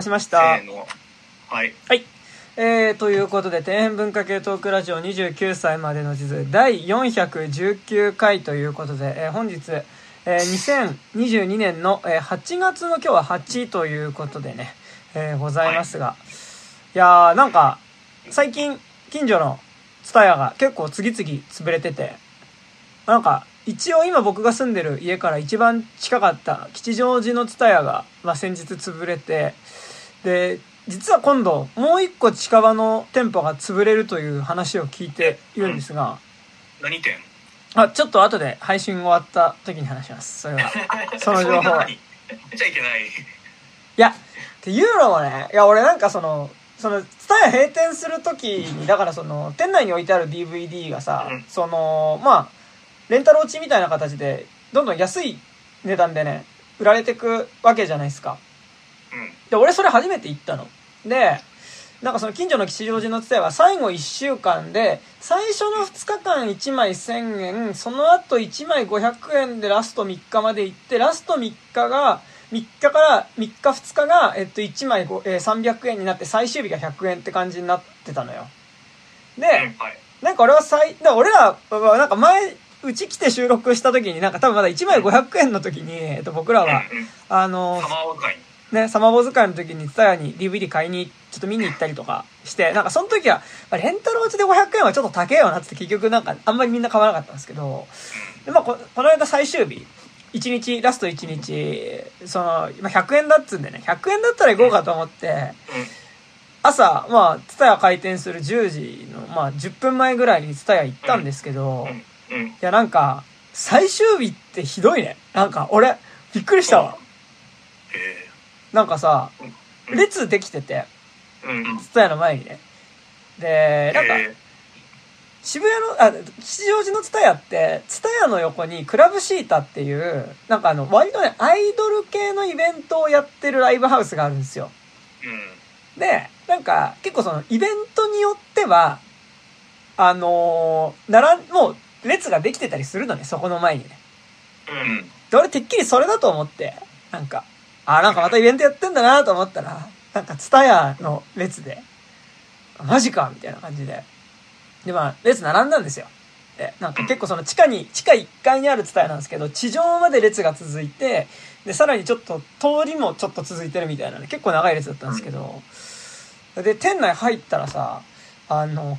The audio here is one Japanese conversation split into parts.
しました。せーの。はい。はい。ということで、底辺文化系トークラジオ29歳までの地図第419回ということで、本日、2022年の8月の今日は8ということでね、ございますが、はい、いやーなんか最近近所のTSUTAYAが結構次々潰れてて、なんか一応今僕が住んでる家から一番近かった吉祥寺のTSUTAYAが、まあ、先日潰れて、で実は今度もう一個近場の店舗が潰れるという話を聞いているんですが、何店？あ、ちょっと後で配信終わった時に話します。それはその情報は出ちゃいけない。いやっていうのもね、いや俺なんかそのTSUTAYA閉店する時に、だからその店内に置いてある DVD がさ、そのまあレンタル落ちみたいな形でどんどん安い値段でね売られてくわけじゃないですか。で俺それ初めて行ったので、なんかその近所の吉祥寺のTSUTAYAは最後1週間で、最初の2日間1枚1000円、その後1枚500円でラスト3日まで行って、ラスト3日から2日が1枚300円になって、最終日が100円って感じになってたのよ。で、なんか俺は俺らはなんか前うち来て収録した時になんか多分まだ1枚500円の時に、僕らはサマボ使いの時にTSUTAYAに DVD 買いにちょっと見に行ったりとかして、なんかその時は、レンタル落ちで500円はちょっと高えよなって結局なんかあんまりみんな買わなかったんですけど、でまあこの間最終日、ラスト1日、100円だっつうんでね、100円だったら行こうかと思って、朝、まあTSUTAYA開店する10時の、まあ10分前ぐらいにTSUTAYA行ったんですけど、いやなんか最終日ってひどいね。なんか俺、びっくりしたわ。なんかさ、列できてて、TSUTAYAの前にね。で、なんか、吉祥寺のTSUTAYAって、TSUTAYAの横にクラブシータっていう、なんか割とね、アイドル系のイベントをやってるライブハウスがあるんですよ。で、なんか、結構その、イベントによっては、もう、列ができてたりするのね、そこの前にね。で、俺てっきりそれだと思って、なんか、なんかまたイベントやってんだなと思ったら、なんかTSUTAYAの列で、マジかみたいな感じで。で、まあ、列並んだんですよ。で、なんか結構その地下1階にあるTSUTAYAなんですけど、地上まで列が続いて、で、さらにちょっと通りもちょっと続いてるみたいなね、結構長い列だったんですけど、で、店内入ったらさ、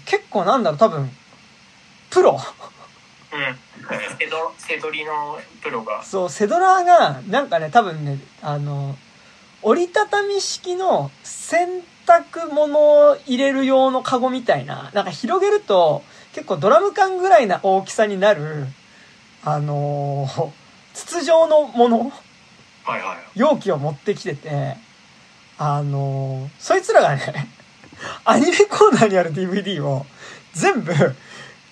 結構なんだろう、多分、プロ。セドリのプロが、そうセドラーがなんかね、多分ね、折りたたみ式の洗濯物を入れる用のカゴみたいな、なんか広げると結構ドラム缶ぐらいな大きさになる筒状のもの、容器を持ってきてて、そいつらがねアニメコーナーにある DVD を全部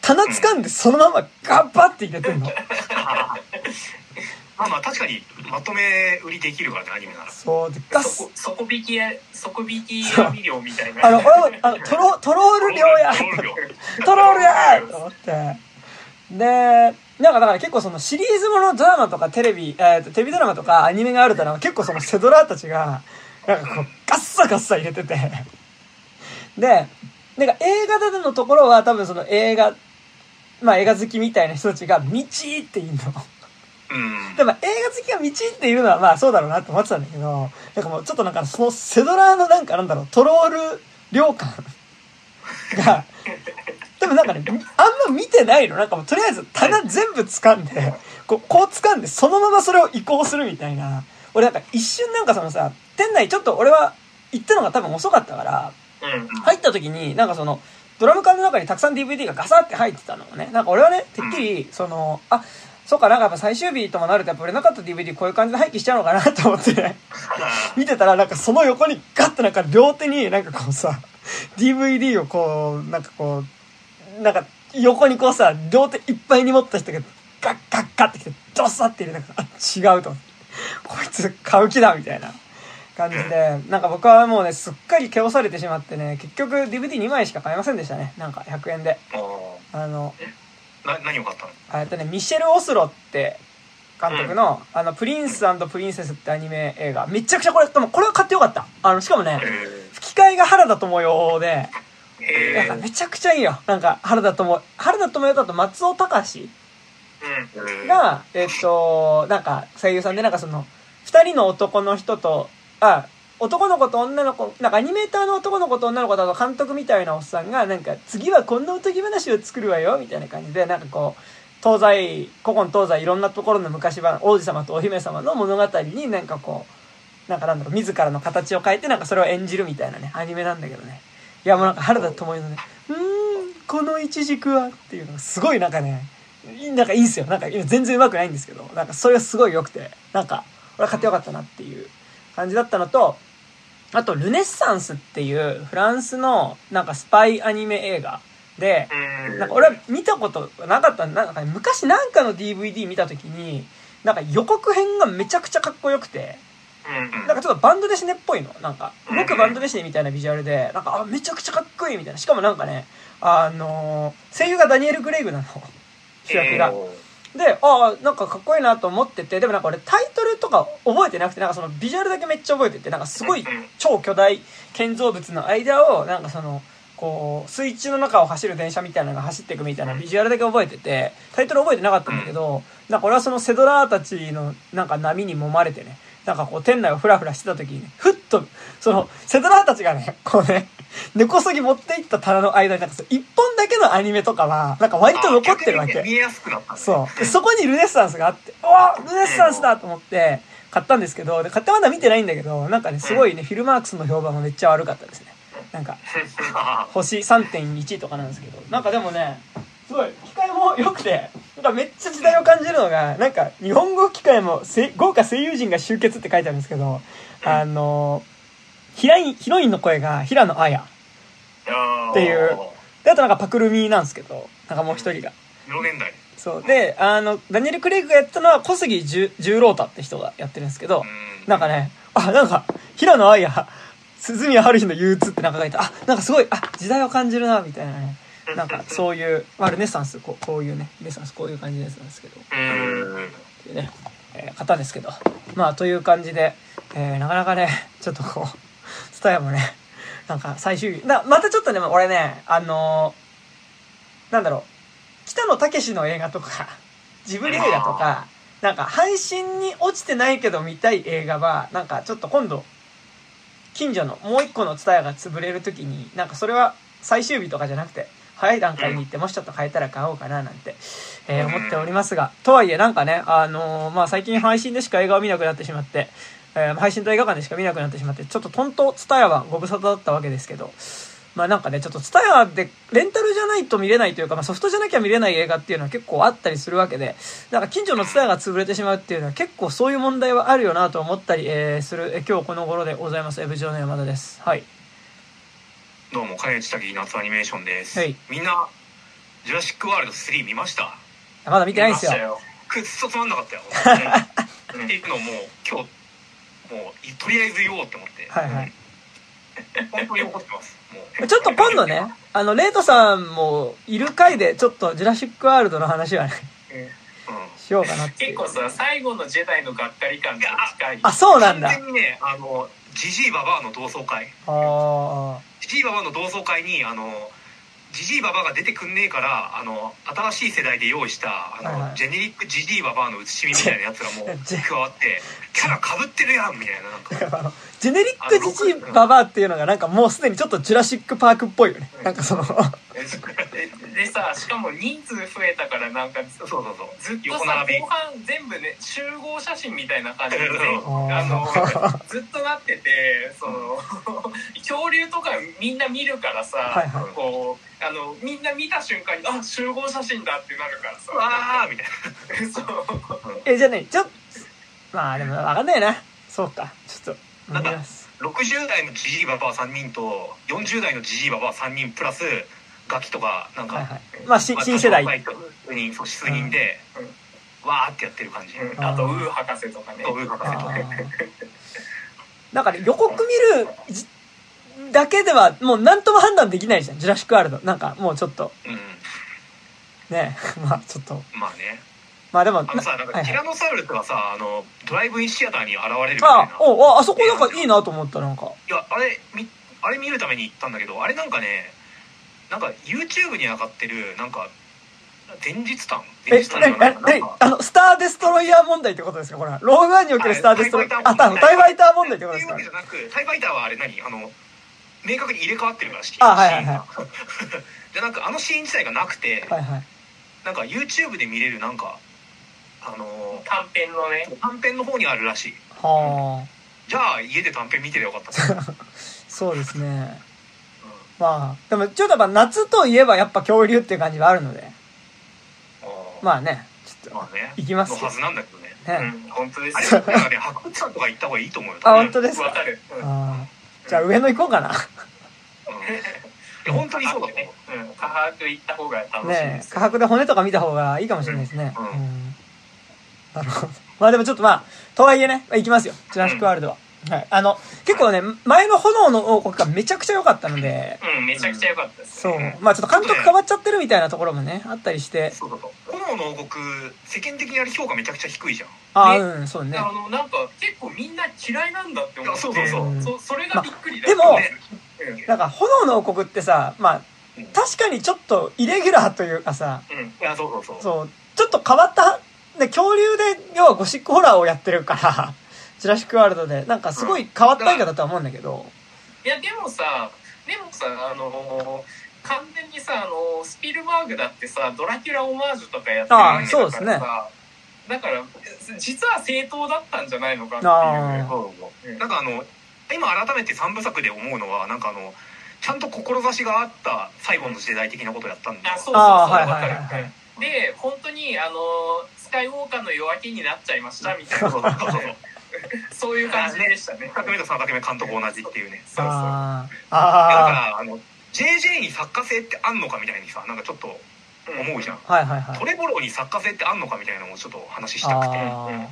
棚掴んでそのままガバって入れてんの。まあ確かにまとめ売りできるからね、アニメなら。そうで、底引き網漁みたいな。トロール漁や。トロールやと思って。で、なんかだから結構そのシリーズものドラマとかテレビドラマとかアニメがあるから結構そのセドラーたちがなんかこうガッサガッサ入れてて。で、なんか映画だのところは多分その映画好きみたいな人たちが「道」って言うの。でも映画好きが「道」って言うのはまあそうだろうなって思ってたんだけど、なんかもうちょっとなんかそのセドラーのなんかなんだろう、トロール量感がでもなんかね、あんま見てないの。なんかもうとりあえず棚全部掴んでこう掴んでそのままそれを移行するみたいな。俺なんか一瞬なんかそのさ、店内ちょっと俺は行ったのが多分遅かったから、入った時になんかそのドラム缶の中にたくさん DVD がガサって入ってたのをね、なんか俺はね、てっきりそのそうか、なんかやっぱ最終日ともなるとやっぱ売れなかった DVD こういう感じで廃棄しちゃうのかなと思って、ね、見てたらなんかその横にガッとなんか両手になんかこうさ DVD をこうなんかこうなんか横にこうさ両手いっぱいに持った人がガッガッガッってきてドサッって入れたから違うと思って、こいつ買う気だみたいな感じで、なんか僕はもうねすっかり汚されてしまってね、結局 DVD2 枚しか買えませんでしたね。なんか100円で何を買ったの？ミシェル・オスロって監督の、うん、プリンス&プリンセスってアニメ映画、めちゃくちゃこれ、でもこれは買ってよかった。しかもね、吹き替えが原田知世で、なんかめちゃくちゃいいよ。なんか原田知世だと松尾隆が、なんか声優さんで、なんかその、二人の男の人と、男の子と女の子、なんかアニメーターの男の子と女の子だと監督みたいなおっさんが、なんか次はこんなおとぎ話を作るわよ、みたいな感じで、なんかこう、東西、古今東西いろんなところの昔は王子様とお姫様の物語になんかこう、なんかなんだろう、自らの形を変えてなんかそれを演じるみたいなね、アニメなんだけどね。いやもうなんか原田知世のね、このイチジクはっていうのがすごいなんかね、なんかいいんすよ。なんか今全然上手くないんですけど、なんかそれがすごい良くて、なんか、俺は買ってよかったなっていう感じだったのと、あとルネッサンスっていうフランスのなんかスパイアニメ映画。で、なんか俺は見たことなかった、なんか、ね、昔なんかの DVD 見たときに、なんか予告編がめちゃくちゃかっこよくて、なんかちょっとバンドデシネっぽいの、なんか、動くバンドデシネみたいなビジュアルで、なんか、めちゃくちゃかっこいいみたいな。しかもなんかね、声優がダニエル・グレイグなの、主役が。で、なんかかっこいいなと思ってて、でもなんか俺タイトルとか覚えてなくて、なんかそのビジュアルだけめっちゃ覚えてて、なんかすごい超巨大建造物の間を、なんかその、こう水中の中を走る電車みたいなのが走っていくみたいなビジュアルだけ覚えてて、タイトル覚えてなかったんだけど、なんか俺はそのセドラーたちのなんか波に揉まれてね、なんかこう店内をフラフラしてた時にね、ふっとそのセドラーたちがね、こうね、根こそぎ持っていった棚の間になんか一本だけのアニメとかはなんか割と残ってるわけ。見えやすくなったね。そう。そこにルネッサンスがあって、ルネッサンスだと思って買ったんですけど、買ってまだ見てないんだけど、なんかねすごいねフィルマークスの評判がめっちゃ悪かったですね。なんか星 3.1 とかなんですけど、なんかでもねすごい吹き替えも良くて、なんかめっちゃ時代を感じるのが、なんか日本語吹き替えも豪華声優陣が集結って書いてあるんですけど、ヒロインの声が平野綾っていう、であとなんかパクルミなんですけど、なんかもう一人がそうで、ダニエル・クレイグがやったのは小杉十郎太って人がやってるんですけど、なんかね、なんか平野綾鈴宮春日の憂鬱ってなんか書いて、なんかすごい、時代を感じるなみたいなね、なんかそういう、ルネッサンス、こういうね、ルネッサンスこういう感じのやつなんですけど、っていうね、方ですけど、という感じで、なかなかね、ちょっとこう、TSUTAYAもね、なんか最終日、またちょっとね、俺ね、なんだろう、北野武の映画とか、ジブリ映画とか、なんか配信に落ちてないけど見たい映画は、なんかちょっと今度、近所のもう一個のTSUTAYAが潰れるときに、なんかそれは最終日とかじゃなくて、早い段階に行って、もしちょっと変えたら買おうかななんて、思っておりますが、とはいえなんかね、最近配信でしか映画を見なくなってしまって、配信と映画館でしか見なくなってしまって、ちょっとトントTSUTAYAはご無沙汰だったわけですけど、なんかね、ちょっとTSUTAYAでレンタルじゃないと見れないというか、ソフトじゃなきゃ見れない映画っていうのは結構あったりするわけで、なんか近所のTSUTAYAが潰れてしまうっていうのは結構そういう問題はあるよなと思ったり、する、今日この頃でございます。部長の山田です。はい。どうも、金内滝夏アニメーションです。はい。みんな、ジュラシックワールド3見ました？まだ見てないんですよ。見ましたよ。くっそつまんなかったよ。っていうのをもう今日、もうとりあえず言おうって思って。はいはい。本当に怒ってます。ちょっと今度ね、レイトさんもいる回でちょっとジュラシックワールドの話はね、しようかなって。結構さ、最後のジェダイのがっかり感が近い。そうなんだ。完全にね、ジジイババアの同窓会。ジジイババアの同窓会にジジイババアが出てくんねえから、新しい世代で用意したジェネリックジジイババアの写しみみたいなやつがもう加わって、キャラかぶってるやんみたいな、なんかジェネリックジジイババアっていうのがなんかもうすでにちょっとジュラシックパークっぽいよね、なんかそのでさ、しかも人数増えたから、なんかずっとさ、後半全部ね集合写真みたいな感じでずっとなってて、その恐竜とかみんな見るからさ、こうみんな見た瞬間に集合写真だってなるからさ、わーみたいなそうじゃあね、でも分かんないな。そうか、ちょっとなんか60代のジジイババア3人と40代のジジイババア3人プラスガキとか、なんか、新世代数人で、わーってやってる感じ。あとウー博士とかね、だから予告見るだけではもう何とも判断できないじゃん、ジュラシックワールド。なんかもうちょっと、ね、ちょっとまあでもさ、なんかティラノサウルスがさ、はいはい、ドライブインシアターに現れるみたいな。あそこなんかいいなと思った。なんかいやあれ見るために行ったんだけど、あれなんかね、なんか YouTube に上がってるなんか前日譚スターデストロイヤー問題ってことですか、これは。ローグワンにおけるスターデストロイヤー、タイファイター問題ってことですか。そういうわけじゃなく、タイファイターはあれ何、明確に入れ替わってるからシーンが、はいはいはい、じゃなくあのシーン自体がなくて、はいはい、なんか YouTube で見れるなんか短編のね、短編の方にあるらしい。はあ、うん、じゃあ家で短編見てりゃよかったそうですねまあでもちょっとやっぱ夏といえばやっぱ恐竜っていう感じはあるので、まあね、ちょっと行きますよ、まあね、のはずなんだけど ね、うん、本当です。だからね、博物館とか行った方がいいと思うよ。あ、本当ですか。わかる、うん、あ、じゃあ上野行こうかな、うん、本当にそうだね、うん、科博行った方が楽しいですね。科博で骨とか見た方がいいかもしれないですね、うんうんうん、なるほど。まあでもちょっとまあとはいえね、行きますよ、ジュラシックワールドは、うん、はい、結構ね、前の炎の王国がめちゃくちゃ良かったので、うん、めちゃくちゃ良かったです、ね、そう、まあちょっと監督変わっちゃってるみたいなところもね、あったりして、そうそうそう、炎の王国世間的にあれ評価めちゃくちゃ低いじゃん。あ、ね、うん、そうね。なんか結構みんな嫌いなんだって思って、そうそうそう、うん、それがびっくりだよね。でも、うん、なんか炎の王国ってさ、まあ、うん、確かにちょっとイレギュラーというかさ、うん、いや、そうそうそう、そう、ちょっと変わったで恐竜で要はゴシックホラーをやってるから。ジュラシックワールドでなんかすごい変わった映画だとは思うんだけど、うん、いやでもさ完全にさスピルバーグだってさドラキュラオマージュとかやってるわけだからさ、そうですね、だから実は正当だったんじゃないのかっていう、うん、なんか今改めて3部作で思うのはなんかちゃんと志があった最後の時代的なことをやったんだよ。あ、そうそうそう、はいはいはいはい、で本当にスカイウォーカーの夜明けになっちゃいましたみたいなことそういう感じでしたね。2作目と3作目監督同じっていうね。そうそう、ああ、だからJJ に作家性ってあんのかみたいにさ、なんかちょっと思うじゃん、うん、はいはいはい、トレボロに作家性ってあんのかみたいなのをちょっと話したくて、あ、うん、ま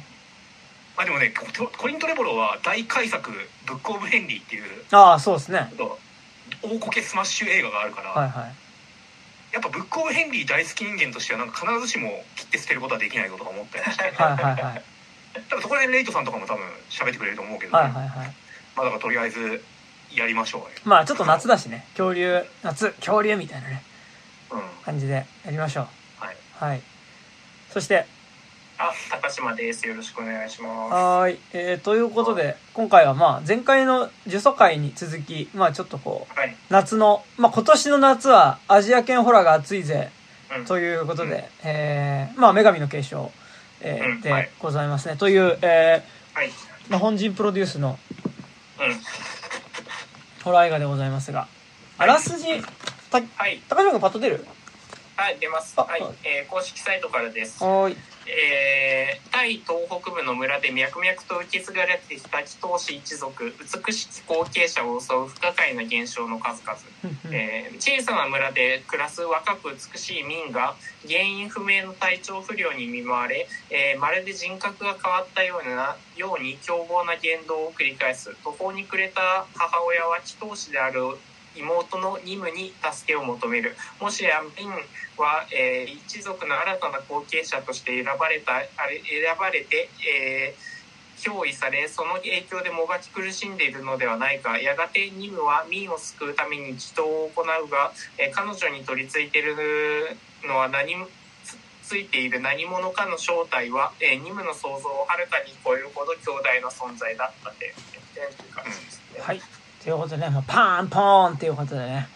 あでもね、コリン・トレボロは大改作ブック・オブ・ヘンリーっていう、あ、そうですね、大コケスマッシュ映画があるから、はいはい、やっぱブック・オブ・ヘンリー大好き人間としてはなんか必ずしも切って捨てることはできないことが思ったりしてはいはいはい、多分そこら辺レイトさんとかも多分喋ってくれると思うけど、ね、はいはいはい、まあだからとりあえずやりましょう、ね、まあちょっと夏だしね、恐竜夏恐竜みたいなね、うん、感じでやりましょう。はい、はい、そして高島です、よろしくお願いします。はい、ということで今回はまあ前回の呪詛会に続き、まあちょっとこう、はい、夏のまあ今年の夏はアジア圏ホラーが熱いぜ、うん、ということで、うん、まあ女神の継承でございますね、うん、はい、という、はい、まあ、本人プロデュースの、うん、ホラー映画でございますが、あらすじ、はい、高島君パッと出る？はい、出ます、はい、公式サイトからです。はい、タイ東北部の村で脈々と受け継がれてきた祈祷師一族、美しき後継者を襲う不可解な現象の数々小さな村で暮らす若く美しい民が原因不明の体調不良に見舞われ、まるで人格が変わったように凶暴な言動を繰り返す。途方に暮れた母親は祈祷師である妹の任務に助けを求める。もしやミンは、一族の新たな後継者として選ばれて、憑依され、その影響でもがき苦しんでいるのではないか。やがて任務はミンを救うために祈祷を行うが、彼女に取り付いているのは何者かの正体は、任務の想像をはるかに超えるほど強大な存在だったっていう感じですね。はい、ということでね、もうパンポーンということでね、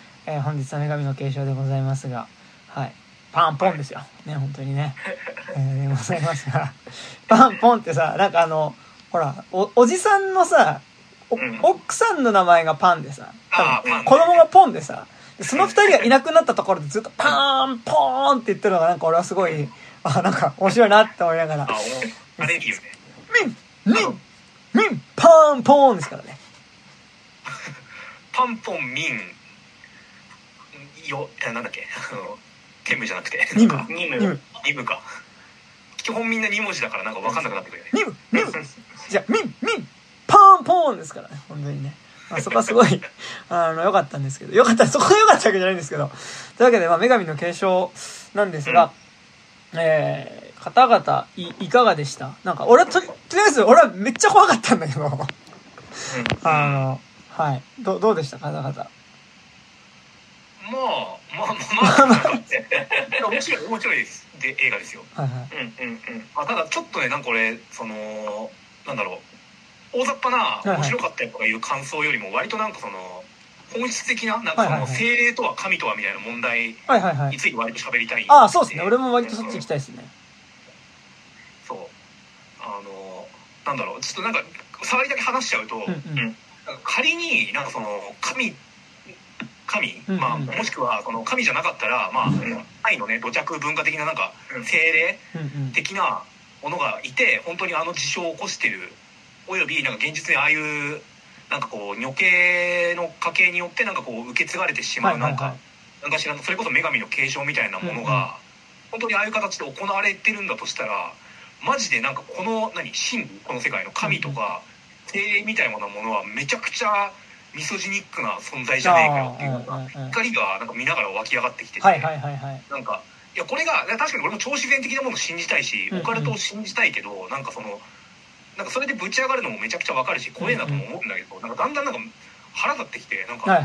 本日は女神の継承でございますが、はい、パンポンですよね、本当にね、ございますが、パンポンってさ、なんかほら おじさんのさ、奥さんの名前がパンでさ、子供がポンでさ、その二人がいなくなったところでずっとパンポーンって言ってるのがなんか俺はすごい、あ、なんか面白いなって思いながら、あれいいよね、ミンパンポーンですからね。パンポンミンよ、なんだっけ、テムじゃなくてニムか、基本みんな2文字だからなんか分かんなくなってくるよね。ニムじゃあミンパンポンですからね、本当にね、まあ、そこはすごい良かったんですけど、良かったそこが良かったわけじゃないんですけど、というわけでまあ女神の継承なんですが、方々 いかがでした？なんか俺は とりあえず俺はめっちゃ怖かったんだけどはい、どうでした方々？まあ面白いですで映画ですよ。はいはい、まあ、ただちょっとねなんか俺そのなんだろう大雑把な面白かったとかいう感想よりも割となんかその本質的ななんかその精霊とは神とはみたいな問題について割と喋りたい。ああそうですね。俺も割とそっち行きたいですね。そうなんだろうちょっとなんか触りだけ話しちゃうと、なんか仮になんかその神、まあ、もしくはその神じゃなかったら、まあ、愛のね土着文化的ななんか精霊的なものがいて本当にあの事象を起こしているおよびなんか現実にああいうなんかこう女系の家系によってなんかこう受け継がれてしまうなんか、なんかしらそれこそ女神の継承みたいなものが本当にああいう形で行われてるんだとしたらマジでなんかこの神この世界の神とか精霊みたいなものはめちゃくちゃミソジニックな存在じゃねえかよっていうのが怒りがなんか見ながら湧き上がってきてて、なんかいやこれが確かに俺も超自然的なものを信じたいしオカルトを信じたいけどなんかそのなんかそれでぶち上がるのもめちゃくちゃわかるし怖えなとも思うんだけど、なんかだんだんなんか腹立ってきてなんか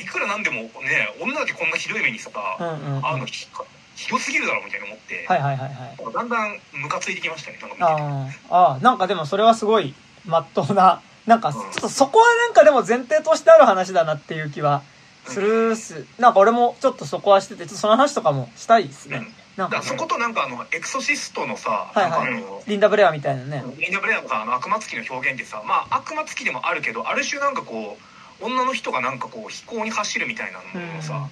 いくらなんでもね女だけこんなひどい目にさあのひどすぎるだろうみたいな思ってだんだんムカついてきましたね。なんか見ててなんかでもそれはすごいまっとうななんかちょっとそこはなんかでも前提としてある話だなっていう気はするし、なんか俺もちょっとそこはしててちょっとその話とかもしたいですね。なんかだからそことなんかエクソシストのさ、リンダ・ブレアみたいなねリンダ・ブレアのさ悪魔つきの表現ってさ、まあ悪魔つきでもあるけどある種なんかこう女の人がなんかこう飛行に走るみたいなのをさ、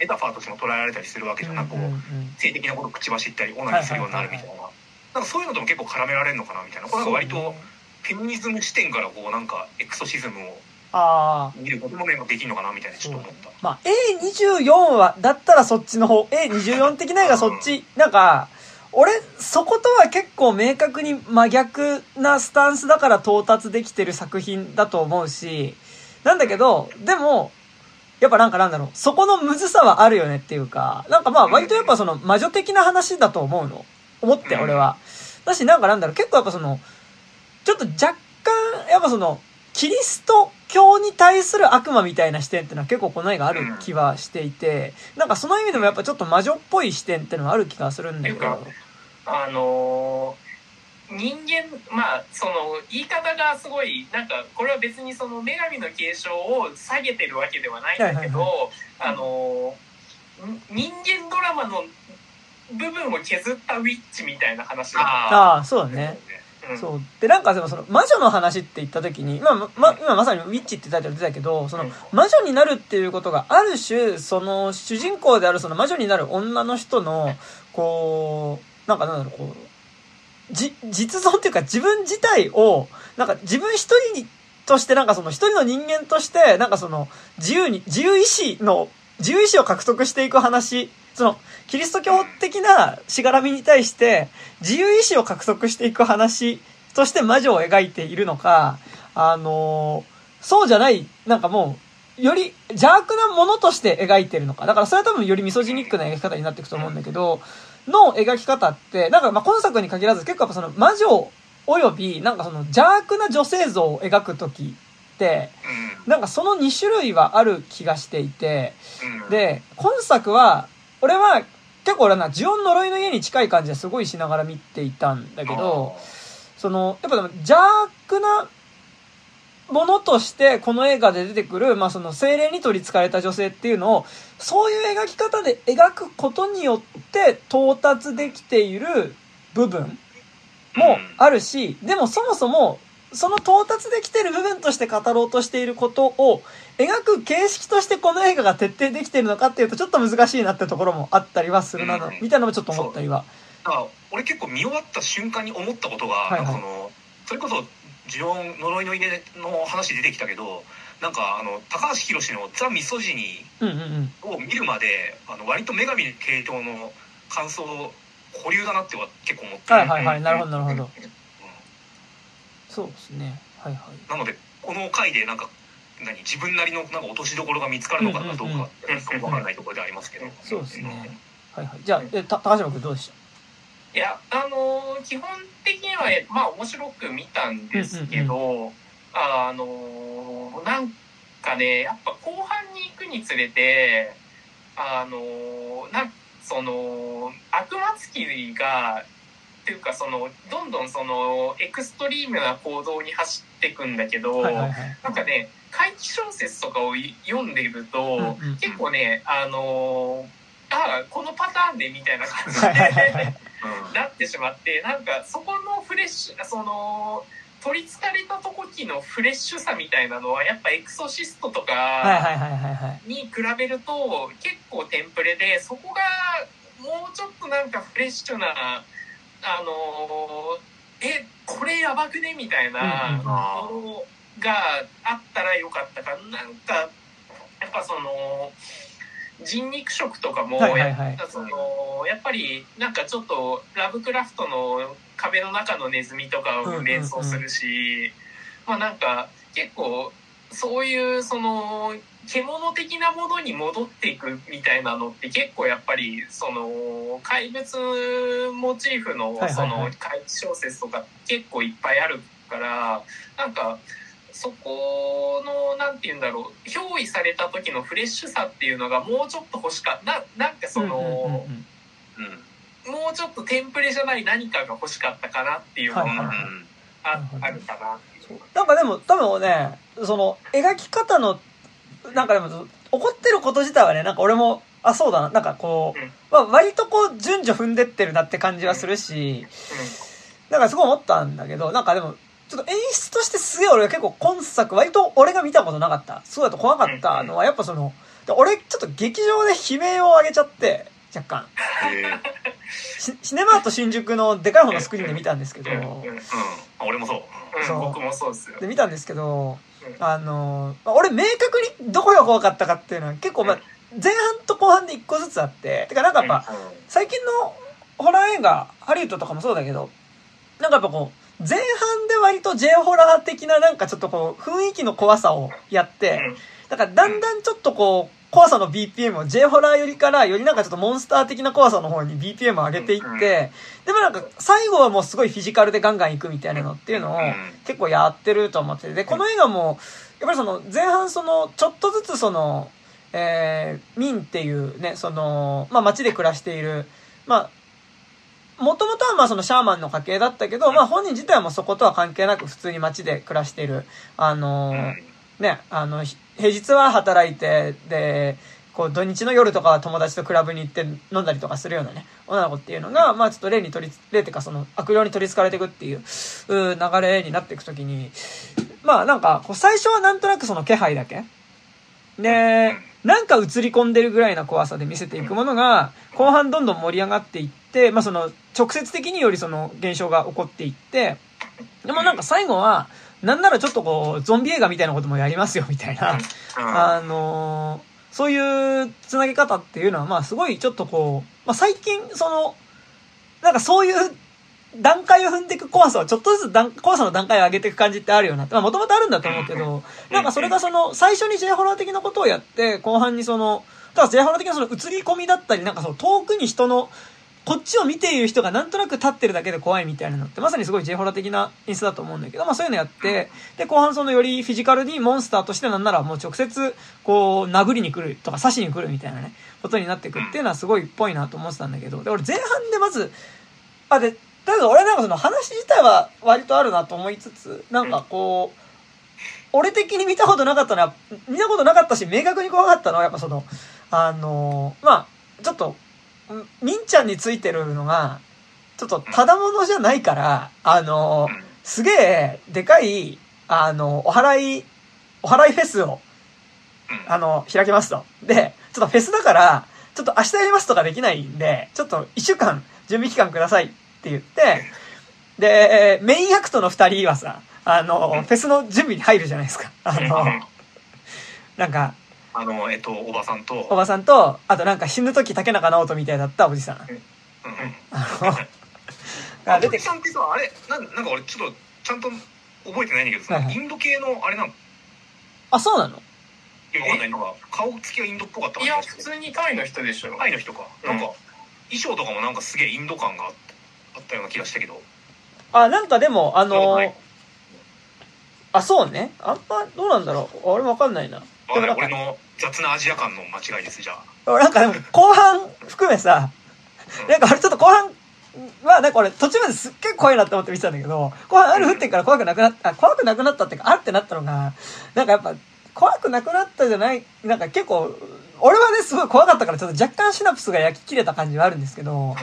メタファーとしても捉えられたりするわけじゃん。なんかこう性的なことを口走ったりオナにするようになるみたいな、なんかそういうのとも結構絡められるのかなみたいな。これなんか割とフェミニズム視点からこうなんかエクソシズムを見ることもできるのかなみたいなちょっと思った。まあ A24 はだったらそっちの方 A24 的な映画そっちなんか俺そことは結構明確に真逆なスタンスだから到達できてる作品だと思うしなんだけどでもやっぱなんかなんだろうそこのむずさはあるよねっていうかなんかまあ割とやっぱその魔女的な話だと思うの思って俺はだしなんかなんだろう結構やっぱそのちょっと若干やっぱそのキリスト教に対する悪魔みたいな視点っていうのは結構この絵がある気はしていてなんかその意味でもやっぱちょっと魔女っぽい視点っていうのはある気がするんだけど人間まあその言い方がすごいなんかこれは別にその女神の継承を下げてるわけではないんだけど、人間ドラマの部分を削ったウィッチみたいな話があそうだね。そうでなんかでもその魔女の話って言った時に今まさにウィッチってタイトル出たけどその魔女になるっていうことがある種その主人公であるその魔女になる女の人のこうなんかなんだろうこう実存っていうか自分自体をなんか自分一人としてなんかその一人の人間としてなんかその自由意志を獲得していく話。そのキリスト教的なしがらみに対して自由意志を獲得していく話として魔女を描いているのか、そうじゃないなんかもうより邪悪なものとして描いているのか。だからそれは多分よりミソジニックな描き方になっていくと思うんだけど、の描き方ってなんかまあ今作に限らず結構やっぱその魔女およびなんかその邪悪な女性像を描くとき。なんかその2種類はある気がしていてで今作は俺は結構俺は呪怨呪いの家に近い感じはすごいしながら見ていたんだけどそのやっぱでも邪悪なものとしてこの映画で出てくる、まあ、その精霊に取り憑かれた女性っていうのをそういう描き方で描くことによって到達できている部分もあるしでもそもそもその到達できている部分として語ろうとしていることを描く形式としてこの映画が徹底できているのかっていうとちょっと難しいなってところもあったりはするなみたいなのもちょっと思ったりは。俺結構見終わった瞬間に思ったことが、それこそ呪怨呪いの家の話出てきたけどなんか高橋宏のザ・ミソジニを見るまで割と女神の系統の感想保留だなっては結構思ってなるほどなるほど。そうですね、なのでこの回でなんか自分なりのなんか落としどころが見つかるのかどうか分からないところでありますけどそうですね、じゃあ高島君どうでした？いや、基本的には、まあ、面白く見たんですけど、うんうんうん、なんかね、やっぱ後半に行くにつれて、その悪魔つきがっていうか、そのどんどんそのエクストリームな行動に走っていくんだけど、はいはいはい、なんかね、怪奇小説とかを読んでいると、うんうん、結構ね、このパターンでみたいな感じでなってしまって、なんかそこのフレッシュ、その取り憑かれた時のフレッシュさみたいなのは、やっぱエクソシストとかに比べると結構テンプレで、そこがもうちょっとなんかフレッシュな、これやばくねみたいなものがあったらよかったかな。なんかやっぱその人肉食とかも、やっぱりなんかちょっとラブクラフトの壁の中のネズミとかを連想するし、まあなんか結構そういうその獣的なものに戻っていくみたいなのって、結構やっぱりその怪物モチーフのその怪奇小説とか結構いっぱいあるから、なんかそこのなんて言うんだろう、憑依された時のフレッシュさっていうのがもうちょっと欲しかった。なんかその、うんうんうんうん、もうちょっとテンプレじゃない何かが欲しかったかなっていうのが、はいはいはい、あるかな。なんかでも多分ね、その描き方のなんかでも怒ってること自体はね、なんか俺もあ、そうだな、なんかこう、うん、まあ、割とこう順序踏んでってるなって感じはするし、うんうん、なんかすごい思ったんだけど、なんかでもちょっと演出としてすげえ、俺は結構今作割と俺が見たことなかった、そうだと怖かったのは、やっぱその俺ちょっと劇場で悲鳴を上げちゃって、若干シネマート新宿のでかい方のスクリーンで見たんですけど、俺もそう、僕もそうですよ。で見たんですけど、俺明確にどこが怖かったかっていうのは結構、まあ、前半と後半で一個ずつあって、てかなんかやっぱ最近のホラー映画、ハリウッドとかもそうだけど、なんかやっぱこう前半で割と J ホラー的ななんかちょっとこう雰囲気の怖さをやって、だからだんだんちょっとこう怖さの BPM を J ホラーよりからよりなんかちょっとモンスター的な怖さの方に BPM を上げていって、でもなんか最後はもうすごいフィジカルでガンガンいくみたいなのっていうのを結構やってると思ってて、でこの映画もやっぱりその前半そのちょっとずつそのミンっていうね、そのまあ街で暮らしている、まあもともとはまあそのシャーマンの家系だったけど、まあ本人自体もそことは関係なく普通に街で暮らしている、ね、平日は働いて、でこう土日の夜とかは友達とクラブに行って飲んだりとかするようなね、女の子っていうのが、まあちょっと霊っていうかその悪霊に取り憑かれていくっていう流れになっていくときに、まあなんかこう最初はなんとなくその気配だけで、なんか映り込んでるぐらいな怖さで見せていくものが、後半どんどん盛り上がっていって、まあその直接的によりその現象が起こっていって、でもなんか最後はなんならちょっとこうゾンビ映画みたいなこともやりますよみたいな、そういうつなげ方っていうのはまあすごいちょっとこう、まあ、最近そのなんかそういう段階を踏んでいく怖さをちょっとずつ怖さの段階を上げていく感じってあるよなって、まあもともとあるんだと思うけど、なんかそれがその最初に J ホラー的なことをやって、後半にそのただ J ホラー的なその映り込みだったり、なんかその遠くに人のこっちを見ている人がなんとなく立ってるだけで怖いみたいなのって、まさにすごい J ホラー的な演出だと思うんだけど、まあそういうのやって、で、後半そのよりフィジカルにモンスターとしてなんならもう直接こう殴りに来るとか刺しに来るみたいなね、ことになってくっていうのはすごいっぽいなと思ってたんだけど、で、俺前半でまず、で、だけど俺なんかその話自体は割とあるなと思いつつ、なんかこう、俺的に見たことなかったし明確に怖かったのはやっぱその、まあちょっと、ミンちゃんについてるのがちょっとただものじゃないから、すげえでかいお祓いフェスを開きますと。でちょっとフェスだからちょっと明日やりますとかできないんで、ちょっと1週間準備期間くださいって言って、でメインアクトの2人はさフェスの準備に入るじゃないですか。なんかおばさんと、あとなんか死ぬ時竹中直人みたいだったおじさん。おじさんってさ、あれなんか俺ちょっとちゃんと覚えてないんだけどさ、はいはい、インド系のあれなの？あ、そうなの？わかんないのが顔つきはインドっぽかったから。いや普通にタイの人でしょ。タイの人か。なんか衣装とかもなんかすげえインド感があって。あったような気がしたけど。あ、なんかでもあ、そうね。あんまどうなんだろう。俺わかんないな。でもなんか俺の雑なアジア感の間違いですじゃあ。なんかでも後半含めさ、なんか俺ちょっと後半はなんか俺途中まですっげえ怖いなって思って見てたんだけど、後半雨降ってから怖くなくなったっていうか、あってなったのがなんかやっぱ怖くなくなったじゃないなんか結構俺はねすごい怖かったからちょっと若干シナプスが焼き切れた感じはあるんですけど、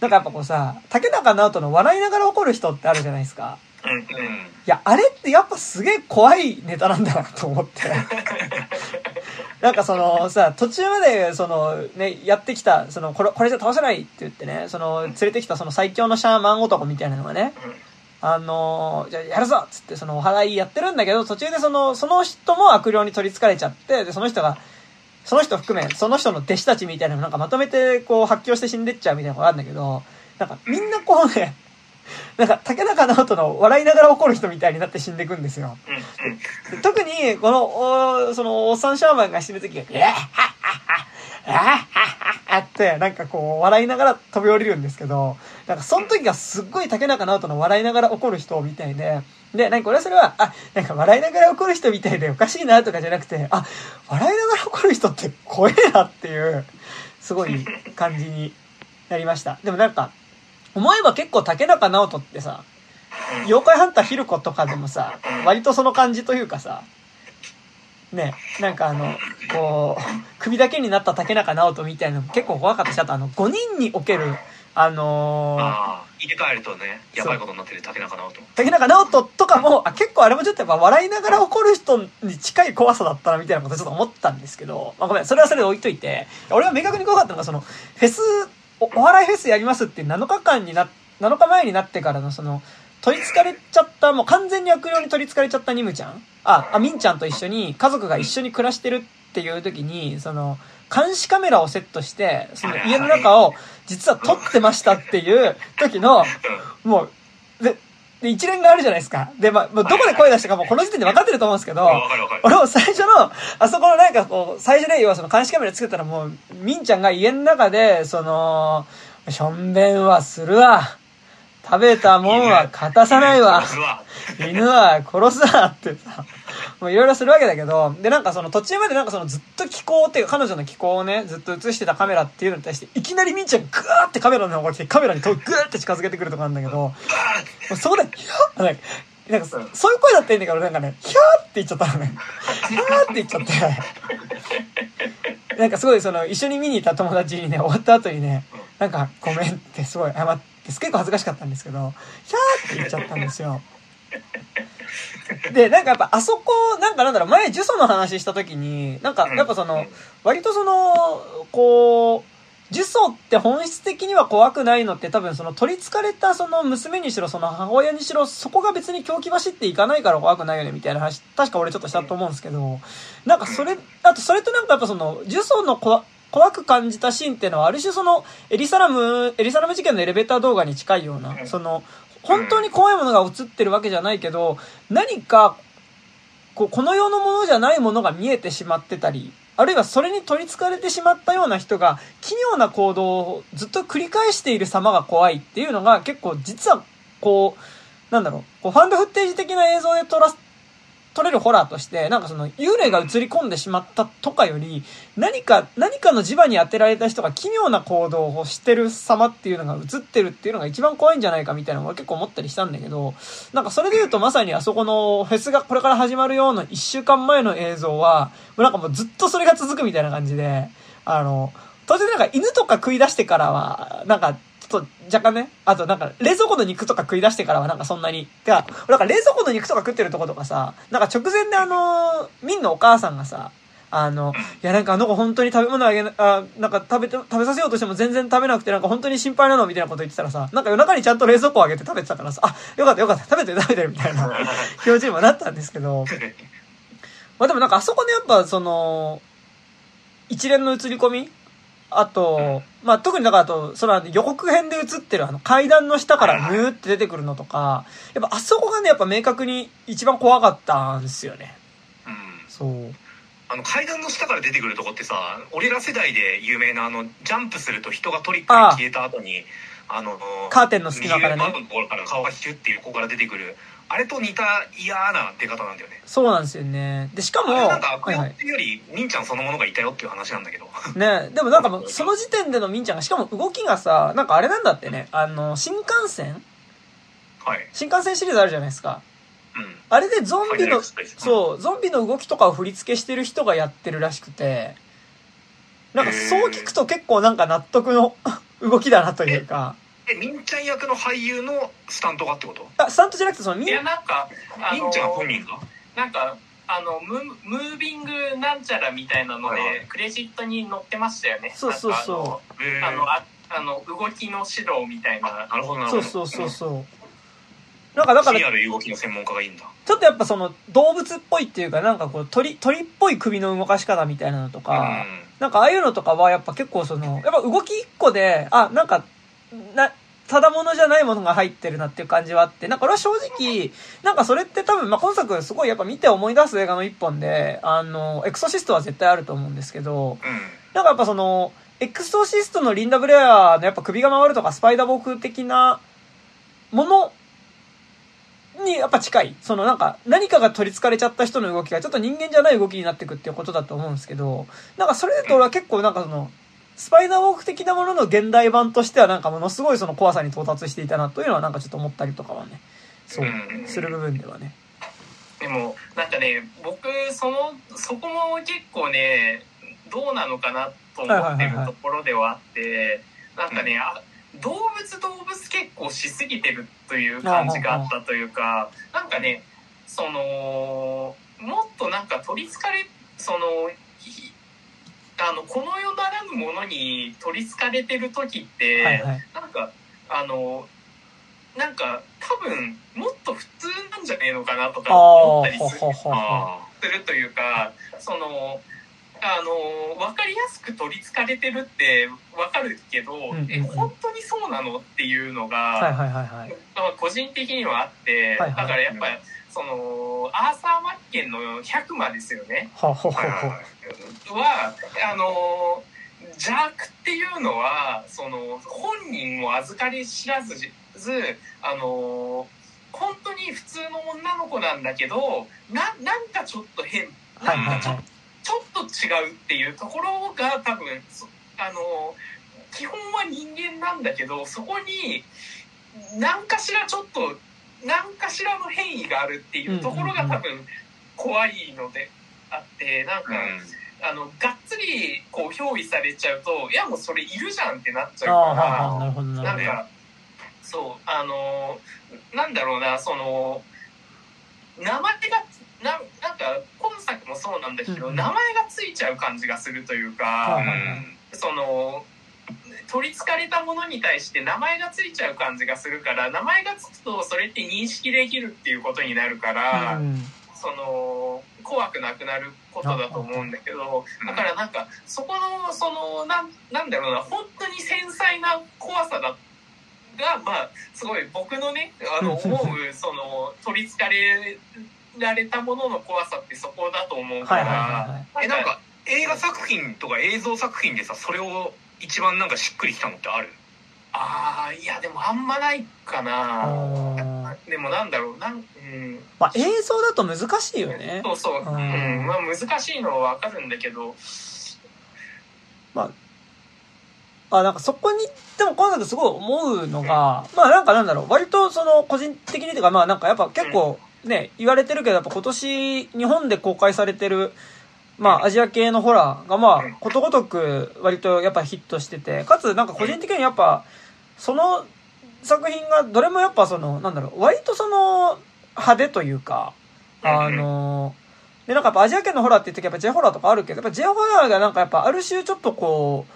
なんかやっぱこうさ竹中直人の笑いながら怒る人ってあるじゃないですか。うんうん、いやあれってやっぱすげえ怖いネタなんだなと思ってなんかそのさ途中までそのねやってきたそのこれじゃ倒せないって言ってねその連れてきたその最強のシャーマン男みたいなのがね、じゃあやるぞっつってそのお祓いやってるんだけど、途中でその人も悪霊に取りつかれちゃって、でその人含めその人の弟子たちみたいなのなんかまとめてこう発狂して死んでっちゃうみたいなのがあるんだけど、なんかみんなこうねなんか竹中直人の笑いながら怒る人みたいになって死んでいくんですよ。特にこのおっさんシャーマンが死ぬ時が「えっはっはっはっはっはっは」ってなんかこう笑いながら飛び降りるんですけど、なんかその時がすっごい竹中直人の笑いながら怒る人みたいで。で、なんか俺はそれは、あ、なんか笑いながら怒る人みたいでおかしいなとかじゃなくて、あ、笑いながら怒る人って怖えなっていう、すごい感じになりました。でもなんか、思えば結構竹中直人ってさ、妖怪ハンターヒルコとかでもさ、割とその感じというかさ、ね、なんかこう、首だけになった竹中直人みたいなのも結構怖かったし、あと5人における、入れ替えるとねやばいことになってる竹中直人とかも、あ、結構あれもちょっとやっぱ笑いながら怒る人に近い怖さだったなみたいなことちょっと思ったんですけど、まあ、ごめんそれはそれで置いといて、俺は明確に怖かったのがそのフェス お笑いフェスやりますって7日前になってからのその取り憑かれちゃった、もう完全に悪霊に取り憑かれちゃったニムちゃん、ミンちゃんと一緒に家族が一緒に暮らしてるっていう時にその監視カメラをセットしてその家の中を実は撮ってましたっていう時のもうで一連があるじゃないですか。で、まあ、どこで声出したかもうこの時点で分かってると思うんですけど、俺も最初のあそこのなんかこう最初ね要はその監視カメラつけたらもうみんちゃんが家の中でそのしょんべんはするわ、食べたもんは片さないわ、犬は殺すわってさ、もういろいろするわけだけど、でなんかその途中までなんかそのずっと気候っていうか彼女の気候をねずっと映してたカメラっていうのに対していきなりみんちゃんグーってカメラの方が来てカメラにグーって近づけてくるとかなんだけど、そこでひょっなんかそういう声だったらいいんだけどなんかねひょーって言っちゃったのね、ひょーって言っちゃってなんかすごいその一緒に見に行った友達にね終わった後にねなんかごめんってすごい謝って、結構恥ずかしかったんですけどひゃーって言っちゃったんですよ。でなんかやっぱあそこなんかなんだろう、前呪詛の話した時になんかやっぱその割とそのこう呪詛って本質的には怖くないのって多分その取り憑かれたその娘にしろその母親にしろそこが別に狂気走っていかないから怖くないよねみたいな話確か俺ちょっとしたと思うんですけど、なんかそれあとそれとなんかやっぱその呪詛の怖く感じたシーンっていうのはある種そのエリサラム事件のエレベーター動画に近いようなその本当に怖いものが映ってるわけじゃないけど何かこの世のものじゃないものが見えてしまってたり、あるいはそれに取り憑かれてしまったような人が奇妙な行動をずっと繰り返している様が怖いっていうのが結構実はこうなんだろう、ファンドフッテージ的な映像で撮れるホラーとしてなんかその幽霊が映り込んでしまったとかより何かの磁場に当てられた人が奇妙な行動をしてる様っていうのが映ってるっていうのが一番怖いんじゃないかみたいなのが結構思ったりしたんだけど、なんかそれで言うとまさにあそこのフェスがこれから始まるような1週間前の映像はなんかもうずっとそれが続くみたいな感じで、当然なんか犬とか食い出してからはなんかと若干ね、あとなんか冷蔵庫の肉とか食い出してからはなんかそんなにてか、なんか冷蔵庫の肉とか食ってるとことかさ、なんか直前でミンのお母さんがさいやなんかあの子本当に食べ物あげな、あ、なんか食べさせようとしても全然食べなくてなんか本当に心配なのみたいなこと言ってたらさ、なんか夜中にちゃんと冷蔵庫あげて食べてたからさ、あ、よかった食べてるみたいな気持ちにもなったんですけど、まあでもなんかあそこでやっぱその一連の映り込み、あと、まあ、特にだからと、その予告編で映ってる階段の下からムーって出てくるのとか、やっぱあそこがね、やっぱ明確に一番怖かったんですよね。うん。そう。階段の下から出てくるとこってさ、俺ら世代で有名なジャンプすると人がトリックに消えた後に、カーテンの隙間からね、窓のところから顔がシュッていうここから出てくるあれと似た嫌な出方なんだよね。そうなんですよね。でしかもなんか悪用っていうよりみんちゃんそのものがいたよっていう話なんだけどね。でもなんかもうその時点でのみんちゃんがしかも動きがさなんかあれなんだってね、新幹線、はい、新幹線シリーズあるじゃないですか、うん、あれでゾンビの、はい、そうゾンビの動きとかを振り付けしてる人がやってるらしくて、なんかそう聞くと結構なんか納得の動きだなというか。みんちゃん役の俳優のスタントがってこと？あ、スタントじゃなくてそのみんちゃん本人がなんかムービングなんちゃらみたいなので、はい、クレジットに載ってましたよね。そうそうそう。動きの指導みたいな。なるほどなるほど。そうそうそうそう。うん、なんかだから。CR 動きの専門家がいいんだ。ちょっとやっぱその動物っぽいっていうかなんかこう鳥っぽい首の動かし方みたいなのとか、うん、なんかああいうのとかはやっぱ結構そのやっぱ動き一個であなんかただものじゃないものが入ってるなっていう感じはあって、なんか俺は正直なんかそれって多分まあ今作すごいやっぱ見て思い出す映画の一本でエクソシストは絶対あると思うんですけど、なんかやっぱそのエクソシストのリンダ・ブレアのやっぱ首が回るとかスパイダーボーク的なものにやっぱ近い、そのなんか何かが取り憑かれちゃった人の動きがちょっと人間じゃない動きになってくっていうことだと思うんですけど、なんかそれだと俺は結構なんかそのスパイダーウォーク的なものの現代版としてはなんかものすごいその怖さに到達していたなというのはなんかちょっと思ったりとかはね、そうする部分ではね。でもなんかね僕そこも結構ねどうなのかなと思ってるところではあって、はいはいはいはい、なんかね動物結構しすぎてるという感じがあったというか、なんかねそのもっとなんか取り憑かれそのこの世ならぬものに取りつかれてる時って、はいはい、なんか多分もっと普通なんじゃねえのかなとか思ったりするというか、その分かりやすく取りつかれてるって分かるけど、うんうんうん、本当にそうなのっていうのが、はいはいはいはい、個人的にはあって、はいはい、だからやっぱりそのアーサー・マッケンの100話ですよね。は邪悪っていうのはその本人も預かり知らず本当に普通の女の子なんだけどなんかちょっと変、なんかちょっと違うっていうところが多分基本は人間なんだけど、そこに何かしらちょっと何かしらの変異があるっていうところが多分怖いのであって、なんか、がっつりこう憑依されちゃうと、いやもうそれいるじゃんってなっちゃうから、なんか、そう、なんだろうな、その、名前が、なんか今作もそうなんだけど、名前がついちゃう感じがするというか、その、取り憑かれたものに対して名前がついちゃう感じがするから、名前がつくとそれって認識できるっていうことになるから、うん、その怖くなくなることだと思うんだけど、だからなんかそこのそのなんだろうな、本当に繊細な怖さがまあすごい僕のね思うその取り憑かれられたものの怖さってそこだと思うから、はいはいはい、なんか映画作品とか映像作品でさそれを一番なんかしっくりきたのってある？ああ、いやでもあんまないかな。でもなんだろうまあ映像だと難しいよね。そうそう、まあ難しいのはわかるんだけど、まあなんかそこにでも今度すごい思うのが、まあなんかなんだろう、割とその個人的にというかまあなんかやっぱ結構ね、言われてるけどやっぱ今年日本で公開されてる。まあ、アジア系のホラーがまあことごとく割とやっぱヒットしてて、かつなんか個人的にやっぱその作品がどれもやっぱそのなんだろう、割とその派手というかでなんかやっぱアジア系のホラーって言ってやっぱ J ホラーとかあるけど、やっぱ J ホラーがなんかやっぱある種ちょっとこう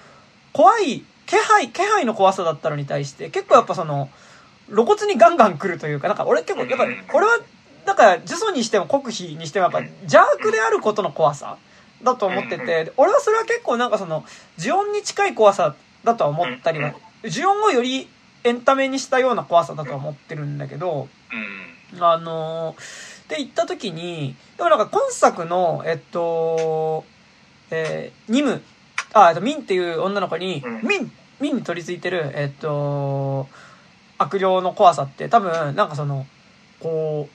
怖い気配の怖さだったのに対して結構やっぱその露骨にガンガン来るというか、なんか俺結構やっぱこれはなんか呪詛にしても国費にしてもやっぱ邪悪であることの怖さだと思ってて、俺はそれは結構なんかその呪怨に近い怖さだとは思ったりは、呪怨をよりエンタメにしたような怖さだとは思ってるんだけど、って言った時にでもなんか今作のニムミンっていう女の子にミン身に取り付いてる、悪霊の怖さって多分なんかそのこ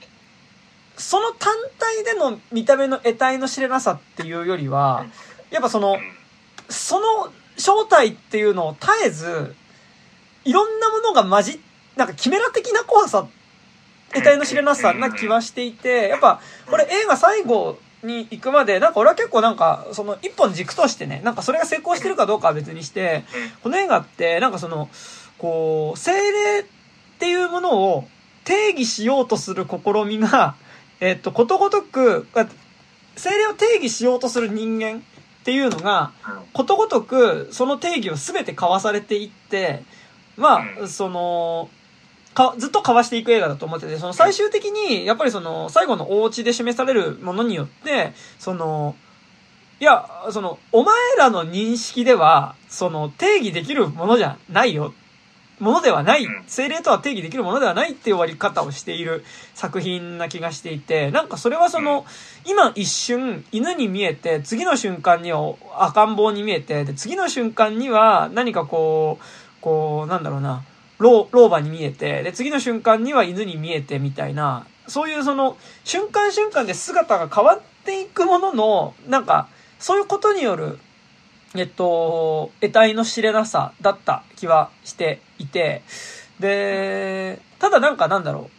うその単体での見た目の得体の知れなさっていうよりはやっぱその正体っていうのを絶えずいろんなものが混じってなんかキメラ的な怖さ得体の知れなさな気はしていて、やっぱこれ映画最後に行くまでなんか俺は結構なんかその一本軸としてね、なんかそれが成功してるかどうかは別にしてこの映画ってなんかそのこう精霊っていうものを定義しようとする試みがことごとく精霊を定義しようとする人間っていうのがことごとくその定義を全て交わされていって、まあそのずっと交わしていく映画だと思ってて、その最終的にやっぱりその最後のお家で示されるものによってそのいやそのお前らの認識ではその定義できるものじゃないよものではない、精霊とは定義できるものではないっていう終わり方をしている作品な気がしていて、なんかそれはその今一瞬犬に見えて次の瞬間には赤ん坊に見えてで次の瞬間には何かこうなんだろうな老婆に見えてで次の瞬間には犬に見えてみたいな、そういうその瞬間瞬間で姿が変わっていくもののなんかそういうことによる得体の知れなさだった気はしていて、でただなんかなんだろ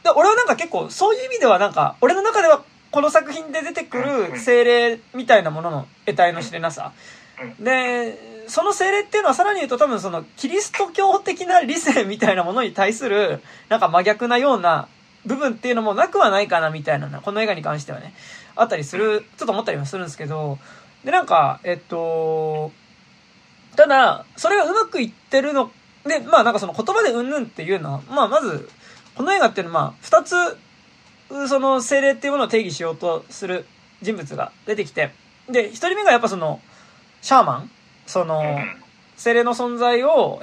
うで俺はなんか結構そういう意味ではなんか俺の中ではこの作品で出てくる精霊みたいなものの得体の知れなさで。その精霊っていうのはさらに言うと多分そのキリスト教的な理性みたいなものに対するなんか真逆なような部分っていうのもなくはないかなみたいなこの映画に関してはねあったりするちょっと思ったりもするんですけど、でなんかただそれがうまくいってるのでまあなんかその言葉でうんぬんっていうのはまあまずこの映画っていうのは2つその精霊っていうものを定義しようとする人物が出てきて、で1人目がやっぱそのシャーマンその精霊の存在を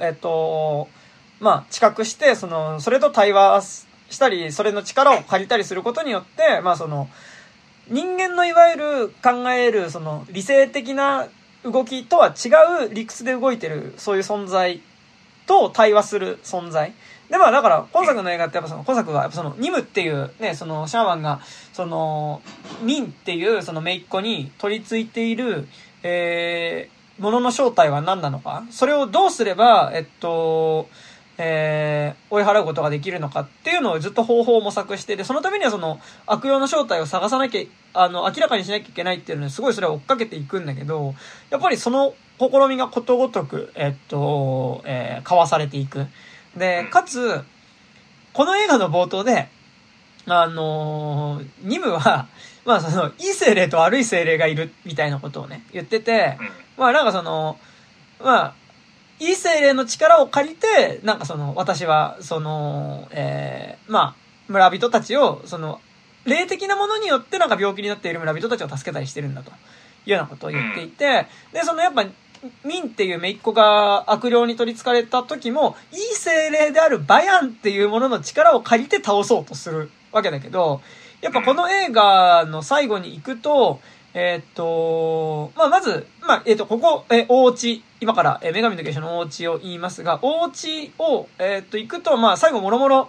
まあ知覚してそれと対話したりそれの力を借りたりすることによってまあその人間のいわゆる考えるその理性的な動きとは違う理屈で動いてるそういう存在と対話する存在で、まあだから今作の映画ってやっぱその今作はやっぱそのニムっていうねそのシャーマンがそのミンっていうその姪っ子に取り付いているものの正体は何なのか、それをどうすれば追い払うことができるのかっていうのをずっと方法を模索してでそのためにはその悪霊の正体を探さなきゃ明らかにしなきゃいけないっていうのにすごいそれを追っかけていくんだけど、やっぱりその試みがことごとく交わされていくで、かつこの映画の冒頭でニムはまあそのいい精霊と悪い精霊がいるみたいなことをね言ってて、まあなんかそのまあいい精霊の力を借りてなんかその私はそのまあ村人たちをその霊的なものによってなんか病気になっている村人たちを助けたりしてるんだというようなことを言っていて、でそのやっぱミンっていう姪っ子が悪霊に取り憑かれた時もいい精霊であるバヤンっていうものの力を借りて倒そうとするわけだけど、やっぱこの映画の最後に行くと、まあ、まず、まあ、ここ、お家、今から、女神の継承のお家を言いますが、お家を、行くと、まあ、最後、もろもろ、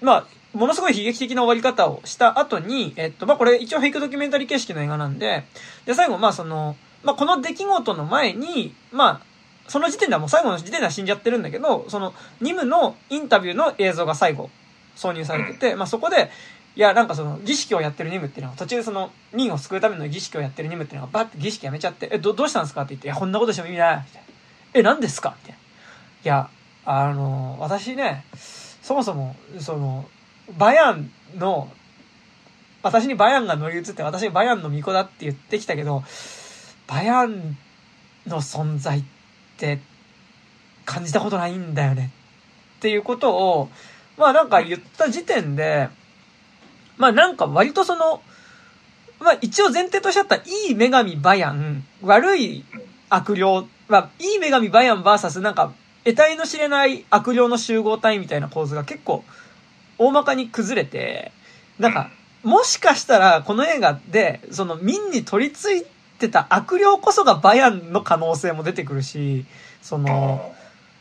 まあ、ものすごい悲劇的な終わり方をした後に、まあ、これ一応フェイクドキュメンタリー形式の映画なんで、で、最後、まあ、その、まあ、この出来事の前に、まあ、その時点ではもう最後の時点では死んじゃってるんだけど、その、ニムのインタビューの映像が最後、挿入されてて、まあ、そこで、いや、なんかその、儀式をやってるニムっていうのが、途中その、ミンを救うための儀式をやってるニムっていうのが、バッて儀式やめちゃって、どうしたんですかって言って、いや、こんなことしても意味ないみたいな。何ですかみたいな。いや、私ね、そもそも、その、バヤンの、私にバヤンが乗り移って、私にバヤンの巫女だって言ってきたけど、バヤンの存在って、感じたことないんだよね。っていうことを、まあなんか言った時点で、まあなんか割とその、まあ一応前提としてあったいい女神バヤン、悪い悪霊、まあいい女神バヤン VS なんか得体の知れない悪霊の集合体みたいな構図が結構大まかに崩れて、なんかもしかしたらこの映画でその民に取り付いってた悪霊こそがバヤンの可能性も出てくるし、その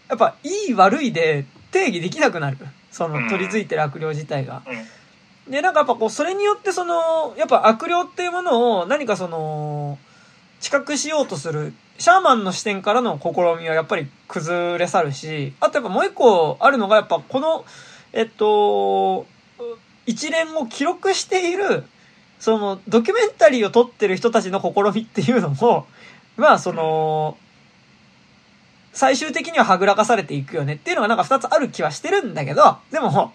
やっぱいい悪いで定義できなくなる、その取り付いてる悪霊自体が。でなんかやっぱこうそれによってそのやっぱ悪霊っていうものを何かその知覚しようとするシャーマンの視点からの試みはやっぱり崩れ去るし、あとやっぱもう一個あるのがやっぱこの一連を記録しているそのドキュメンタリーを撮ってる人たちの試みっていうのもまあその最終的にははぐらかされていくよねっていうのがなんか2つある気はしてるんだけど、でも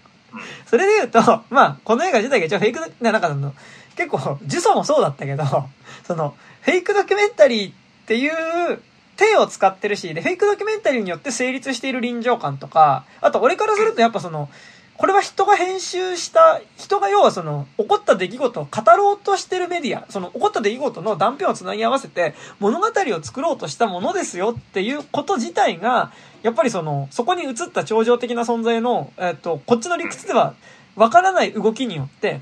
それで言うとまあこの映画自体が一応フェイクなんかの結構呪詛もそうだったけど、そのフェイクドキュメンタリーっていう手を使ってるし、でフェイクドキュメンタリーによって成立している臨場感とか、あと俺からするとやっぱそのこれは人が編集した人が要はその起こった出来事を語ろうとしてるメディア、その起こった出来事の断片をつなぎ合わせて物語を作ろうとしたものですよっていうこと自体がやっぱりそのそこに映った超常的な存在のこっちの理屈ではわからない動きによって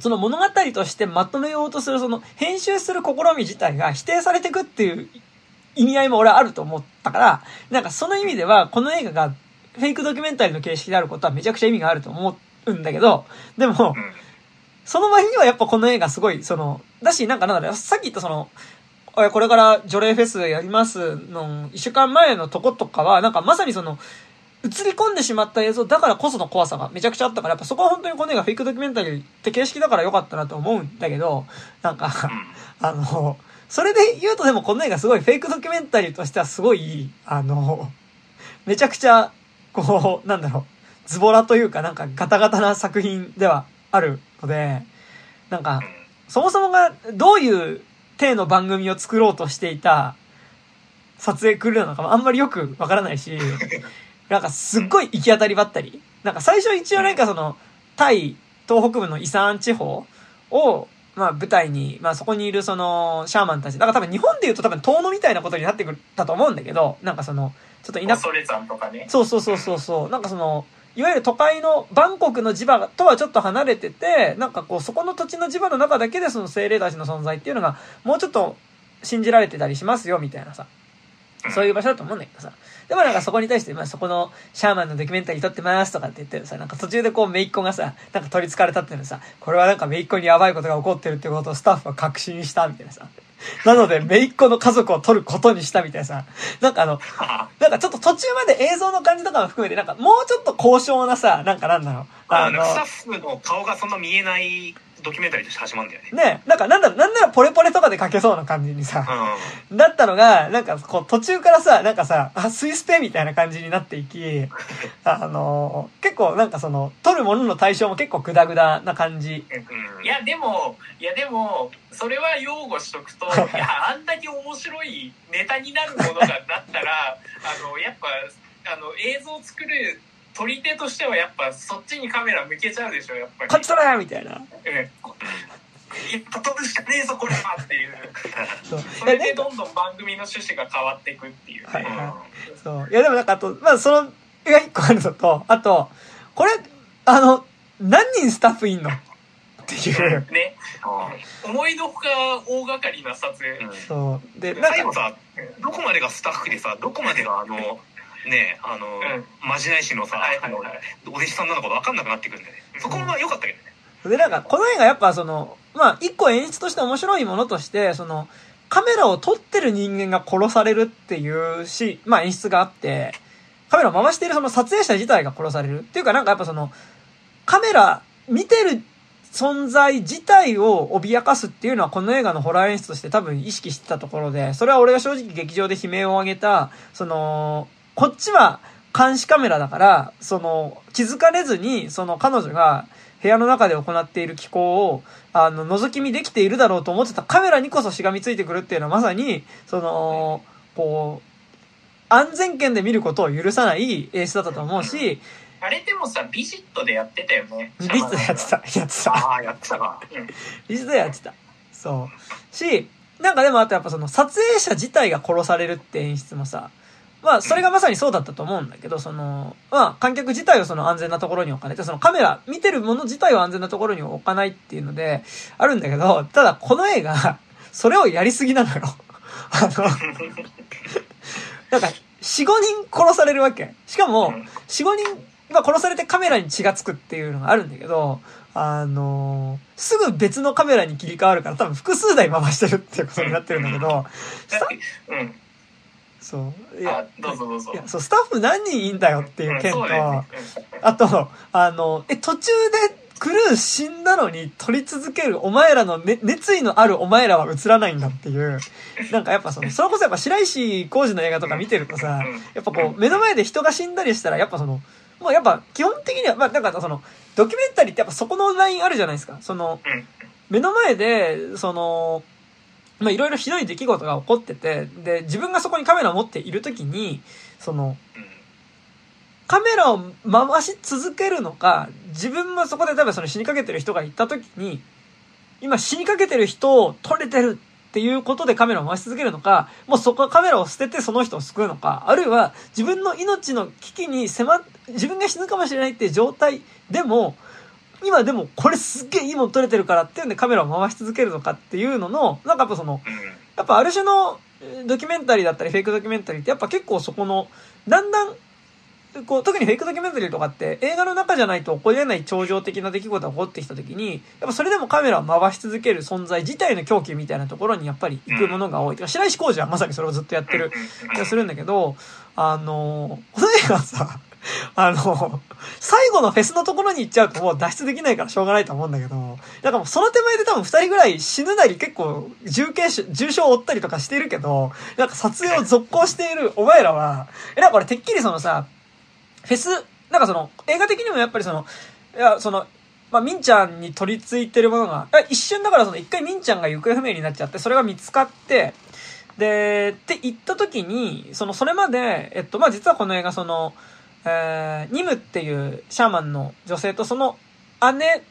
その物語としてまとめようとするその編集する試み自体が否定されていくっていう意味合いも俺はあると思ったから、なんかその意味ではこの映画がフェイクドキュメンタリーの形式であることはめちゃくちゃ意味があると思うんだけど、でもその割にはやっぱこの映画すごいそのだし、なんかなんだろう、さっき言ったそのこれから除霊フェスやりますの1週間前のとことかはなんかまさにその映り込んでしまった映像だからこその怖さがめちゃくちゃあったから、やっぱそこは本当にこの映画フェイクドキュメンタリーって形式だから良かったなと思うんだけど、なんかそれで言うとでもこの映画すごいフェイクドキュメンタリーとしてはすごいめちゃくちゃこうなんだろうズボラというかなんかガタガタな作品ではあるので、なんかそもそもがどういう体の番組を作ろうとしていた撮影クルーなのかもあんまりよくわからないし、なんかすっごい行き当たりばったり、なんか最初一応なんかそのタイ東北部のイサン地方をまあ舞台に、まあそこにいるそのシャーマンたち、だから多分日本で言うと多分遠野みたいなことになってくるたと思うんだけど、なんかそのちょっと田舎、恐山とかね、そうなんかそのいわゆる都会のバンコクの磁場とはちょっと離れてて、なんかこうそこの土地の磁場の中だけでその精霊たちの存在っていうのがもうちょっと信じられてたりしますよみたいなさ、そういう場所だと思うんだけどさ、でもなんかそこに対して、まあ、そこのシャーマンのドキュメンタリー撮ってますとかって言ってるさ、なんか途中でこう姪っ子がさ、なんか取り憑かれたっていうのさ、これはなんか姪っ子にやばいことが起こってるってことをスタッフは確信したみたいなさ、なので姪っ子の家族を撮ることにしたみたいなさ、なんかなんかちょっと途中まで映像の感じとかも含めてなんかもうちょっと高尚なさ、なんかなんだろう、スタッフの顔がそんな見えないドキュメンタリーとして始まるんだよね。ねえ、なんかなんならポレポレとかで書けそうな感じにさ、だったのがなんかこう途中からさ、なんかさあスイスペみたいな感じになっていき、結構なんかその撮るものの対象も結構グダグダな感じ。いやでもそれは擁護しとくと、いやあんだけ面白いネタになるものがだったらやっぱ映像作る撮り手としてはやっぱそっちにカメラ向けちゃうでしょ、やっぱりこっち撮れみたいな、一歩飛ぶしかねえぞこれはっていうそれでどんどん番組の趣旨が変わっていくっていう、そういやでもなんかあと、まあ、その絵が1個あるのと、あとこれ何人スタッフいんのっていうね、思いのほか大掛かりな撮影、そうで最後さ、どこまでがスタッフでさ、どこまでがねえまじない師のさ、お弟子さんなのか分かんなくなってくるんで、ね、そこは良かったけどね。でなんかこの映画やっぱそのまあ一個演出として面白いものとしてそのカメラを撮ってる人間が殺されるっていうまあ演出があって、カメラを回しているその撮影者自体が殺されるっていうか、なんかやっぱそのカメラ見てる存在自体を脅かすっていうのはこの映画のホラー演出として多分意識してたところで、それは俺が正直劇場で悲鳴を上げたそのこっちは監視カメラだから、その、気づかれずに、その彼女が部屋の中で行っている機構を、覗き見できているだろうと思ってたカメラにこそしがみついてくるっていうのはまさに、その、こう、安全圏で見ることを許さない演出だったと思うし、あれでもさ、ビジットでやってたよね。ビジットでやってた。ああ、やってたか。ビジットでやってた。そう。し、なんかでもあとやっぱその、撮影者自体が殺されるって演出もさ、まあ、それがまさにそうだったと思うんだけど、その、まあ、観客自体をその安全なところに置かないと、そのカメラ、見てるもの自体を安全なところに置かないっていうので、あるんだけど、ただこの映画、それをやりすぎなのよ。なんか 4,5 人殺されるわけ。しかも 4,5 人が殺されてカメラに血がつくっていうのがあるんだけど、すぐ別のカメラに切り替わるから多分複数台回してるっていうことになってるんだけど、うん、そういやどうぞどうぞ、いやそうスタッフ何人いいんだよっていう件と、あと途中でクルー死んだのに撮り続けるお前らの、ね、熱意のあるお前らは映らないんだっていう。なんかやっぱそれこそやっぱ白石浩二の映画とか見てるとさ、やっぱこう目の前で人が死んだりしたらやっぱもうやっぱ基本的には、まあなんかドキュメンタリーってやっぱそこのラインあるじゃないですか。目の前で、まあいろいろひどい出来事が起こってて、で、自分がそこにカメラを持っているときに、カメラを回し続けるのか、自分もそこで例えば死にかけてる人がいた時に、今死にかけてる人を撮れてるっていうことでカメラを回し続けるのか、もうそこはカメラを捨ててその人を救うのか、あるいは自分の命の危機に自分が死ぬかもしれないっていう状態でも、今でもこれすっげえいいもん撮れてるからっていうんでカメラを回し続けるのかっていうのの、なんかやっぱやっぱある種のドキュメンタリーだったりフェイクドキュメンタリーってやっぱ結構そこの、だんだんこう特にフェイクドキュメンタリーとかって映画の中じゃないと起こり得ない超常的な出来事が起こってきた時にやっぱそれでもカメラを回し続ける存在自体の狂気みたいなところにやっぱり行くものが多い。だから白石浩二はまさにそれをずっとやってる気がするんだけど、この映画さ最後のフェスのところに行っちゃうともう脱出できないからしょうがないと思うんだけど、だからその手前で多分2人ぐらい死ぬなり結構重傷を負ったりとかしているけど、なんか撮影を続行しているお前らはなんかこれてっきりフェス、なんか映画的にもやっぱりまあ、みんちゃんに取り付いてるものが、一瞬だから一回みんちゃんが行方不明になっちゃって、それが見つかって、で、って言った時に、それまで、まあ、実はこの映画ニムっていうシャーマンの女性とその姉、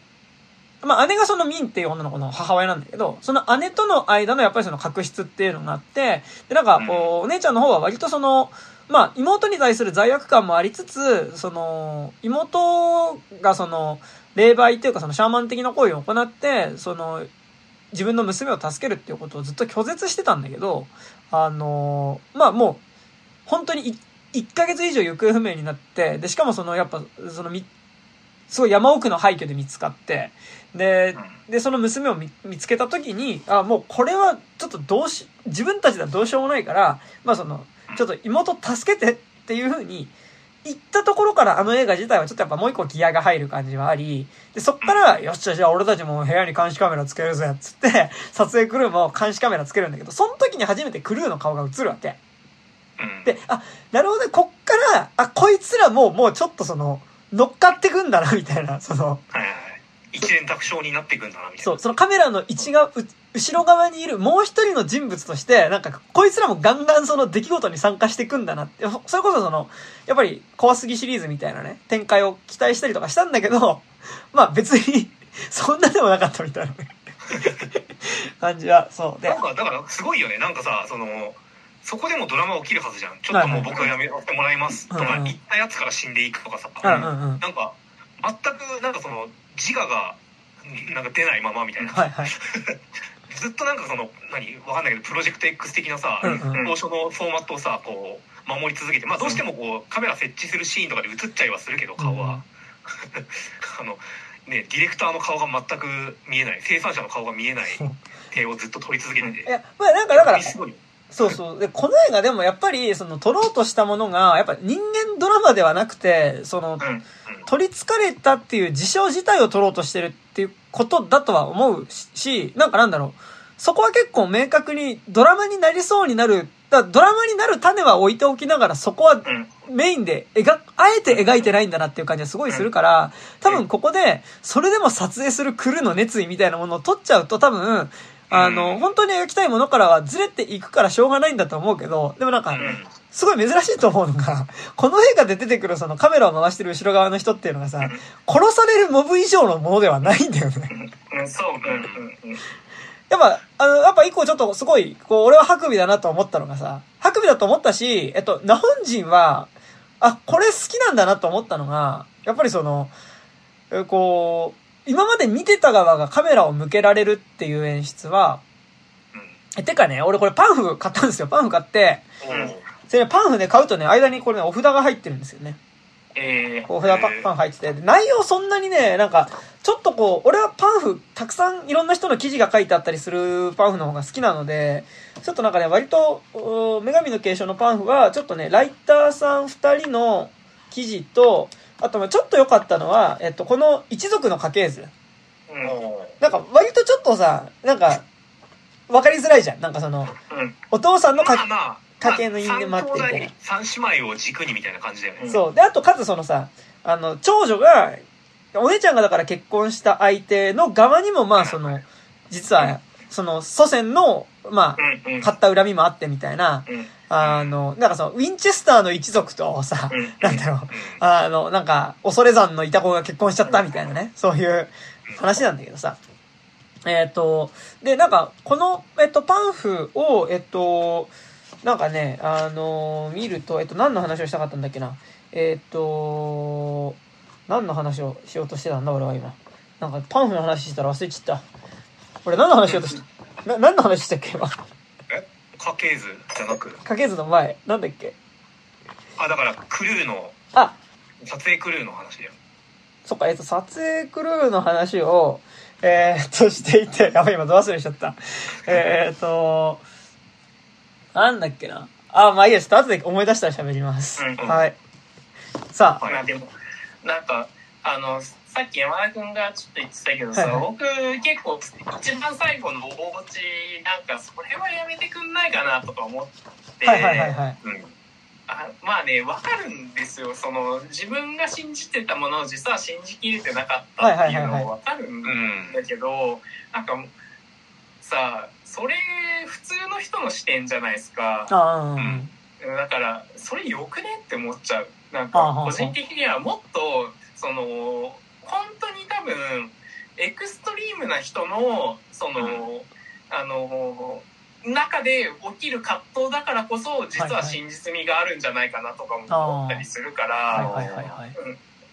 まあ、姉がミンっていう女の子の母親なんだけど、その姉との間のやっぱり確執っていうのがあって、で、なんかこう、お姉ちゃんの方は割とまあ、妹に対する罪悪感もありつつ、妹が霊媒というかシャーマン的な行為を行って、自分の娘を助けるっていうことをずっと拒絶してたんだけど、まあもう、本当に1ヶ月以上行方不明になって、で、しかもやっぱ、すごい山奥の廃墟で見つかって、で、その娘を見つけた時に、もうこれはちょっと自分たちではどうしようもないから、まあちょっと妹助けてっていう風に言ったところからあの映画自体はちょっとやっぱもう一個ギアが入る感じはあり、で、そっから、よっしゃ、じゃあ俺たちも部屋に監視カメラつけるぜ、つって、撮影クルーも監視カメラつけるんだけど、その時に初めてクルーの顔が映るわけ。で、なるほど、こっから、こいつらもうちょっと乗っかってくんだな、みたいな、一連卓上になっていくんだなみたいな。そう、カメラの位置が後ろ側にいるもう一人の人物として、なんかこいつらもガンガン出来事に参加していくんだなって、それこそやっぱり怖すぎシリーズみたいなね、展開を期待したりとかしたんだけど、まあ別にそんなでもなかったみたいな感じは、そうで。なんかだからすごいよね、なんかさ、そこでもドラマ起きるはずじゃん。ちょっともう僕はやめてもらいますとか言ったやつから死んでいくとかさ、なんか全くなんか自我がなんか出ないままみたいな、はいはい、ずっとなんかわかんないけどプロジェクト X 的なさ、当初のフォーマットをさこう守り続けて、まあどうしてもこうカメラ設置するシーンとかで映っちゃいはするけど顔は、ね、ディレクターの顔が全く見えない、生産者の顔が見えない手をずっと撮り続けてて、いやまあなんかだからそうそう。で、この映画でもやっぱり、撮ろうとしたものが、やっぱ人間ドラマではなくて、撮り憑かれたっていう事象自体を撮ろうとしてるっていうことだとは思うし、なんかなんだろう。そこは結構明確にドラマになりそうになる、ドラマになる種は置いておきながら、そこはメインであえて描いてないんだなっていう感じはすごいするから、多分ここで、それでも撮影するクルーの熱意みたいなものを撮っちゃうと多分、本当に描きたいものからはずれていくからしょうがないんだと思うけど、でもなんか、すごい珍しいと思うのが、この映画で出てくるカメラを回してる後ろ側の人っていうのがさ、殺されるモブ以上のものではないんだよね。そう。やっぱ一個ちょっとすごい、こう、俺はハクビだなと思ったのがさ、ハクビだと思ったし、日本人は、これ好きなんだなと思ったのが、やっぱりこう、今まで見てた側がカメラを向けられるっていう演出は、てかね、俺これパンフ買ったんですよ。パンフ買って、うん、それパンフね買うとね、間にこれねお札が入ってるんですよね。お札パン入ってて、内容そんなにね、なんかちょっとこう、俺はパンフたくさんいろんな人の記事が書いてあったりするパンフの方が好きなので、ちょっとなんかね割と女神の継承のパンフはちょっとねライターさん2人の記事と、あとちょっと良かったのは、この一族の家系図、なんか割とちょっとさ、なんか分かりづらいじゃん、なんかその、うん、お父さんの家系、まあまあ、家系の因縁もあってみたいな、三姉妹を軸にみたいな感じだよね、うん、そうで、あとかつそのさ、長女がお姉ちゃんがだから結婚した相手の側にもまあその実はその祖先のまあ買った恨みもあってみたいな、なんかそのウィンチェスターの一族とさ、なんだろう、なんか恐山のいた子が結婚しちゃったみたいなね、そういう話なんだけどさ、でなんかこのパンフをなんかね見ると何の話をしたかったんだっけな、何の話をしようとしてたんだ俺は今、なんかパンフの話したら忘れちゃった。俺何の話しようとした何の話したっけ今。家系図じゃなく。家系図の前なんだっけ。あ、だからクルーの、あ、撮影クルーの話だよ。そっか、撮影クルーの話をしていて、やばい今ど忘れしちゃった。なんだっけな。あ、まあいいです。後で思い出したら喋ります。うんうん、はい。さあ。まあでもなんかさっき山田くんがちょっと言ってたけどさ、はいはい、僕結構一番最後のおぼぼちなんかそれはやめてくんないかなとか思って、はいはいはいはい、うん、まあね分かるんですよ、その自分が信じてたものを実は信じきれてなかったっていうのを分かるんだけど、はいはいはいはい、なんかさそれ普通の人の視点じゃないですか、あ、うん、だからそれよくねって思っちゃう。なんか個人的にはもっとその本当に多分エクストリームな人のその、うん、中で起きる葛藤だからこそ実は真実味があるんじゃないかなとかも思ったりするから、はいはい、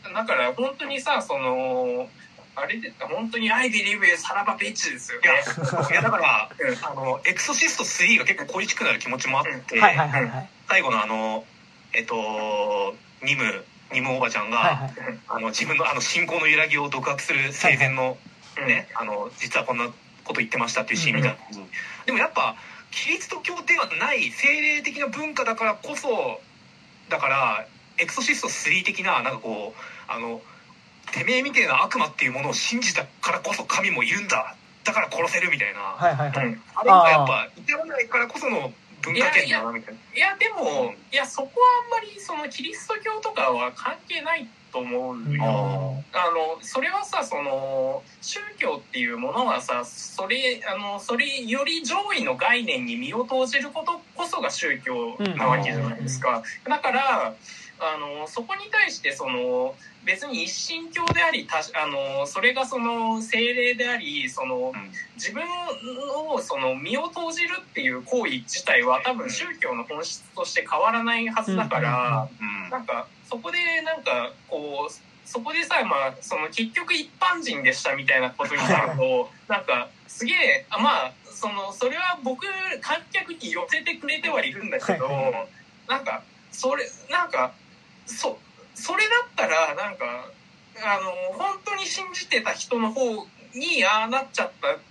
うん、だから本当にさそのあれで本当にアイビリブさらばベッチですよね。いやだからエクソシスト3が結構恋しくなる気持ちもあって、うん、はいはいはいはい、最後のニムおばちゃんが、はいはい、自分の信仰の揺らぎを独白する生前の、はいはい、ね、実はこんなこと言ってましたっていうシーンみたいな、うんうん、でもやっぱキリスト教ではない精霊的な文化だからこそ、だからエクソシスト3的ななんかこうてめえみたいな悪魔っていうものを信じたからこそ神もいるんだ、だから殺せるみたいな、はいはいはい、うん、あれがやっぱ至らないからこその文化圏だなみたいな。いやでもいやそこはあんまりそのキリスト教とかは関係ないと思うよ。それはさその宗教っていうものはさそれより上位の概念に身を投じることこそが宗教なわけじゃないですか、うん、だからそこに対してその別に一神教でありそれがその聖霊でありその自分をその身を投じるっていう行為自体は多分宗教の本質として変わらないはずだから、うん、なんかそこでなんかこうそこでさ、まあ、その結局一般人でしたみたいなことになるとなんかすげえ、まあそれは僕観客に寄せてくれてはいるんだけどなんかなんかそれだったらなんか本当に信じてた人の方にああなっちゃっ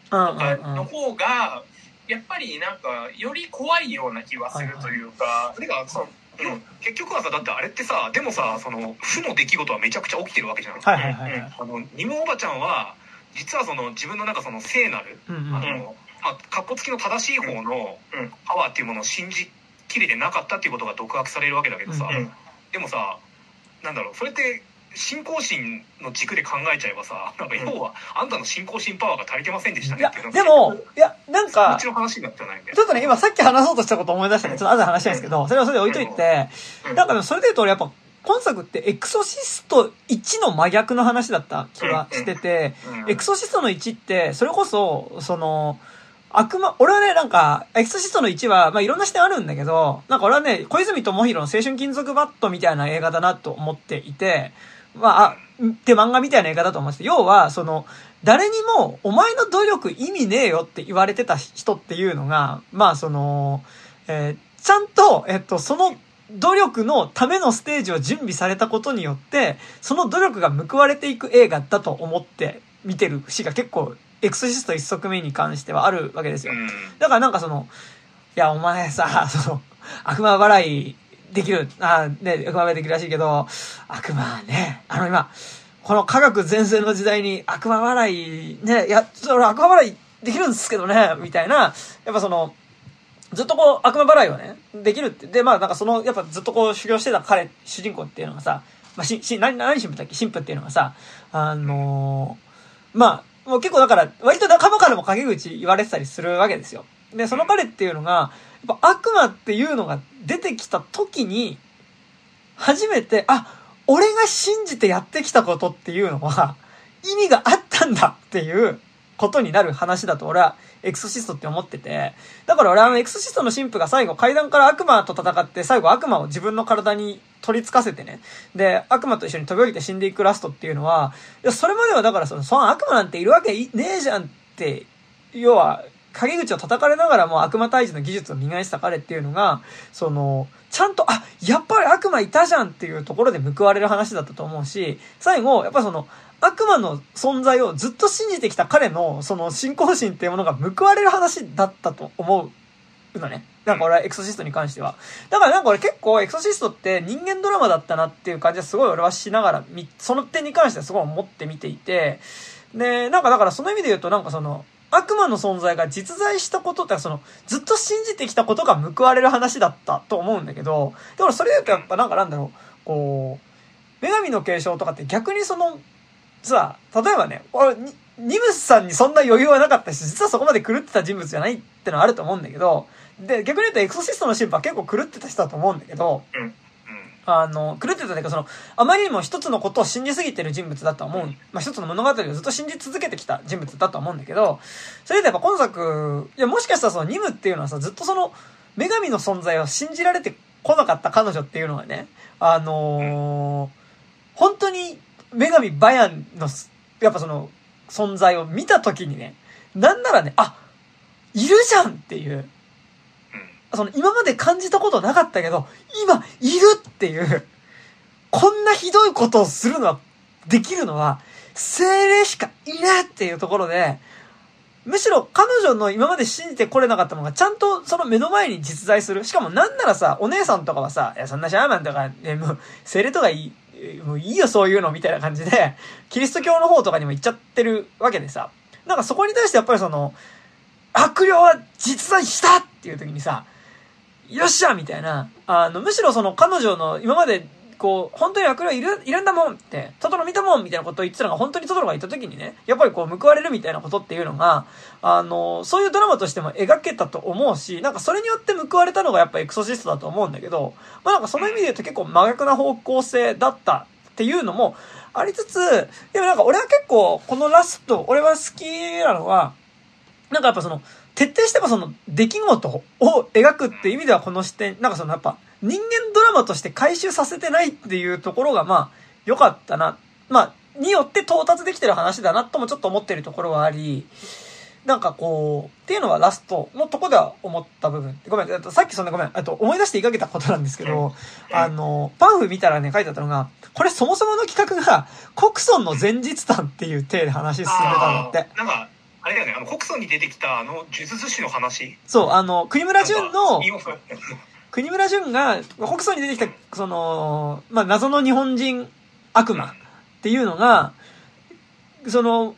たとかの方がやっぱりなんかより怖いような気はするというか、はいはい、うん、結局はさだってあれってさでもさその負の出来事はめちゃくちゃ起きてるわけじゃん、はいはいはいはい、ニムおばちゃんは実はその自分のなんかその聖なる、うんうん、まあ、かっこつきの正しい方のパワーっていうものを信じきれてなかったっていうことが独白されるわけだけどさ、うんうん、でもさなんだろうそれって信仰心の軸で考えちゃえばさなんか要はあんたの信仰心パワーが足りてませんでしたねっていうのが、いやでもいやなんかうちの話になってないんでちょっとね今さっき話そうとしたこと思い出したね、ちょっと後で話したんですけど、それはそれで置いといて、なんかそれで言うと俺やっぱ今作ってエクソシスト1の真逆の話だった気がしてて、エクソシストの1ってそれこそその俺はね、なんか、エクソシストの1は、まあ、いろんな視点あるんだけど、なんか俺はね、小泉智弘の青春金属バットみたいな映画だなと思っていて、まあ、って漫画みたいな映画だと思うんです。要はその誰にもお前の努力意味ねえよって言われてた人っていうのが、まあその、ちゃんと、その努力のためのステージを準備されたことによってその努力が報われていく映画だと思って見てる節が結構エクソシスト一作目に関してはあるわけですよ。だからなんかその、いやお前さ、その悪魔払いできる、ね、悪魔払いできるらしいけど、悪魔ね、今この科学全盛の時代に悪魔払いね、いやそれ悪魔払いできるんですけどねみたいな、やっぱそのずっとこう悪魔払いをねできるって、でまあなんかそのやっぱずっとこう修行してた彼主人公っていうのがさ、まあ何神父だっけ、神父っていうのがさ、まあもう結構だから割と仲間からも陰口言われてたりするわけですよ。でその彼っていうのがやっぱ悪魔っていうのが出てきた時に初めて、あ、俺が信じてやってきたことっていうのは意味があったんだっていうことになる話だと俺はエクソシストって思ってて、だから俺エクソシストの神父が最後階段から悪魔と戦って最後悪魔を自分の体に取りつかせてね、で悪魔と一緒に飛び降りて死んでいくラストっていうのは、いやそれまではだからその悪魔なんているわけねえじゃんって、要は陰口を叩かれながらも悪魔退治の技術を磨いてた彼っていうのが、そのちゃんと、あ、やっぱり悪魔いたじゃんっていうところで報われる話だったと思うし、最後やっぱその悪魔の存在をずっと信じてきた彼のその信仰心っていうものが報われる話だったと思うのね。なんか俺はエクソシストに関しては。だからなんか俺結構エクソシストって人間ドラマだったなっていう感じはすごい俺はしながら、その点に関してはすごい思って見ていて、で、なんかだからその意味で言うとなんかその、悪魔の存在が実在したことってずっと信じてきたことが報われる話だったと思うんだけど、でもそれだとやっぱなんかなんだろう、こう、女神の継承とかって逆にその、さあ、例えばね、俺、ニムスさんにそんな余裕はなかったし、実はそこまで狂ってた人物じゃないってのはあると思うんだけど、で、逆に言うとエクソシストの神父は結構狂ってた人だと思うんだけど、狂ってたんだけど、あまりにも一つのことを信じすぎてる人物だと思う。まあ、一つの物語をずっと信じ続けてきた人物だと思うんだけど、それでやっぱ今作、いや、もしかしたらそのニムっていうのはさ、ずっとその、女神の存在を信じられてこなかった彼女っていうのはね、本当に、女神バヤンの、やっぱその、存在を見たときにね、なんならね、あ、いるじゃんっていう、その今まで感じたことなかったけど、今、いるっていう、こんなひどいことをするのは、できるのは、精霊しかいないっていうところで、むしろ彼女の今まで信じてこれなかったものがちゃんとその目の前に実在する。しかもなんならさ、お姉さんとかはさ、いや、そんなシャーマンとか、もう、精霊とかもういいよそういうのみたいな感じでキリスト教の方とかにも行っちゃってるわけでさ、なんかそこに対してやっぱりその悪霊は実在したっていう時にさ、よっしゃみたいな、むしろその彼女の今までこう本当に悪霊いるんだもんって、トトロ見たもんみたいなことを言ってたのが、本当にトトロがいた時にね、やっぱりこう報われるみたいなことっていうのが、そういうドラマとしても描けたと思うし、なんかそれによって報われたのがやっぱエクソシストだと思うんだけど、まあなんかその意味で言うと結構真逆な方向性だったっていうのもありつつ、でもなんか俺は結構このラスト俺は好きなのは、なんかやっぱその徹底してもその出来事を描くっていう意味ではこの視点、なんかそのやっぱ人間ドラマとして回収させてないっていうところがまあ良かったな、まあによって到達できてる話だなともちょっと思ってるところはあり、なんかこうっていうのはラストのとこでは思った部分。ごめん、さっきそんなごめん、思い出して言いかけたことなんですけど、パンフ見たらね書いてあったのが、これそもそもの企画がコクソンの前日談っていう体で話進めたんだって。なんかあれだよね、コクソンに出てきた呪術師の話。そう、国村淳の国村淳が北総に出てきたその、まあ、謎の日本人悪魔っていうのが、その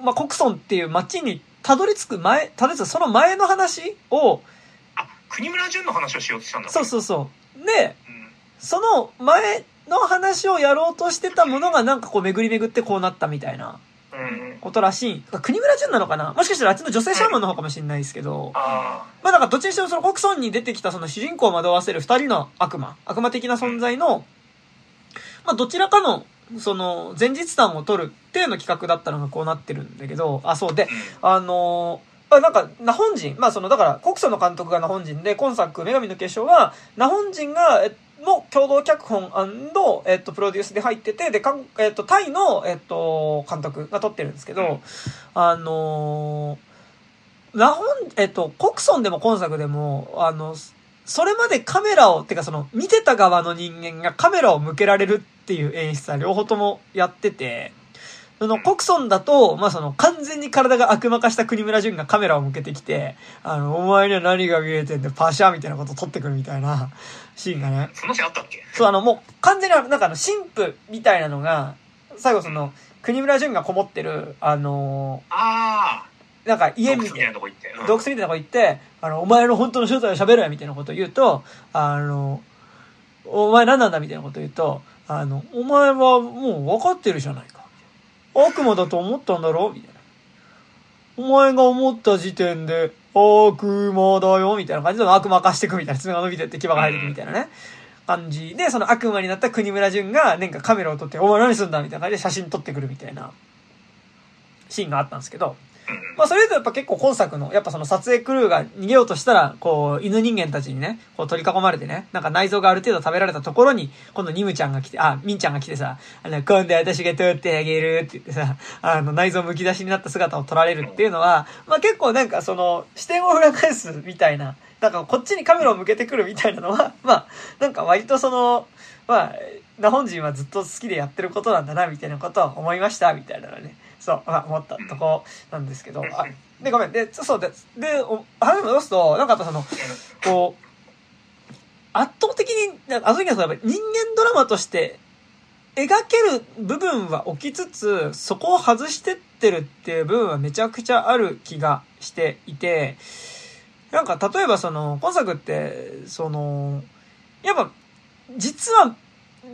まあ、国村っていう町にたどり着くその前の話を、あ、国村淳の話をしようとしたんだ。そうそうそう。で、その前の話をやろうとしてたものがなんかこう巡り巡ってこうなったみたいなことらしい。国村淳なのかな、もしかしたらあっちの女性シャーマンの方かもしれないですけど、まあなんかどっちにしてもそのコクソンに出てきたその主人公を惑わせる二人の悪魔的な存在の、まあどちらかのその前日談を取るっていうの企画だったのがこうなってるんだけど、あ、そうで、なんかナホンジン、まあそのだからコクソンの監督がナホンジンで、今作女神の継承はナホンジンがも共同脚本&、プロデュースで入ってて、で、タイの、監督が撮ってるんですけど、うん、コクソンでも今作でも、それまでカメラを、てかその、見てた側の人間がカメラを向けられるっていう演出は両方ともやってて、コクソンだと、まあ、その、完全に体が悪魔化した国村淳がカメラを向けてきて、お前には何が見えてんでパシャみたいなことを撮ってくるみたいなシーンがね。そんなシーンあったっけ？そう、もう、完全に、なんか神父みたいなのが、最後その、国村淳がこもってる、なんか家みたいなとこ行って、洞窟みたいなとこ行って、お前の本当の正体を喋るやみたいなことを言うと、お前何なんだみたいなことを言うと、お前はもう分かってるじゃないか。悪魔だと思ったんだろみたいな。お前が思った時点で、悪魔だよみたいな感じで悪魔化していくみたいな。爪が伸びてって牙が生えてくみたいなね。感じで、その悪魔になった国村淳が、なんかカメラを撮って、お前何すんだみたいな感じで写真撮ってくるみたいなシーンがあったんですけど、まあそれとやっぱ結構今作の、やっぱその撮影クルーが逃げようとしたら、こう、犬人間たちにね、こう取り囲まれてね、なんか内臓がある程度食べられたところに、今度ミンちゃんが来てさ、今度私が取ってあげるって言ってさ、内臓むき出しになった姿を撮られるっていうのは、まあ結構なんかその、視点を裏返すみたいな、なんかこっちにカメラを向けてくるみたいなのは、まあ、なんか割とその、まあ、日本人はずっと好きでやってることなんだな、みたいなことを思いました、みたいなのね。そう、思ったとこなんですけど。あ、で、ごめん。で、そうで、話戻すと、なんかその、こう、圧倒的に、あの時はやっぱり人間ドラマとして描ける部分は起きつつ、そこを外してってるっていう部分はめちゃくちゃある気がしていて、なんか例えばその、今作って、その、やっぱ、実は、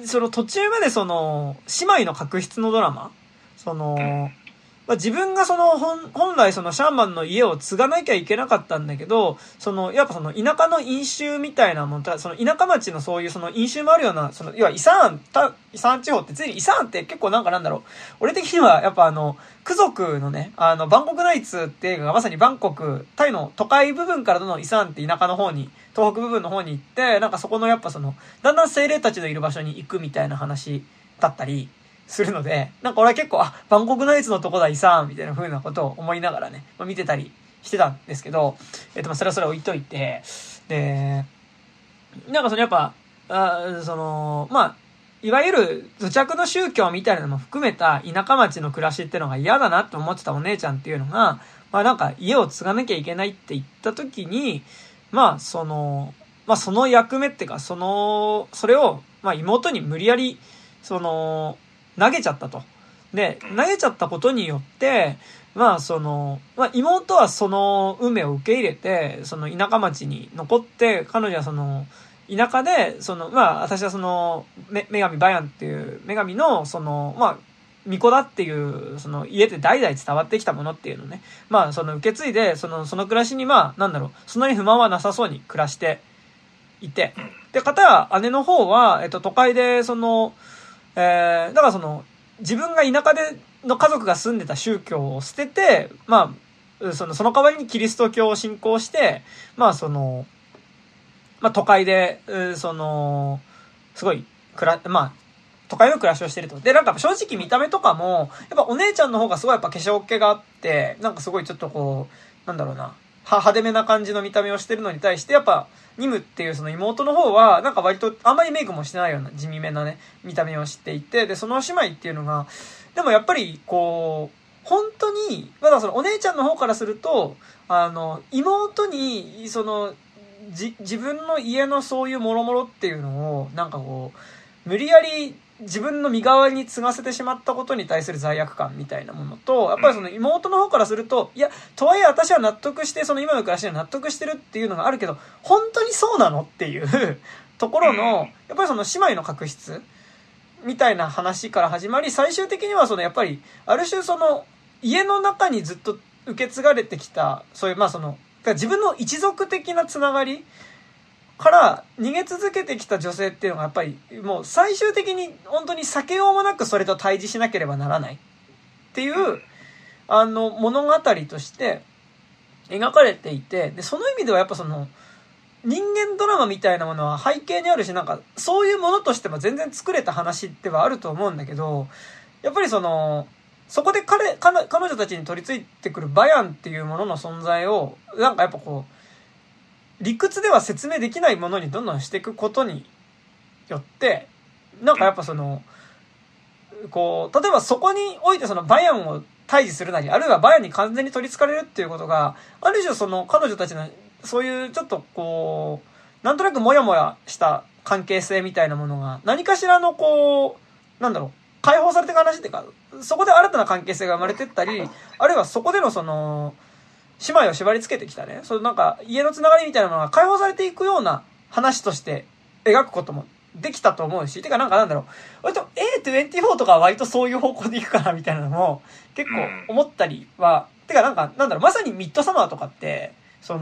その途中までその、姉妹の確執のドラマその、まあ、自分がその本来そのシャーマンの家を継がなきゃいけなかったんだけど、その、やっぱその田舎の飲酒みたいなもん、その田舎町のそういうその飲酒もあるような、その、要は伊佐安地方って、ついに伊佐安って結構なんかなんだろう。俺的にはやっぱクゾクのね、バンコクナイツって映画がまさにバンコク、タイの都会部分からどんどん伊佐安って田舎の方に、東北部分の方に行って、なんかそこのやっぱその、だんだん精霊たちのいる場所に行くみたいな話だったり、するので、なんか俺は結構、バンコクナイツのとこだ、イサーンみたいな風なことを思いながらね、まあ、見てたりしてたんですけど、まあそれはそれ置いといて、で、なんかそのやっぱ、まあ、いわゆる土着の宗教みたいなのも含めた田舎町の暮らしってのが嫌だなって思ってたお姉ちゃんっていうのが、まあなんか家を継がなきゃいけないって言った時に、まあその役目っていうか、それを、まあ妹に無理やり、投げちゃったと。で、投げちゃったことによって、まあ妹はその運命を受け入れて、その田舎町に残って、彼女はその田舎で、まあ私はその、女神バヤンっていう女神の、まあ、巫女だっていう、家で代々伝わってきたものっていうのね。まあ受け継いで、その暮らしにまあ、なんだろう、そんなに不満はなさそうに暮らしていて。で、片や姉の方は、都会でだから自分が田舎での家族が住んでた宗教を捨てて、まあ、その代わりにキリスト教を信仰して、まあまあ都会で、すごい、まあ、都会の暮らしをしてると。で、なんか正直見た目とかも、やっぱお姉ちゃんの方がすごいやっぱ化粧気があって、なんかすごいちょっとこう、なんだろうな。派手めな感じの見た目をしてるのに対して、やっぱ、ニムっていうその妹の方は、なんか割とあんまりメイクもしてないような地味めなね、見た目をしていて、で、その姉妹っていうのが、でもやっぱり、こう、本当に、まだお姉ちゃんの方からすると、妹に、自分の家のそういうもろもろっていうのを、なんかこう、無理やり、自分の身代わりに継がせてしまったことに対する罪悪感みたいなものと、やっぱり妹の方からすると、いや、とはいえ私は納得して、今の暮らしには納得してるっていうのがあるけど、本当にそうなのっていうところの、やっぱり姉妹の確執みたいな話から始まり、最終的にはやっぱり、ある種家の中にずっと受け継がれてきた、そういう、まあ自分の一族的なつながり、から逃げ続けてきた女性っていうのがやっぱりもう最終的に本当に避けようもなくそれと対峙しなければならないっていう物語として描かれていて、でその意味ではやっぱ人間ドラマみたいなものは背景にあるし、なんかそういうものとしても全然作れた話ではあると思うんだけど、やっぱりそこで彼女たちに取り付いてくるバヤンっていうものの存在を、なんかやっぱ理屈では説明できないものにどんどんしていくことによって、なんかやっぱ例えばそこにおいてバヤンを対峙するなり、あるいはバヤンに完全に取り憑かれるっていうことが、ある種彼女たちのそういうちょっとなんとなくモヤモヤした関係性みたいなものが、何かしらの解放されていく話っていうか、そこで新たな関係性が生まれてったり、あるいはそこでの姉妹を縛り付けてきたね、なんか家のつながりみたいなものが解放されていくような話として描くこともできたと思うし、てか割と A24 とかは割とそういう方向でいくかなみたいなのも結構思ったりは、てかまさにミッドサマーとかって、得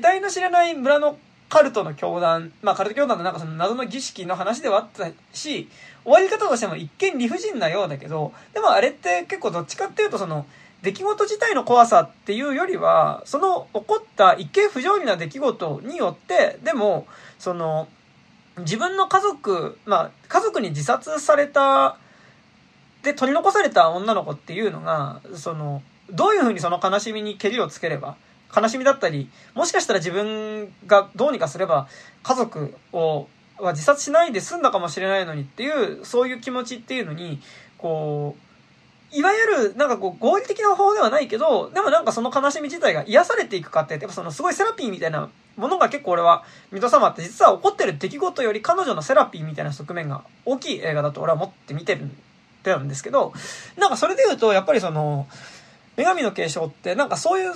体の知れない村のカルトの教団、カルト教団の謎の儀式の話ではあったし、終わり方としても一見理不尽なようだけど、でもあれって結構どっちかっていうと出来事自体の怖さっていうよりは、起こった一見不条理な出来事によって、でも、自分の家族、家族に自殺された、で、取り残された女の子っていうのが、どういうふうにその悲しみにけりをつければ、悲しみだったり、もしかしたら自分がどうにかすれば、家族は自殺しないで済んだかもしれないのにっていう、そういう気持ちっていうのに、いわゆる、合理的な方法ではないけど、でもその悲しみ自体が癒されていく過程って、やっぱすごいセラピーみたいなものが結構俺は、ミト様って実は起こってる出来事より彼女のセラピーみたいな側面が大きい映画だと俺は思って見てるんですけど、それで言うと、やっぱり女神の継承って、そういう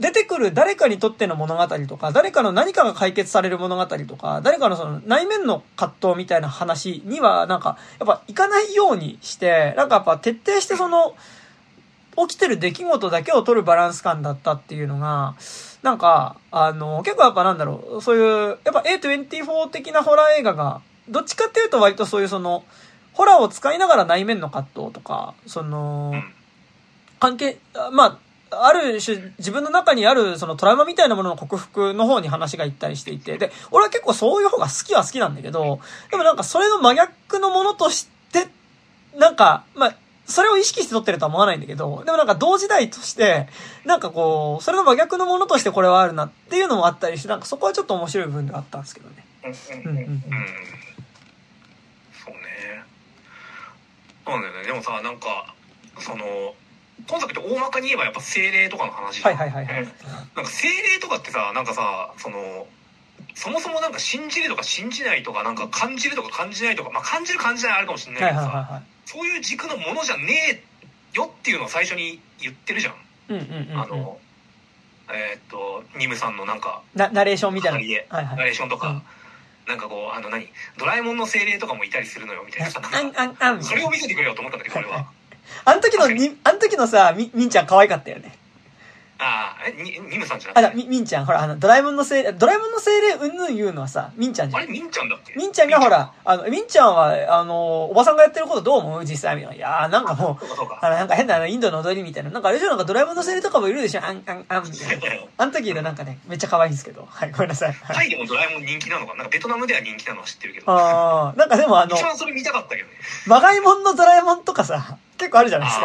出てくる誰かにとっての物語とか、誰かの何かが解決される物語とか、誰かの内面の葛藤みたいな話には、やっぱいかないようにして、やっぱ徹底して起きてる出来事だけを取るバランス感だったっていうのが、結構やっぱそういう、やっぱ A24 的なホラー映画が、どっちかっていうと割とそういうホラーを使いながら内面の葛藤とか、関係、ある種、自分の中にある、トラウマみたいなものの克服の方に話が行ったりしていて、で、俺は結構そういう方が好きは好きなんだけど、でもそれの真逆のものとして、それを意識して撮ってるとは思わないんだけど、でも同時代として、それの真逆のものとしてこれはあるなっていうのもあったりして、そこはちょっと面白い部分ではあったんですけどね。そうね。そうだよね。でもさ、今作って大まかに言えばやっぱ精霊とかの話じゃん。精霊とかってさ、そもそも信じるとか信じないとか、感じるとか感じないとか、感じる感じないあるかもしれないけどさ、そういう軸のものじゃねえよっていうのを最初に言ってるじゃん。ニムさんのナレーションみたいな。ナレーションとか。ドラえもんの精霊とかもいたりするのよみたいな。それを見せてくれよと思ったんだけど、これは。あの時のさ、みんちゃん可愛かったよね。ニムさんじゃなくて。みんちゃん、ドラえもんの精霊、うんぬん言うのはさ、みんちゃんじゃん。あれ、みんちゃんだっけ？みんちゃんがみんちゃんは、おばさんがやってることどう思う？実際みたいな。いやー、変なインドの踊りみたいな。あれじゃドラえもんの精霊とかもいるでしょ？みたいな。あの時のめっちゃ可愛いんですけど。はい、ごめんなさい。タイでもドラえもん人気なのかな？ベトナムでは人気なのは知ってるけど。でも一番それ見たかったけどね。まがいもんのドラえもんとかさ、結構あるじゃないです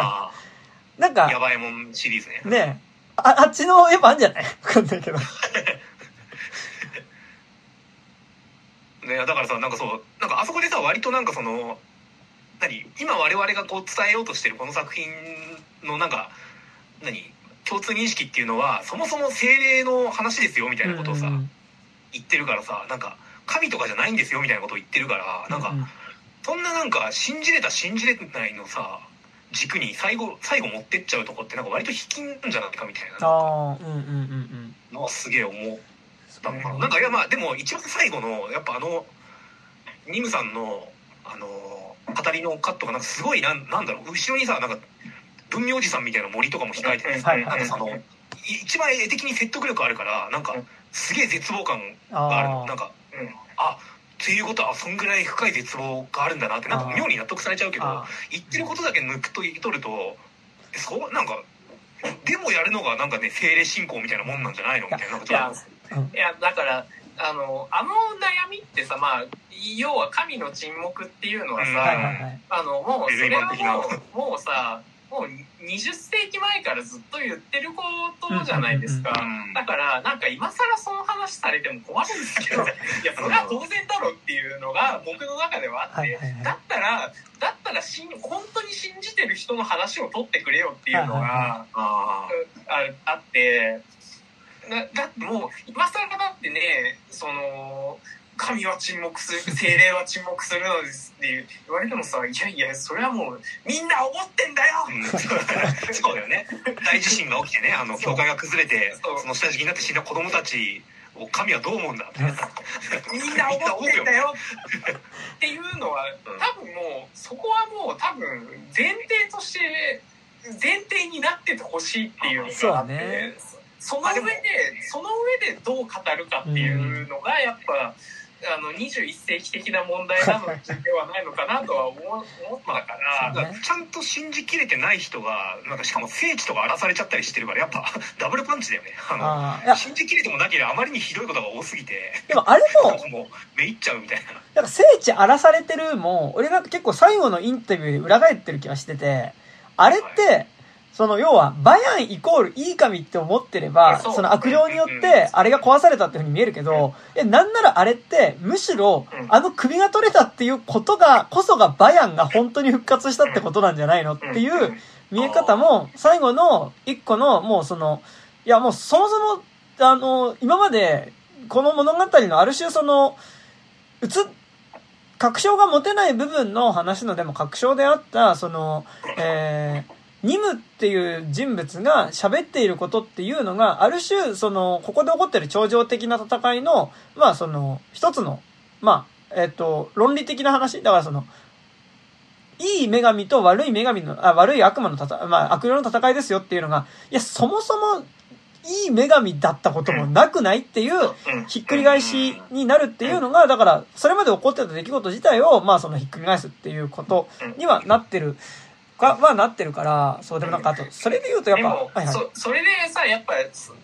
か。やばいもんシリーズね。ねえ。あっちのやっぱあるんじゃない？わかんないけど。ね、だからさ、あそこでさ、割と今我々が伝えようとしてるこの作品の共通認識っていうのは、そもそも精霊の話ですよみたいなことをさ、言ってるからさ、神とかじゃないんですよみたいなことを言ってるから、そんな信じれた信じれないのさ。軸に最後持ってっちゃうとこって割と引きんじゃないかみたいなのはすげえ思ったのかな。いやでも一番最後のやっぱニムさんの語りのカットがすごい後ろにさ文明寺さんみたいな森とかも控えてて一番絵的に説得力あるからすげえ絶望感があるの。っていうことはそんぐらい深い絶望があるんだなって妙に納得されちゃうけど、言ってることだけ抜くと言いとると、でもやるのが精霊信仰みたいなもんなんじゃないのみたいなこと。いやだからあの悩みってさ、まあ要は神の沈黙っていうのはさ、もうそれはもうさもう20世紀前からずっと言ってることじゃないですか。だからなんか今更その話されても困るんですけど、いやそれは当然だろっていうのが僕の中ではあって、だったら本当に信じてる人の話を取ってくれよっていうのがあって、だってもう今更だってね、その神は沈黙する、精霊は沈黙するのですって言われてもさ、いやいやそれはもうみんな思ってんだよ、そうだよね。大地震が起きてね、教会が崩れて その下敷きになって死んだ子供たちを神はどう思うんだってみんな思ってんだよっていうのは、多分もうそこはもう多分前提になっててほしいっていうのがあって、その上でどう語るかっていうのがやっぱ21世紀的な問題なのではないのかなとは思ったから、ね、ちゃんと信じきれてない人がなんかしかも聖地とか荒らされちゃったりしてるから、やっぱダブルパンチだよね。信じきれてもなければあまりにひどいことが多すぎて、でもあれもめいっちゃうみたいな。なんか聖地荒らされてるも俺なんか結構最後のインタビューで裏返ってる気がしてて、あれって、はい、その要はバヤンイコールいい神って思ってれば、その悪霊によってあれが壊されたっていう風に見えるけど、なんならあれってむしろあの首が取れたっていうことがこそがバヤンが本当に復活したってことなんじゃないのっていう見え方も最後の一個のもうそのいやもうそもそも今までこの物語のある種その確証が持てない部分の話のでも確証であったそのニムっていう人物が喋っていることっていうのがある種そのここで起こってる超常的な戦いのまあその一つのまあ論理的な話だから、そのいい女神と悪い女神の悪い悪魔のまあ悪霊の戦いですよっていうのが、いやそもそもいい女神だったこともなくないっていうひっくり返しになるっていうのが、だからそれまで起こってた出来事自体をまあそのひっくり返すっていうことにはなってる。はなってるから、そうでもなんかあとそれで言うとやっぱでも、はいはい、それでさやっぱ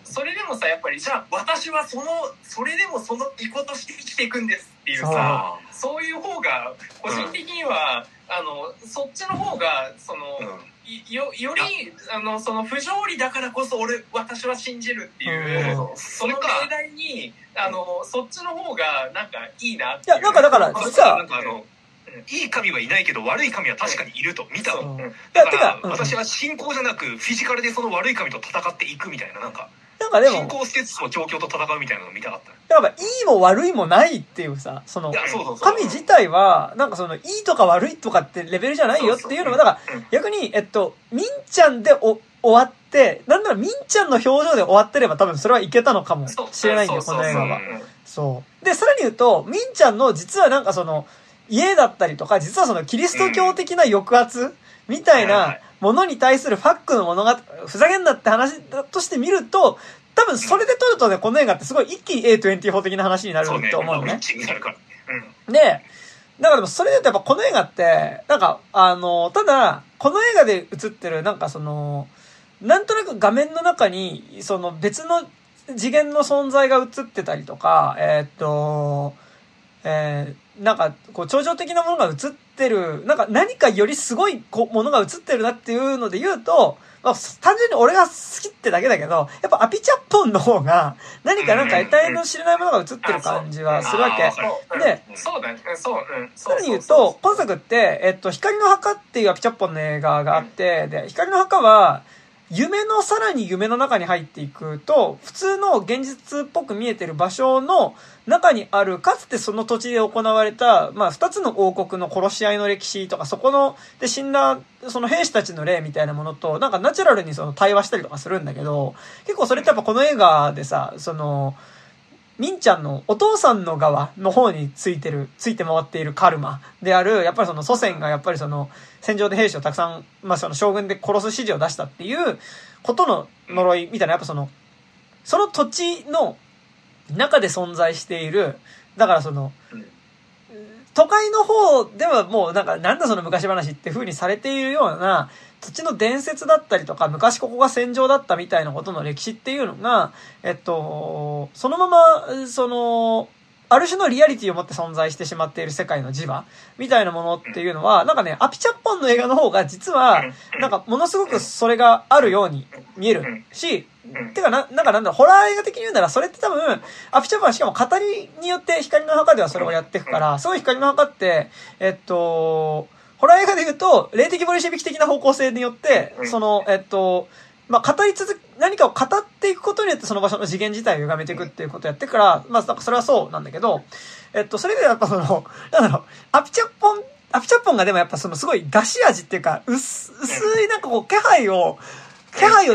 それでもさやっぱりじゃあ私はそれでもその意向として生きていくんですっていうさ、そういう方が個人的には、そっちの方がその、よりその不条理だからこそ私は信じるっていう、その命題にそっちの方がなんかいいなっていう。いやなんかだから実はいい神はいないけど悪い神は確かにいると見たの。だから私は信仰じゃなくフィジカルでその悪い神と戦っていくみたいな、なんかでも信仰施設の状況と戦うみたいなのを見たかった。だからいいも悪いもないっていうさ、その神自体はなんかそのいいとか悪いとかってレベルじゃないよっていうのは、だから逆にみんちゃんで終わってなんならみんちゃんの表情で終わってれば多分それはいけたのかもしれないんだよこの映画は。そうでさらに言うとみんちゃんの実はなんかその家だったりとか、実はそのキリスト教的な抑圧みたいなものに対するファックの物語、ふざけんなって話だとして見ると、多分それで撮るとね、この映画ってすごい一気に A24 的な話になると思うのね。で、だからでもそれでやっぱこの映画って、なんかただ、この映画で映ってるなんかその、なんとなく画面の中に、その別の次元の存在が映ってたりとか、なんかこう超常的なものが映ってる、なんか何かよりすごいものが映ってるなっていうので言うと、まあ、単純に俺が好きってだけだけど、やっぱアピチャッポンの方がなんか得体の知れないものが映ってる感じはするわけ。で、そうだね、さらに言うと今作って光の墓っていうアピチャッポンの映画があって、で光の墓は夢のさらに夢の中に入っていくと、普通の現実っぽく見えてる場所の中にある、かつてその土地で行われた、まあ、二つの王国の殺し合いの歴史とか、そこの、で死んだ、その兵士たちの霊みたいなものと、なんかナチュラルにその対話したりとかするんだけど、結構それってやっぱこの映画でさ、その、みんちゃんのお父さんの側の方について回っているカルマである、やっぱりその祖先がやっぱりその戦場で兵士をたくさん、まあその将軍で殺す指示を出したっていうことの呪いみたいな、やっぱその土地の中で存在している、だからその、都会の方ではもうなんかなんだその昔話って風にされているような、土地の伝説だったりとか、昔ここが戦場だったみたいなことの歴史っていうのが、そのまま、ある種のリアリティを持って存在してしまっている世界の磁場みたいなものっていうのは、なんかね、アピチャッポンの映画の方が実は、なんかものすごくそれがあるように見えるし、てかなんだろう、ホラー映画的に言うなら、それって多分、アピチャッポンはしかも語りによって光の墓ではそれをやっていくから、そういう光の墓って、ホラー映画で言うと、霊的ボリシェビキ的な方向性によって、何かを語っていくことによってその場所の次元自体を歪めていくっていうことをやってから、まあ、なんかそれはそうなんだけど、それでやっぱアピチャッポンがでもやっぱすごい出し味っていうか、薄いなんかこう気配を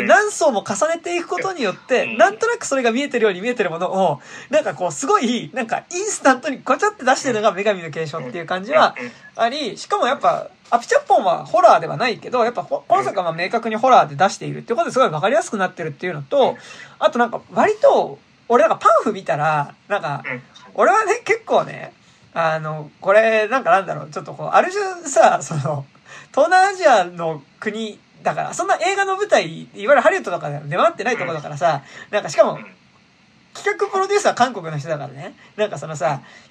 何層も重ねていくことによって、なんとなくそれが見えてるように見えてるものを、なんかこうすごい、なんかインスタントにごちゃって出してるのが女神の継承っていう感じはあり、しかもやっぱ、アピチャッポンはホラーではないけど、やっぱ今作はまあ明確にホラーで出しているっていうことですごい分かりやすくなってるっていうのと、あとなんか割と、俺なんかパンフ見たら、なんか、俺はね、結構ね、これなんかなんだろう、ちょっとこう、ある種さ、東南アジアの国、だから、そんな映画の舞台、いわゆるハリウッドとかでは出回ってないところだからさ、なんかしかも、企画プロデューサー韓国の人だからね、なんか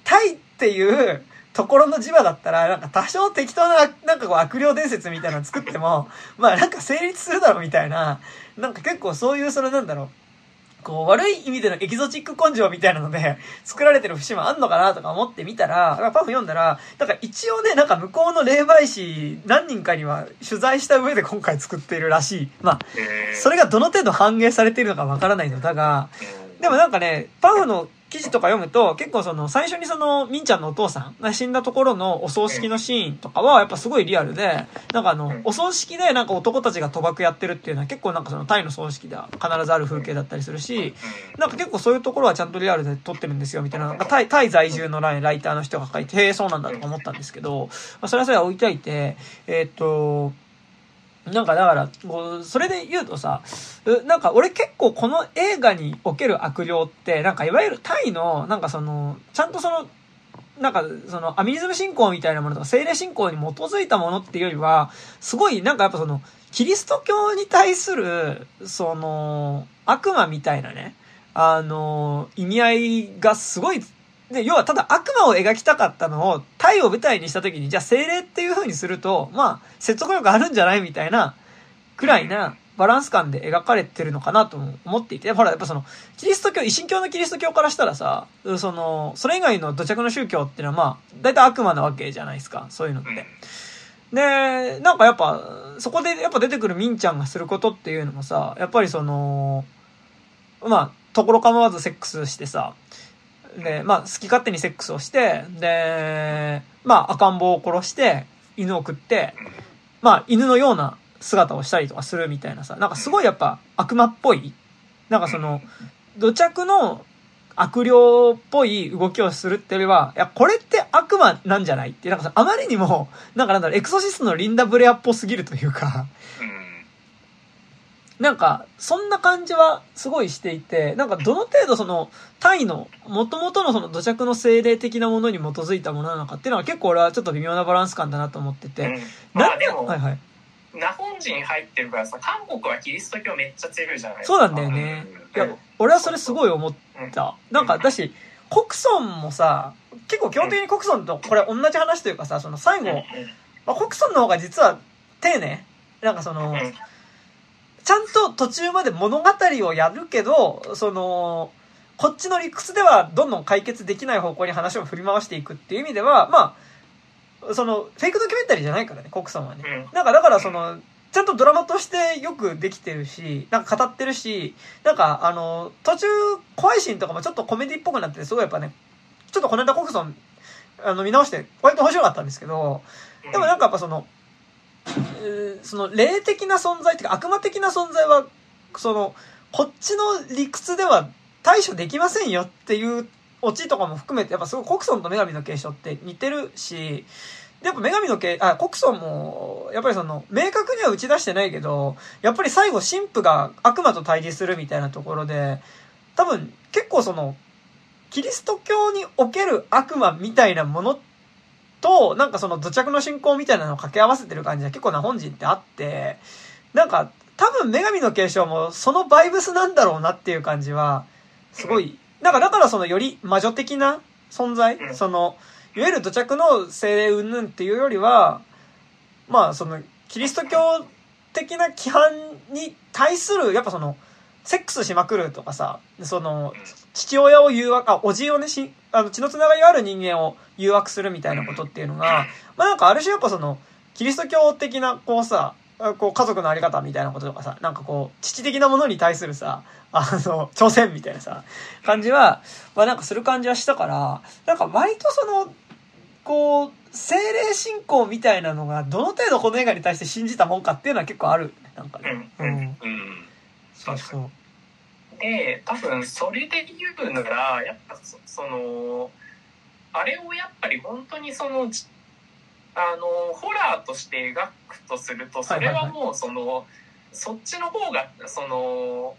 タイっていうところの磁場だったら、なんか多少適当な、なんかこう悪霊伝説みたいなの作っても、まあなんか成立するだろうみたいな、なんか結構そういう、なんだろう、こう悪い意味でのエキゾチック根性みたいなので作られてる節もあんのかなとか思ってみたら、パフ読んだら、なんか一応ね、なんか向こうの霊媒師何人かには取材した上で今回作っているらしい。まあ、それがどの程度反映されているのかわからないのだが、でもなんかね、パフの記事とか読むと、結構最初にみんちゃんのお父さんが死んだところのお葬式のシーンとかは、やっぱすごいリアルで、なんかお葬式でなんか男たちが賭博やってるっていうのは結構なんかタイの葬式では必ずある風景だったりするし、なんか結構そういうところはちゃんとリアルで撮ってるんですよみたいな、なんかタイ在住のライターの人が書いて、へえ、そうなんだとか思ったんですけど、まあ、それはそれは置いておいて、なんかだから、それで言うとさ、なんか俺結構この映画における悪霊って、なんかいわゆるタイの、なんかちゃんとなんかアミニズム信仰みたいなものとか、精霊信仰に基づいたものっていうよりは、すごいなんかやっぱキリスト教に対する、悪魔みたいなね、意味合いがすごい、で、要はただ悪魔を描きたかったのをタイを舞台にした時に、じゃあ精霊っていう風にすると、まあ、説得力あるんじゃないみたいな、くらいなバランス感で描かれてるのかなと思っていて、ほら、やっぱキリスト教、一神教のキリスト教からしたらさ、それ以外の土着の宗教っていうのはまあ、だいたい悪魔なわけじゃないですか、そういうのって。で、なんかやっぱ、そこでやっぱ出てくるミンちゃんがすることっていうのもさ、やっぱりまあ、ところ構わずセックスしてさ、で、まあ、好き勝手にセックスをして、で、まあ、赤ん坊を殺して、犬を食って、まあ、犬のような姿をしたりとかするみたいなさ、なんかすごいやっぱ悪魔っぽい、なんか土着の悪霊っぽい動きをするってよりは、いや、これって悪魔なんじゃないって、なんかあまりにも、なんかなんだろう、エクソシストのリンダ・ブレアっぽすぎるというか、なんか、そんな感じはすごいしていて、なんかどの程度タイの元々の土着の精霊的なものに基づいたものなのかっていうのは結構俺はちょっと微妙なバランス感だなと思ってて。まあでも、はいはい。ナホン人入ってるからさ、韓国はキリスト教めっちゃ強いじゃないですか。そうなんだよね。いや、俺はそれすごい思った。なんかだし、コクソンもさ、結構基本的にコクソンとこれ同じ話というかさ、最後、まあ、コクソンの方が実は丁寧。なんかちゃんと途中まで物語をやるけど、こっちの理屈ではどんどん解決できない方向に話を振り回していくっていう意味では、まあ、フェイクドキュメンタリーじゃないからね、コクさんはね。なんかだからちゃんとドラマとしてよくできてるし、なんか語ってるし、なんか途中怖いシーンとかもちょっとコメディっぽくなってて、すごいやっぱね、ちょっとこの間コクさん、見直して、割と面白かったんですけど、でもなんかやっぱ霊的な存在っていうか悪魔的な存在はこっちの理屈では対処できませんよっていうオチとかも含めて、やっぱすごいコクソンと女神の継承って似てるし、でやっぱコクソンもやっぱり明確には打ち出してないけど、やっぱり最後神父が悪魔と対峙するみたいなところで、多分結構キリスト教における悪魔みたいなものと、なんかその土着の信仰みたいなのを掛け合わせてる感じが結構な本人ってあって、なんか多分女神の継承もそのバイブスなんだろうなっていう感じは、すごい、なんかだからそのより魔女的な存在、その、いわゆる土着の精霊云々っていうよりは、まあその、キリスト教的な規範に対する、やっぱその、セックスしまくるとかさ、その、父親を誘惑、おじをね、血のつながりがある人間を誘惑するみたいなことっていうのが、まあなんかある種やっぱその、キリスト教的な、こうさ、こう家族のあり方みたいなこととかさ、なんかこう、父的なものに対するさ、挑戦みたいなさ、感じは、まあなんかする感じはしたから、なんか割とその、こう、精霊信仰みたいなのが、どの程度この映画に対して信じたもんかっていうのは結構ある。なんかね。そうそう。で多分それで言うならやっぱそのあれをやっぱり本当にそのホラーとして描くとするとそれはもうその、はいはいはい、そっちの方がその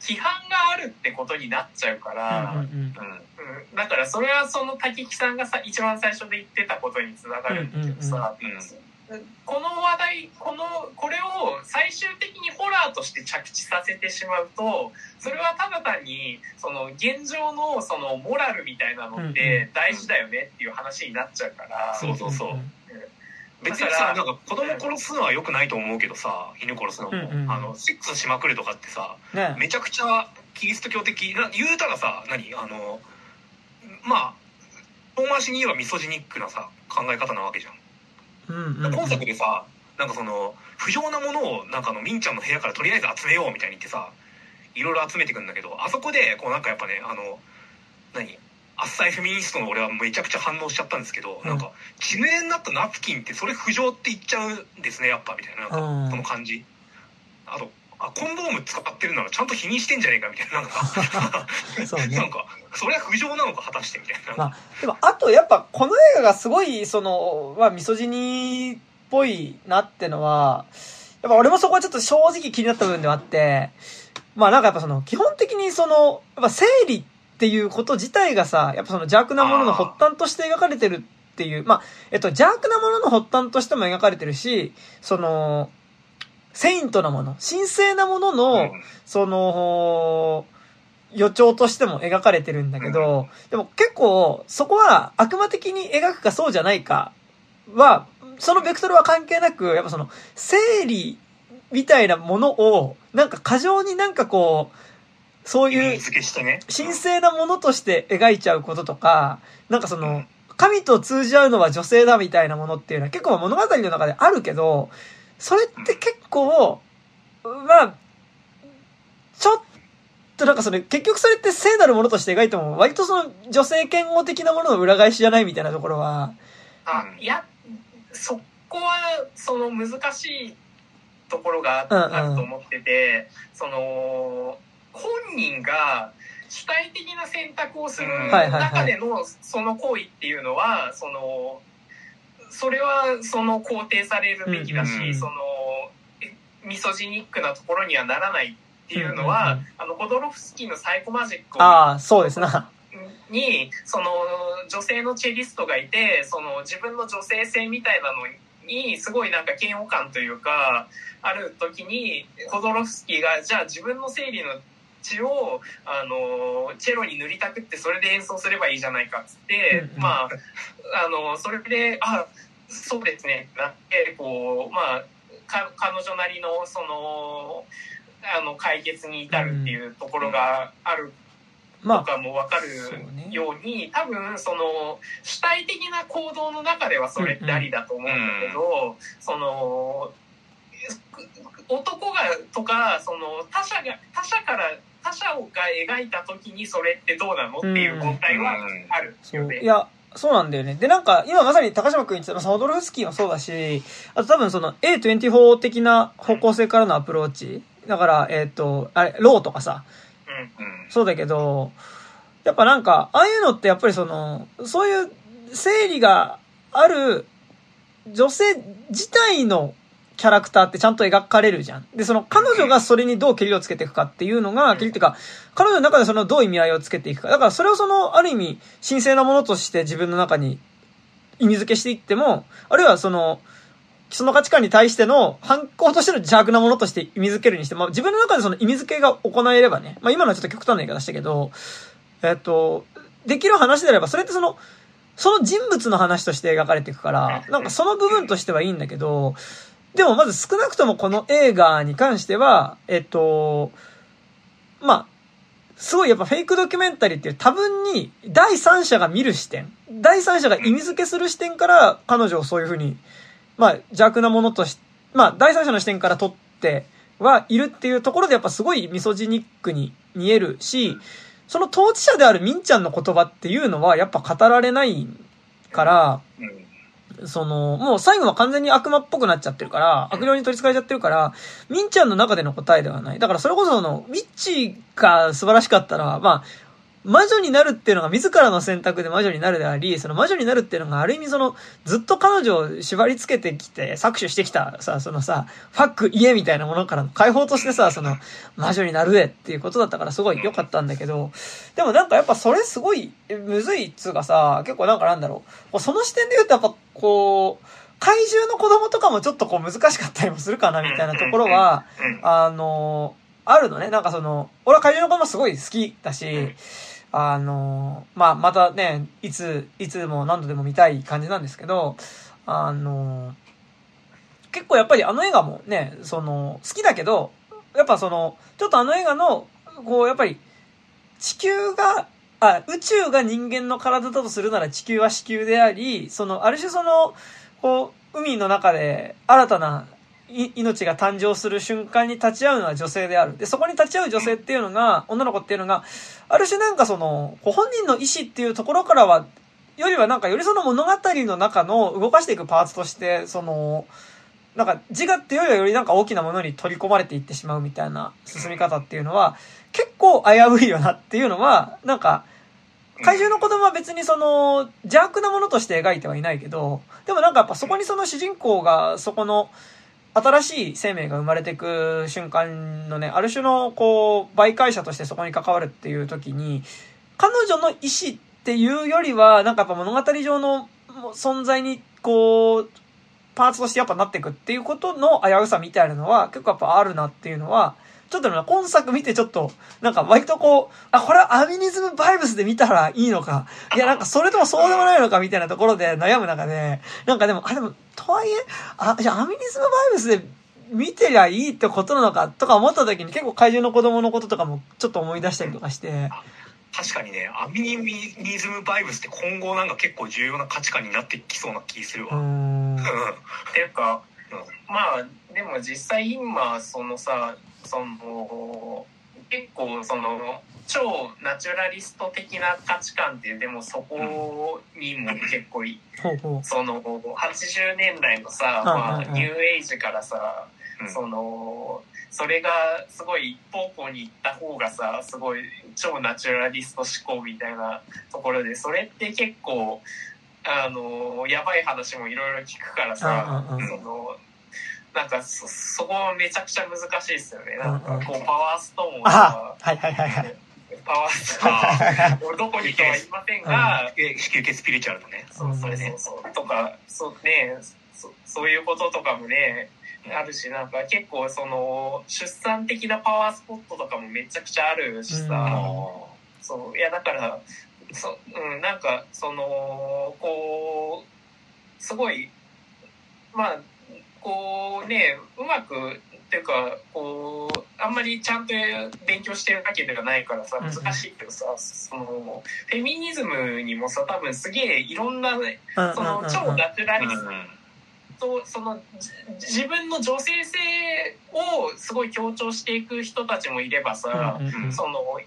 規範があるってことになっちゃうから、うんうんうんうん、だからそれはその滝木さんがさ一番最初で言ってたことにつながるんだけどさ、うんうんうんうんこの話題、これを最終的にホラーとして着地させてしまうと、それはただ単に、その現状のそのモラルみたいなのって大事だよねっていう話になっちゃうから。そうそうそう。別にさ、なんか子供殺すのは良くないと思うけどさ、犬殺すのも、セックスしまくるとかってさ、ね、めちゃくちゃキリスト教的、言うたらさ、まあ、遠回しに言えばミソジニックなさ、考え方なわけじゃん。今作でさなんかその不浄なものをなんかみんちゃんの部屋からとりあえず集めようみたいに言ってさいろいろ集めてくんだけどあそこでこうなんかやっぱねあっさいフェミニストの俺はめちゃくちゃ反応しちゃったんですけど、うん、なんか血濡れになったナプキンってそれ不浄って言っちゃうんですねやっぱみたい なんかその感じあとコンドーム使ってるならちゃんと否認してんじゃねえかみたいななんかそう、ね、なんかそれは不浄なのか果たしてみたいな、まあ、でもあとやっぱこの映画がすごいそのまあミソジニっぽいなってのはやっぱ俺もそこはちょっと正直気になった部分ではあってまあなんかやっぱその基本的にそのやっぱ生理っていうこと自体がさやっぱその邪悪なものの発端として描かれてるっていうまあ邪悪なものの発端としても描かれてるしそのセイントなもの、神聖なものの、その、予兆としても描かれてるんだけど、でも結構、そこは悪魔的に描くかそうじゃないかは、そのベクトルは関係なく、やっぱその、生理みたいなものを、なんか過剰になんかこう、そういう、神聖なものとして描いちゃうこととか、なんかその、神と通じ合うのは女性だみたいなものっていうのは結構物語の中であるけど、それって結構、まあ、ちょっとなんかそれ、結局それって聖なるものとして描いても、割とその女性嫌悪的なものの裏返しじゃないみたいなところは。あ、いや、そこは、その難しいところがあると思ってて、その、本人が主体的な選択をする中でのその行為っていうのは、その、それはその肯定されるべきだし、うんうんうん、そのミソジニックなところにはならないっていうのは、うんうんうん、ホドロフスキーのサイコマジックをあそうですなにその女性のチェリストがいてその自分の女性性みたいなのにすごいなんか嫌悪感というかある時にホドロフスキーがじゃあ自分の生理の血をチェロに塗りたくってそれで演奏すればいいじゃないかっつって、うんうん、まあそれであそうですねなってこうまあ彼女なりのその解決に至るっていうところがあるとかも分かるように、まあそうね、多分その主体的な行動の中ではそれってありだと思うんだけど、うんうん、その男がとかその他者が描いた時にそれってどうなのっていう問題はあるよね。いやそうなんだよね。でなんか今まさに高島くん言ってたホドロフスキーもそうだしあと多分その A24 的な方向性からのアプローチだからあれローとかさ、うんうん、そうだけどやっぱなんかああいうのってやっぱりそのそういう生理がある女性自体のキャラクターってちゃんと描かれるじゃん。で、その彼女がそれにどうケリをつけていくかっていうのが、ケリっていうか、彼女の中でそのどう意味合いをつけていくか。だからそれをその、ある意味、神聖なものとして自分の中に意味付けしていっても、あるいはその価値観に対しての反抗としての邪悪なものとして意味付けるにしても、まあ、自分の中でその意味付けが行えればね、まあ今のはちょっと極端な言い方したけど、できる話であれば、それってその人物の話として描かれていくから、なんかその部分としてはいいんだけど、でもまず少なくともこの映画に関しては、まあ、すごいやっぱフェイクドキュメンタリーっていう多分に第三者が見る視点、第三者が意味付けする視点から彼女をそういう風に、まあ邪悪なものとして、まあ第三者の視点から撮ってはいるっていうところでやっぱすごいミソジニックに見えるし、その当事者であるみんちゃんの言葉っていうのはやっぱ語られないから、もう最後は完全に悪魔っぽくなっちゃってるから、悪霊に取り憑かれちゃってるから、みんちゃんの中での答えではない。だからそれこそミッチーが素晴らしかったら、まあ、魔女になるっていうのが自らの選択で魔女になるであり、その魔女になるっていうのがある意味ずっと彼女を縛り付けてきて搾取してきたさ、ファック家みたいなものからの解放としてさ、魔女になるでっていうことだったからすごい良かったんだけど、でもなんかやっぱそれすごいむずいっつうかさ、結構なんかなんだろう、その視点で言うとやっぱ怪獣の子供とかもちょっと難しかったりもするかなみたいなところは、あるのね。なんか俺は怪獣の子供すごい好きだし、まあ、またね、いつも何度でも見たい感じなんですけど、結構やっぱりあの映画もね、好きだけど、やっぱちょっとあの映画の、やっぱり、宇宙が人間の体だとするなら地球は子宮であり、ある種海の中で新たな、命が誕生する瞬間に立ち会うのは女性である。で、そこに立ち会う女性っていうのが、女の子っていうのが、ある種なんか本人の意思っていうところからは、よりはなんかより物語の中の動かしていくパーツとして、なんか自我っていうよりはよりなんか大きなものに取り込まれていってしまうみたいな進み方っていうのは、結構危ういよなっていうのは、なんか、怪獣の子供は別に邪悪なものとして描いてはいないけど、でもなんかやっぱそこに主人公が、新しい生命が生まれていく瞬間のね、ある種の媒介者としてそこに関わるっていう時に、彼女の意思っていうよりは、なんかやっぱ物語上の存在にパーツとしてやっぱなっていくっていうことの危うさみたいなのは結構やっぱあるなっていうのは、ちょっと今作見てちょっと、なんか割とこれはアミニズムバイブスで見たらいいのか、いやなんかそれともそうでもないのかみたいなところで悩む中で、なんかでも、とはいえ、じゃあアミニズムバイブスで見てりゃいいってことなのかとか思った時に結構怪獣の子供のこととかもちょっと思い出したりとかして、確かにね、アミニズムバイブスって今後なんか結構重要な価値観になってきそうな気するわ。っていうか、まあでも実際今結構超ナチュラリスト的な価値観ってでもそこにも結構80年代のさ、まあ、ニューエイジからさ、それがすごい一方向に行った方がさ、すごい超ナチュラリスト思考みたいなところで、それって結構やばい話もいろいろ聞くからさ、なんかそこはめちゃくちゃ難しいですよね。なんかパワーストーンをさ、パワーストーンをどこにとは言いませんが、子宮系スピリチュアルだね。そうとか、そういうこととかもね、あるし、なんか結構出産的なパワースポットとかもめちゃくちゃあるしさ、いやだから、なんかすごいまあうまくっていうかあんまりちゃんと勉強してるわけではないからさ難しいけどさ、フェミニズムにもさ多分すげえいろんなね超ナチュラリストと自分の女性性をすごい強調していく人たちもいればさ、い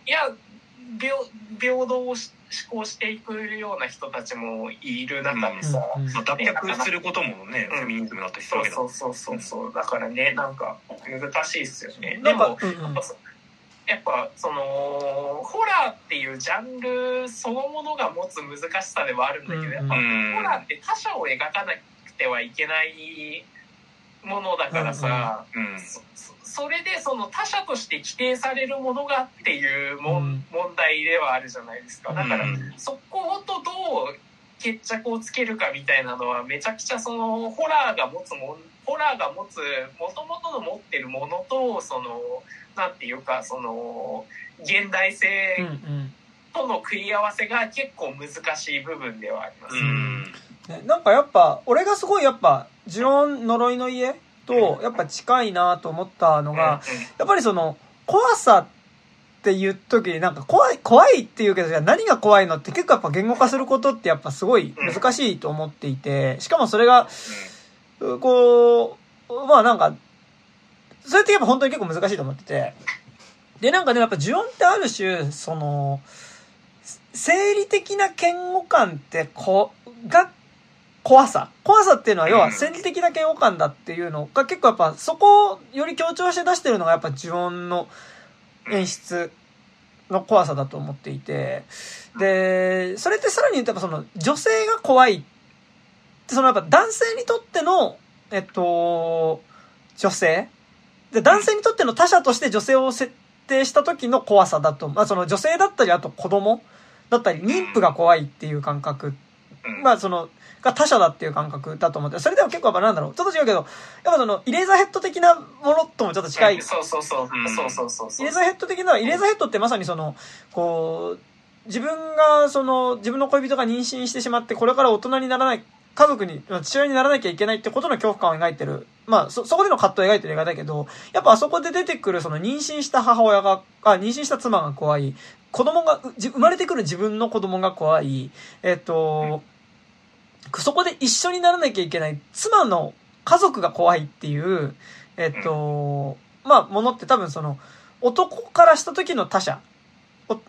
や平等を思考していくような人たちもいる中でさ、脱却することもね、フェミニズムだったりするわけだ。だからね、なんか難しいっすよね。でもやっぱホラーっていうジャンルそのものが持つ難しさではあるんだけど、やっぱホラーって他者を描かなくてはいけないものだからさ、それで他者として規定されるものがっていう問題ではあるじゃないですか。だからそことどう決着をつけるかみたいなのはめちゃくちゃそのホラーが持つ元々の持ってるものとそのなんていうかその現代性との食い合わせが結構難しい部分ではあります。うん、なんかやっぱ俺がすごいやっぱジロン呪いの家とやっぱ近いなと思ったのがやっぱりその怖さって言う時になんか怖いって言うけど何が怖いのって結構やっぱ言語化することってやっぱすごい難しいと思っていて、しかもそれがこうまあなんかそれってやっぱ本当に結構難しいと思ってて、でなんかねやっぱ呪音ってある種その生理的な嫌悪感って怖さっていうのは要は生理的な嫌悪感だっていうのが結構やっぱそこをより強調して出してるのがやっぱ呪音の演出の怖さだと思っていて、でそれってさらに言うとやっぱその女性が怖いってそのやっぱ男性にとっての女性で男性にとっての他者として女性を設定した時の怖さだと、まあその女性だったりあと子供だったり妊婦が怖いっていう感覚、まあそのが他者だっていう感覚だと思って、それでも結構やっぱなんだろうちょっと違うけどやっぱそのイレーザーヘッド的なものともちょっと近い、うん、そうイレーザーヘッド的なイレーザーヘッドってまさにそのこう自分がその自分の恋人が妊娠してしまってこれから大人にならない家族に父親にならなきゃいけないってことの恐怖感を描いてる、まあ そこでの葛藤を描いてる映画だけどやっぱあそこで出てくるその妊娠した妊娠した妻が怖い、子供が生まれてくる自分の子供が怖い、そこで一緒にならなきゃいけない妻の家族が怖いっていう、まあ、ものって多分その男からした時の他者っ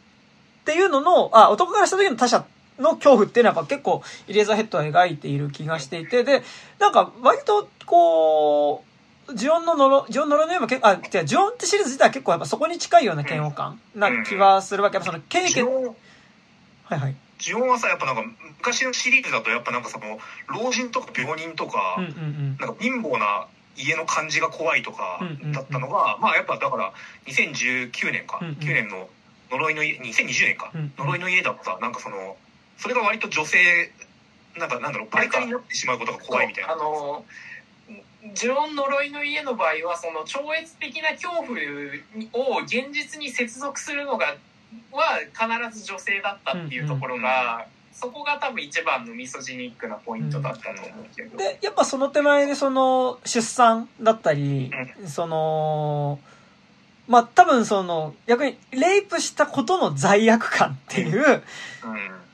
ていうのの、あ、男からした時の他者の恐怖っていうのはやっぱ結構イレーザーヘッドは描いている気がしていて、で、なんか割とこう、呪音の家も結構、呪音ってシリーズ自体は結構やっぱそこに近いような嫌悪感な気はするわけ。やっぱその経験。はいはい。呪音はさやっぱなんか昔のシリーズだとやっぱなんかその老人とか病人とか、うんうんうん、なんか貧乏な家の感じが怖いとかだったのが、うんうんうん、まあやっぱだから2019年か、うんうん、9年の呪いの家2020年か、うんうん、呪いの家だったなんかそのそれが割と女性なんかなんだろう媒介になってしまうことが怖いみたいな。呪音呪いの家の場合はその超越的な恐怖を現実に接続するのがは必ず女性だったっていうところが、うんうん、そこが多分一番のミソジニックなポイントだったと思うけど、うん、でやっぱその手前でその出産だったり、うん、そのまあ多分その逆にレイプしたことの罪悪感っていう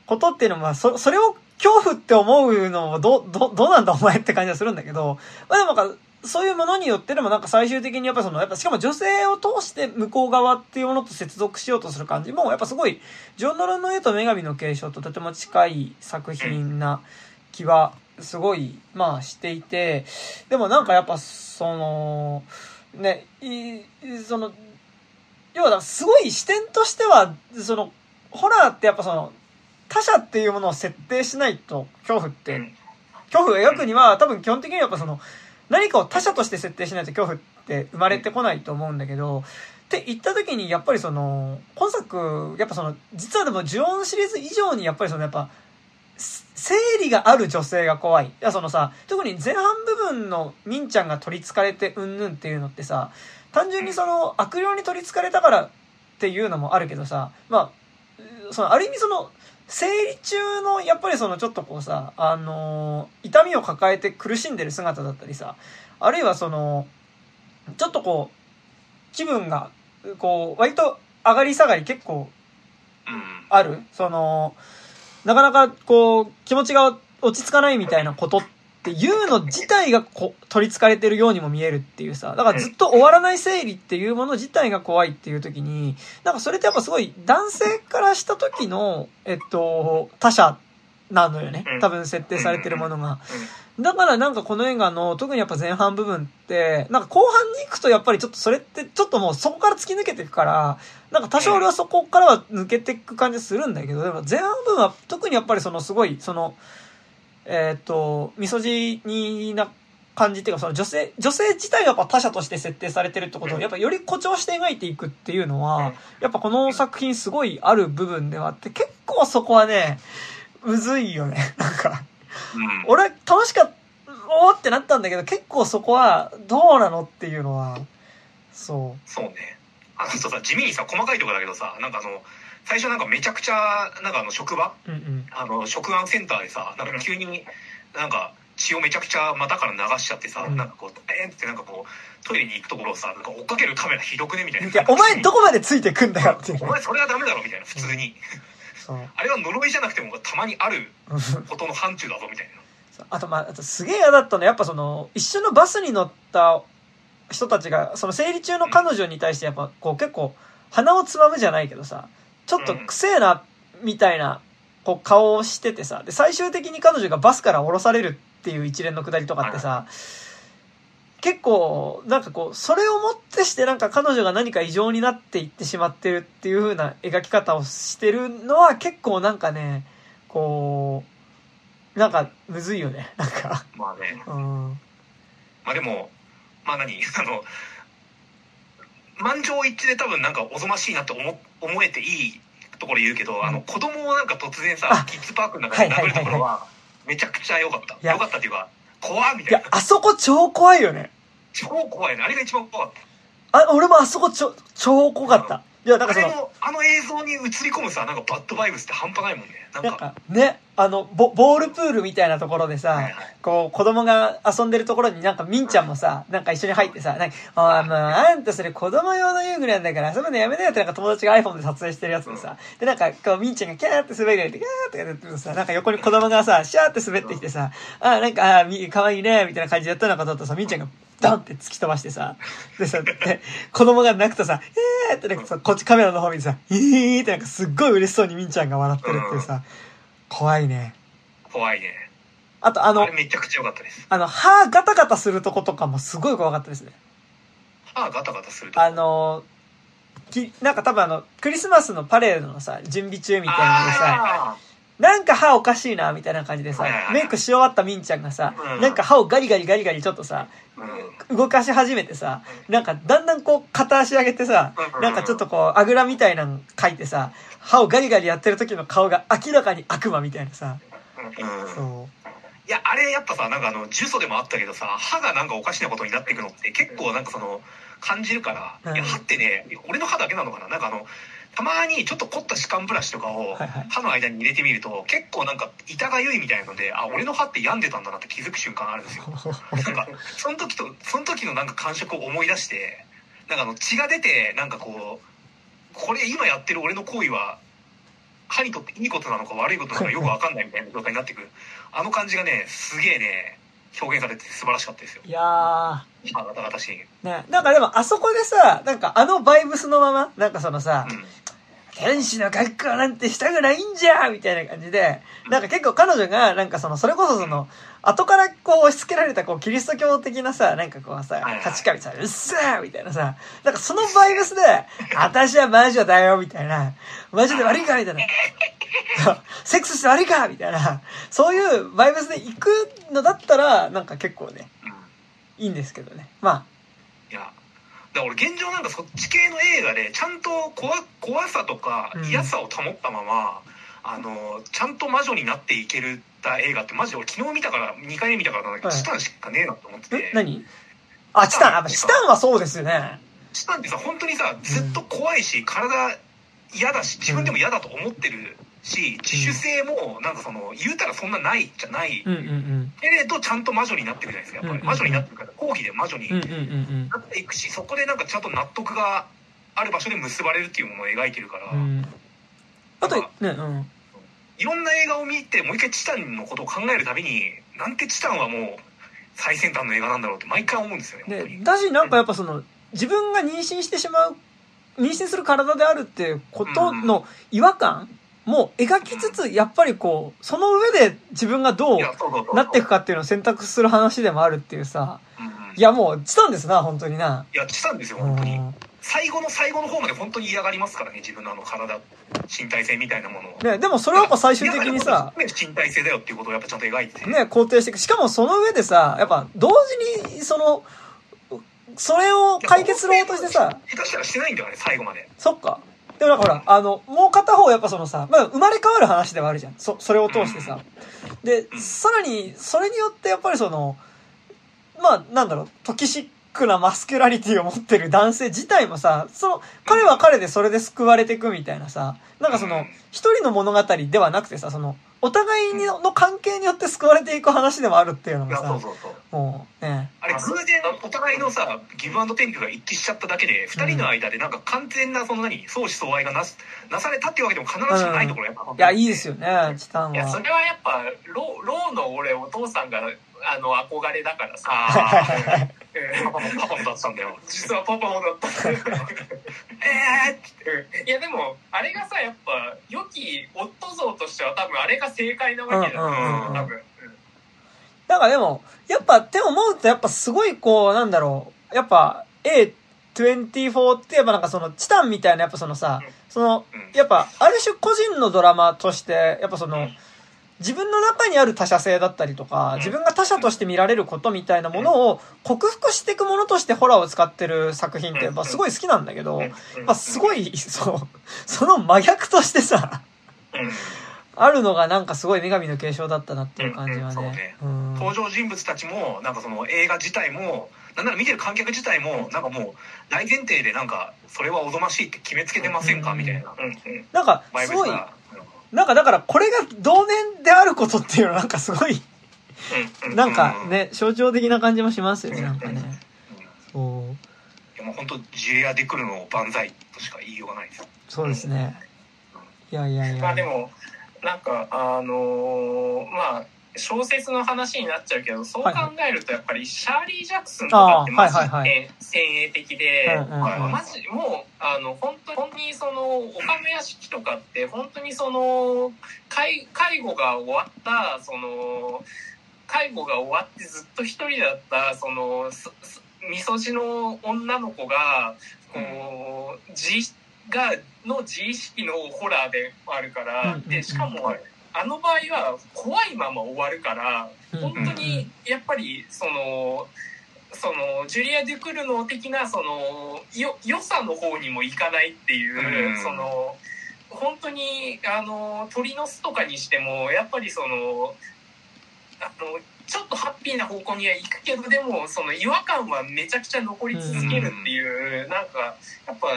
ことっていうのは、まあ、それを恐怖って思うのもどうなんだお前って感じはするんだけど、まあ、でもなんかそういうものによってでもなんか最終的にやっぱそのやっぱしかも女性を通して向こう側っていうものと接続しようとする感じもやっぱすごい呪音の家と女神の継承ととても近い作品な気はすごいまあしていて、でもなんかやっぱそのねその要はすごい視点としてはそのホラーってやっぱその他者っていうものを設定しないと恐怖を描くには多分基本的にやっぱその何かを他者として設定しないと恐怖って生まれてこないと思うんだけど、って言った時にやっぱりその今作やっぱその実はでも呪音シリーズ以上にやっぱりそのやっぱ生理がある女性が怖い。いやそのさ特に前半部分のミンちゃんが取り憑かれてうんぬんっていうのってさ単純にその悪霊に取り憑かれたからっていうのもあるけどさ、まあそのある意味その生理中のやっぱりそのちょっとこうさ痛みを抱えて苦しんでる姿だったりさ、あるいはそのちょっとこう気分がこう割と上がり下がり結構あるそのなかなかこう気持ちが落ち着かないみたいなことっていうの自体が取り憑かれてるようにも見えるっていうさ、だからずっと終わらない生理っていうもの自体が怖いっていう時になんかそれってやっぱすごい男性からした時の他者なのよね多分設定されてるものが。だからなんかこの映画の特にやっぱ前半部分ってなんか後半に行くとやっぱりちょっとそれってちょっともうそこから突き抜けていくからなんか多少俺はそこからは抜けていく感じするんだけど、でも前半部分は特にやっぱりそのすごいそのミソジニな感じっていうかその女性自体がやっぱ他者として設定されてるってことをやっぱより誇張して描いていくっていうのはやっぱこの作品すごいある部分ではあって、結構そこはねむずいよね。なんか、うん、俺楽しかったおーってなったんだけど、結構そこはどうなのっていうのは、そうね。あのさ、地味にさ、細かいところだけどさ、なんか最初なんかめちゃくちゃなんか職場、うんうん、職案センターでさ、なんか急になんか血をめちゃくちゃ股から流しちゃってさ、うん、なんかこうってなんかこうトイレに行くところをさ、なんか追っかけるカメラひどくねみたいな。いやお前どこまでついてくんだよって。お前それはダメだろみたいな普通に。そうあれは呪いじゃなくてもたまにあることの範疇だぞみたいな。あとあとすげえ嫌だったのやっぱその一緒のバスに乗った人たちがその生理中の彼女に対してやっぱこう結構鼻をつまむじゃないけどさ、ちょっとくせえなみたいなこう顔をしててさ、で最終的に彼女がバスから降ろされるっていう一連のくだりとかってさ、結構なんかこうそれをもってしてなんか彼女が何か異常になっていってしまってるっていう風な描き方をしてるのは結構なんかね、こうなんかむずいよね。なんかまあね、うん、まあでもまあ満場一致で多分なんかおぞましいなって思えていいところ言うけど、子供をなんか突然さキッズパークの中で殴るところはめちゃくちゃ良かった、はいはいはいはい、良かったっていうか怖いみたいな。いやあそこ超怖いよね。超怖いね。あれが一番怖かった。俺もあそこ超怖かった。いやなんかそのあの映像に映り込むさ、なんかバッドバイブスって半端ないもんね。なんかね、ボールプールみたいなところでさ、はいはい、こう子供が遊んでるところになんかみんちゃんもさ、なんか一緒に入ってさ、なんかあんたそれ子供用の遊具なんだから遊ぶのやめなよってなんか友達が iPhone で撮影してるやつでさ、でなんかこうみんちゃんがキャーって滑り出てキャーってやってるとさ、なんか横に子供がさシャーって滑ってきてさ、なんか可愛いねみたいな感じでやったのかと思ったらさ、みんちゃんがダンって突き飛ばしてさ、でさ、で子供が泣くとさ、ってなんかさ、こっちカメラの方見てさ、ってなんかすっごい嬉しそうにみんちゃんが笑ってるっていうさ、怖いね。怖いね。あとあれめちゃくちゃ良かったです。歯ガタガタするとことかもすごい怖かったですね。歯ガタガタするとこ。なんか多分クリスマスのパレードのさ、準備中みたいなのでさ、なんか歯おかしいなみたいな感じでさ、メイクし終わったみんちゃんがさ、なんか歯をガリガリガリガリちょっとさ、動かし始めてさ、なんかだんだんこう片足上げてさ、なんかちょっとこうあぐらみたいなの描いてさ、歯をガリガリやってる時の顔が明らかに悪魔みたいなさ、そう。いやあれやっぱさ、なんか呪詛でもあったけどさ、歯がなんかおかしなことになっていくのって結構なんか感じるから、いや歯ってね、俺の歯だけなのかな、なんかたまにちょっと凝った歯間ブラシとかを歯の間に入れてみると、はいはい、結構なんか痛がゆいみたいなので、あ、俺の歯って病んでたんだなって気づく瞬間あるんですよ。なんかその時のなんか感触を思い出して、なんか血が出てなんかこうこれ今やってる俺の行為は歯にとっていいことなのか悪いことなのかよくわかんないみたいな状態になってくる。あの感じがね、すげえね。表現されて素晴らしかったですよ。いやー、私ね、なんかでもあそこでさ、なんかバイブスのままなんかそのさ、うん、天使の格好なんてしたくないんじゃみたいな感じで、なんか結構彼女がなんかそれこそ後からこう押し付けられたこうキリスト教的なさ、なんかこうさ価値観にさ、うっせーみたいなさ、なんかそのバイブスで私は魔女だよみたいな、魔女で悪いかみたいなセックスして悪いかみたいな、そういうバイブスで行くのだったらなんか結構ね、いいんですけどね。まあいやだから俺現状なんかそっち系の映画でちゃんと怖さとか嫌さを保ったまま、うん、ちゃんと魔女になっていけるた映画ってマジで俺昨日見たから2回目見たからなんだけど、チタンしかねえなと思ってて。何？あ、チタンはそうですよね。チタンってさ本当にさずっと怖いし、体嫌だし自分でも嫌だと思ってるし、自主性もなんか言うたらそんなないじゃない、うんうんうん、けれどちゃんと魔女になってるじゃないですか。やっぱり、うんうん、魔女になってるから抗議で魔女になっていくし、うんうんうん、そこでなんかちゃんと納得がある場所で結ばれるっていうものを描いてるから、うん、あとね、うん、いろんな映画を見てもう一回チタンのことを考えるたびに、なんてチタンはもう最先端の映画なんだろうって毎回思うんですよね。本当に。だしなんかやっぱ自分が妊娠してしまう、妊娠する体であるっていうことの違和感も描きつつ、やっぱりこうその上で自分がどうなっていくかっていうのを選択する話でもあるっていうさ、いやもうチタンですな本当にな。いやチタンですよ本当に。最後の最後の方まで本当に嫌がりますからね、自分の体身体性みたいなものを、ね、でもそれはやっぱ最終的にさ身体性だよっていうことをやっぱちゃんと描いてね、肯定していく。しかもその上でさ、やっぱ同時にそれを解決することしてさ、下手したらしてないんだよね最後まで。そっか。でもなんかほら、もう片方やっぱそのさ、まあ、生まれ変わる話ではあるじゃん。それを通してさ。で、さらに、それによってやっぱりその、まあ、なんだろう、トキシックなマスキュラリティを持ってる男性自体もさ、彼は彼でそれで救われていくみたいなさ、なんかその、一人の物語ではなくてさ、その、お互いの関係によって救われていく話でもあるっていうのがさ、そうもうね、あれ偶然お互いのさギブアンドテイクが一致しちゃっただけで、2人の間でなんか完全なその相思相愛がなされたっていうわけでも必ずしもないところやっぱ、いやいいですよね、チタンは。いやそれはやっぱローの俺お父さんが憧れだからさ、パパもだったんだよ。実はパパもだった。いやでもあれがさやっぱ良き夫像としては多分あれが正解なわけだ。多分。なんかでもやっぱって思うとやっぱすごいこうなんだろう、やっぱ A24 ってやっぱなんかそのチタンみたいなやっぱそのさ、そのやっぱある種個人のドラマとしてやっぱその。自分の中にある他者性だったりとか、自分が他者として見られることみたいなものを克服していくものとしてホラーを使ってる作品ってやっぱすごい好きなんだけど、やっぱすごい、その真逆としてさ、あるのがなんかすごい女神の継承だったなっていう感じはね。登場人物たちも、なんかその映画自体も、なんなら見てる観客自体も、なんかもう大前提でなんか、それはおぞましいって決めつけてませんかみたいな。なんかすごい、なんかだからこれが同年であることっていうのはなんかすごいなんかね象徴的な感じもしますよね、なんかね。そういやもう本当ジュリア・デクルの万歳としか言いようがないです。そうですね。いやいやいや。まあでもなんかまあ小説の話になっちゃうけど、そう考えるとやっぱりシャーリー・ジャクソンとかってマジで先鋭的で、マジもう本当にそのお金屋敷とかって本当にその介護が終わったずっと一人だったそのみそじの女の子がこう自意識のホラーであるから、でしかも。あの場合は怖いまま終わるから本当にやっぱりそのジュリア・デュクルノ的なその良さの方にもいかないっていう、その本当に鳥の巣とかにしてもやっぱりそのちょっとハッピーな方向には行くけどでもその違和感はめちゃくちゃ残り続けるっていう、なんかやっぱ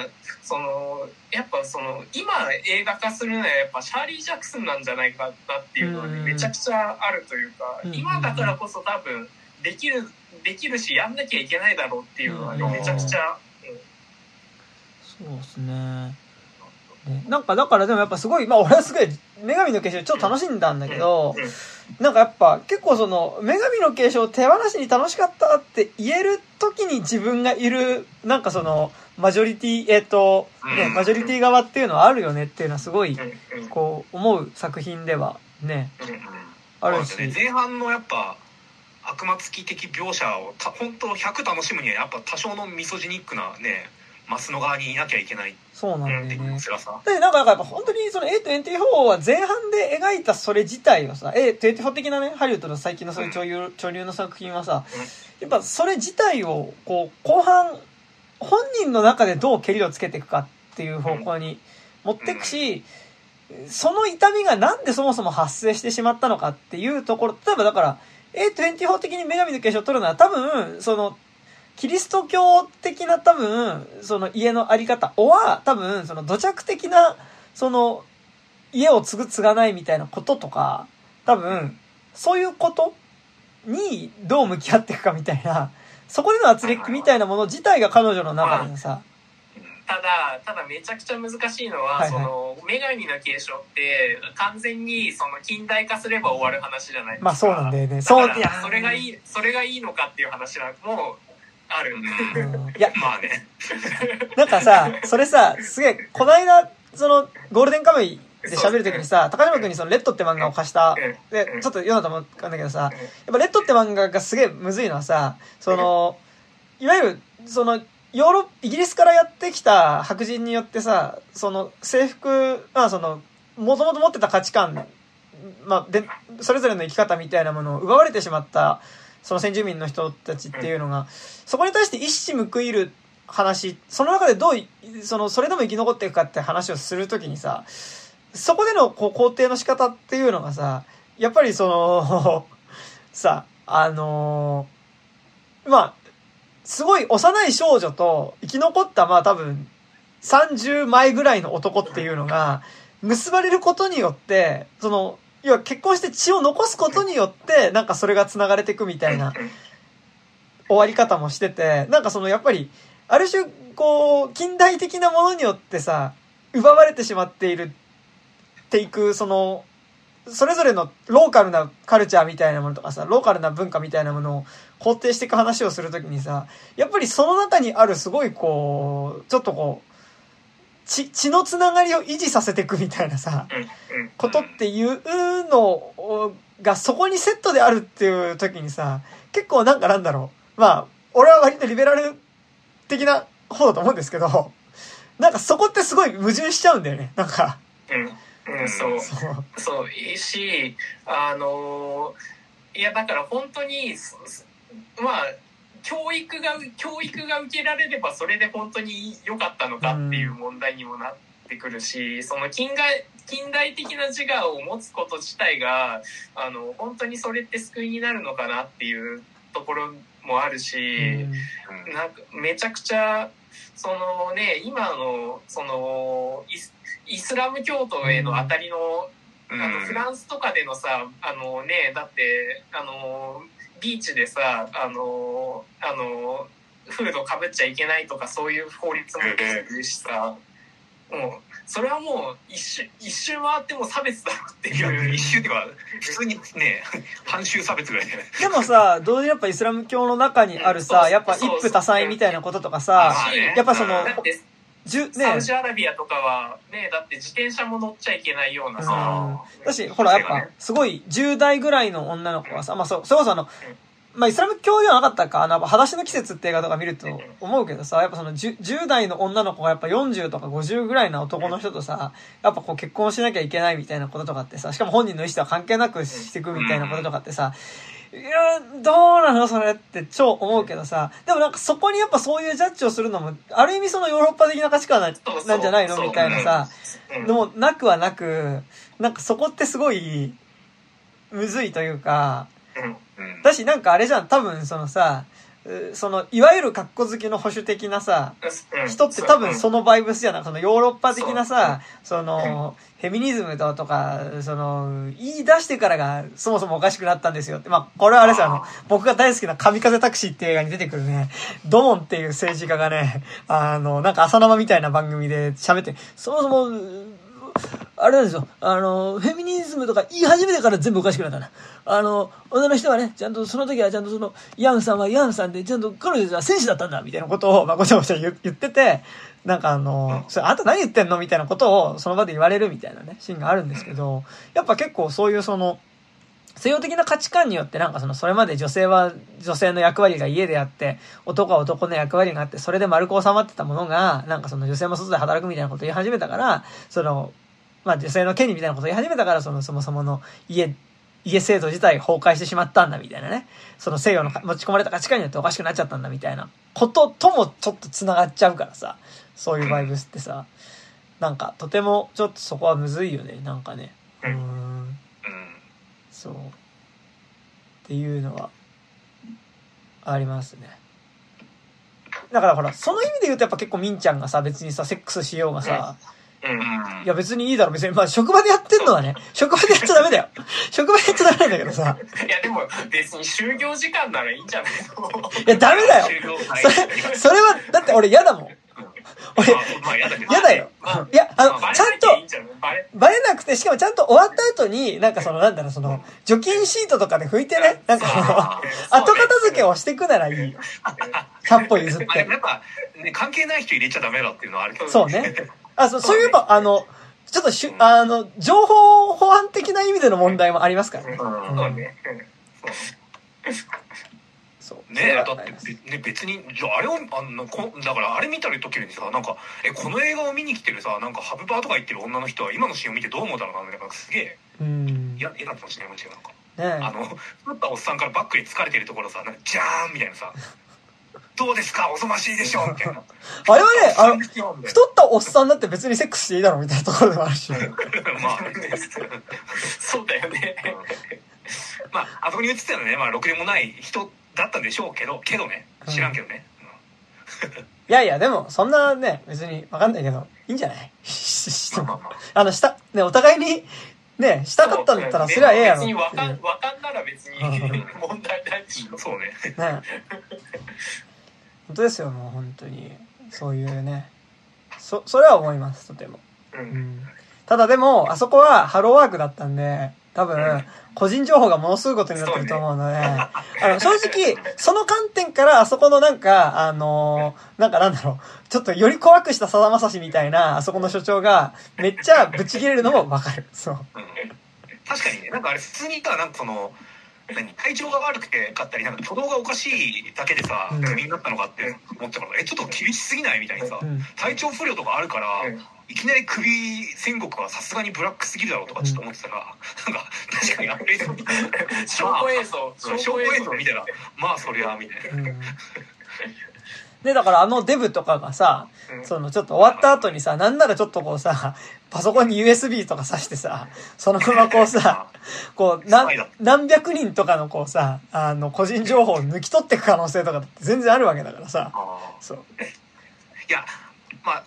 その今映画化するのはやっぱシャーリー・ジャクソンなんじゃないかなっていうのはめちゃくちゃあるというか、今だからこそ多分できるしやんなきゃいけないだろうっていうのはね、めちゃくちゃ、そうですね。なんかだからでもやっぱすごい、まあ俺はすごい女神の継承超楽しんだんだけど、なんかやっぱ結構その女神の継承を手放しに楽しかったって言える時に自分がいるなんかそのマジョリティ側っていうのはあるよねっていうのはすごいこう思う作品ではね、あるし、前半のやっぱ悪魔つき的描写を本当100楽しむにはやっぱ多少のミソジニックなねマスの側にいなきゃいけない。そうなんだよね。でなんかやっぱ本当にその A24 は前半で描いたそれ自体はさ、A24 的なねハリウッドの最近のそういう潮流の作品はさ、やっぱそれ自体をこう後半本人の中でどう蹴りをつけていくかっていう方向に持っていくし、その痛みがなんでそもそも発生してしまったのかっていうところ、例えばだから A24 的に女神の継承を取るのは多分そのキリスト教的な多分その家のあり方は多分その土着的なその家を継がないみたいなこととか、多分そういうことにどう向き合っていくかみたいな、そこでの圧力みたいなもの自体が彼女の中でさ、ただめちゃくちゃ難しいのは、その女神の継承って完全にその近代化すれば終わる話じゃないですか。まあそうなんだよね。それがいいのかっていう話はもうある。いやまあね。なんかさ、それさ、すげえこないだそのゴールデンカムイで喋るときにさ、高島君にそのレッドって漫画を貸したでちょっと読んだと思うんだけどさ、やっぱレッドって漫画がすげえむずいのはさ、そのいわゆるそのイギリスからやってきた白人によってさ、その制服その元々持ってた価値観、でそれぞれの生き方みたいなものを奪われてしまった。その先住民の人たちっていうのが、そこに対して一矢報いる話、その中でどう、それでも生き残っていくかって話をするときにさ、そこでのこう肯定の仕方っていうのがさ、やっぱりそのさ、まあすごい幼い少女と生き残ったまあ多分30枚ぐらいの男っていうのが結ばれることによって、その要は結婚して血を残すことによってなんかそれが繋がれていくみたいな終わり方もしてて、なんかそのやっぱりある種こう近代的なものによってさ奪われてしまっているっていく、そのそれぞれのローカルなカルチャーみたいなものとかさ、ローカルな文化みたいなものを肯定していく話をするときにさ、やっぱりその中にあるすごいこうちょっとこう血のつながりを維持させていくみたいなさ、ことっていうのがそこにセットであるっていうときにさ、結構なんかなんだろう、まあ俺は割とリベラル的な方だと思うんですけど、なんかそこってすごい矛盾しちゃうんだよね、なんか。うん、そういいし、いやだから本当にまあ教育が受けられればそれで本当に良かったのかっていう問題にもなってくるし、その近代的な自我を持つこと自体が本当にそれって救いになるのかなっていうところもあるし、なんかめちゃくちゃそのね、今のそのイスラム教徒への当たりの、フランスとかでのさ、だってビーチでさ、フードかぶっちゃいけないとかそういう法律もいるしさ、もうそれはもう一周回っても差別だっていう、一周っていうか普通にね半周差別ぐらいじゃない。でもさ、同時にやっぱイスラム教の中にあるさ、やっぱ一夫多妻みたいなこととかさ、やっぱそのサウジアラビアとかはね、だって自転車も乗っちゃいけないようなさ、だしほらやっぱすごい10代ぐらいの女の子はさ、まあそれこそまあイスラム教ではなかったか、裸足の季節って映画とか見ると思うけどさ、やっぱその 10代の女の子がやっぱ40とか50ぐらいの男の人とさ、やっぱこう結婚しなきゃいけないみたいなこととかってさ、しかも本人の意思とは関係なくしていくみたいなこととかってさ、いやどうなのそれって超思うけどさ、でもなんかそこにやっぱそういうジャッジをするのもある意味そのヨーロッパ的な価値観なんじゃないのみたいなさ、でもなくはなく、なんかそこってすごいむずいというか、だしなんかあれじゃん、多分そのさ、そのいわゆるカッコ好きの保守的なさ人って多分そのバイブスじゃなく、そのヨーロッパ的なさ、そのフェミニズムだとかその言い出してからがそもそもおかしくなったんですよって、まあこれはあれさ、僕が大好きな神風タクシーって映画に出てくるね、ドモンっていう政治家がね、なんか朝生みたいな番組で喋って、そもそもあれなんですよ、フェミニズムとか言い始めてから全部おかしくなったな。女の人はね、ちゃんとその時はちゃんとその、ヤンさんはヤンさんで、ちゃんと彼女は戦士だったんだみたいなことを、まあ、ごちゃごちゃ言ってて、なんかそれあんた何言ってんのみたいなことをその場で言われるみたいなね、シーンがあるんですけど、やっぱ結構そういうその、西洋的な価値観によってなんかその、それまで女性は女性の役割が家であって、男は男の役割があって、それで丸く収まってたものが、なんかその女性も外で働くみたいなことを言い始めたから、その、まあ女性の権利みたいなことを言い始めたから、そのそもそもの家制度自体崩壊してしまったんだみたいなね。その西洋の持ち込まれた価値観によっておかしくなっちゃったんだみたいなことともちょっと繋がっちゃうからさ。そういうバイブスってさ、なんかとてもちょっとそこはむずいよね、なんかね。そう。っていうのはありますね。だからほら、その意味で言うとやっぱ結構みんちゃんがさ、別にさ、セックスしようがさ、いや別にいいだろ、別に、まあ職場でやってんのはね、職場でやっちゃダメだよ。職場でやっちゃダメなんだけどさ。いやでも別に就業時間ならいいんじゃないの。いやダメだよ。それは、だって俺嫌だもん。俺、嫌だよ。いや、ちゃんと、バレなくて、しかもちゃんと終わった後に、なんかその、なんだろう、その、除菌シートとかで拭いてね、なんかその、後片付けをしていくならいいよ。100歩譲って。やっぱ、関係ない人入れちゃダメだっていうのはあるけど。そうね。そういえば、ちょっと情報保安的な意味での問題もありますからね。そうね。だって、ね、別に、あれを、だからあれ見た時にさ、なんか、この映画を見に来てるさ、なんかハブバーとか行ってる女の人は今のシーンを見てどう思うだろうな、なんかすげえ、嫌だったかもしれない、なんか。ねえ。太ったおっさんからバックに疲れてるところさ、なんかジャーンみたいなさ。どうですかおぞましいでしょみたいな。あれはね、太ったおっさんだって別にセックスしていいだろみたいなところでもあるし。まあ、そうだよね。まあ、あそこに映ってたのね、まあ、ろくでもない人だったんでしょうけど、ね、知らんけどね。うん、いやいや、でも、そんなね、別にわかんないけど、いいんじゃないしても。した、ね、お互いに、ね、したかったんだったらそれはええやろ。別にわかんなら別に問題ないでしょ。そうね。ね。本当ですよ、もう本当に。そういうね。それは思います、とても。うん、ただでも、あそこはハローワークだったんで、多分、個人情報がものすごいことになってると思うので、正直、その観点から、あそこのなんか、なんだろう、ちょっとより怖くしたさだまさしみたいな、あそこの所長が、めっちゃぶち切れるのもわかる。そう。確かにね、なんかあれ、普通に言ったら、なんかその、体調が悪くてかったり、なんか挙動がおかしいだけでさ、みんなだったのかって思ってたから、ちょっと厳しすぎないみたいにさ、体調不良とかあるから、いきなり首宣告はさすがにブラックすぎるだろうとかちょっと思ってたら、なんか確かにあれで証拠映像みたいな、まあそりゃみたいな、でだからあのデブとかがさ、そのちょっと終わった後にさ、なんならちょっとこうさ、パソコンに USB とか挿してさ、そのままこうさ、こう何百人とかのこうさ、個人情報を抜き取っていく可能性とか全然あるわけだからさ、そういや。まあ、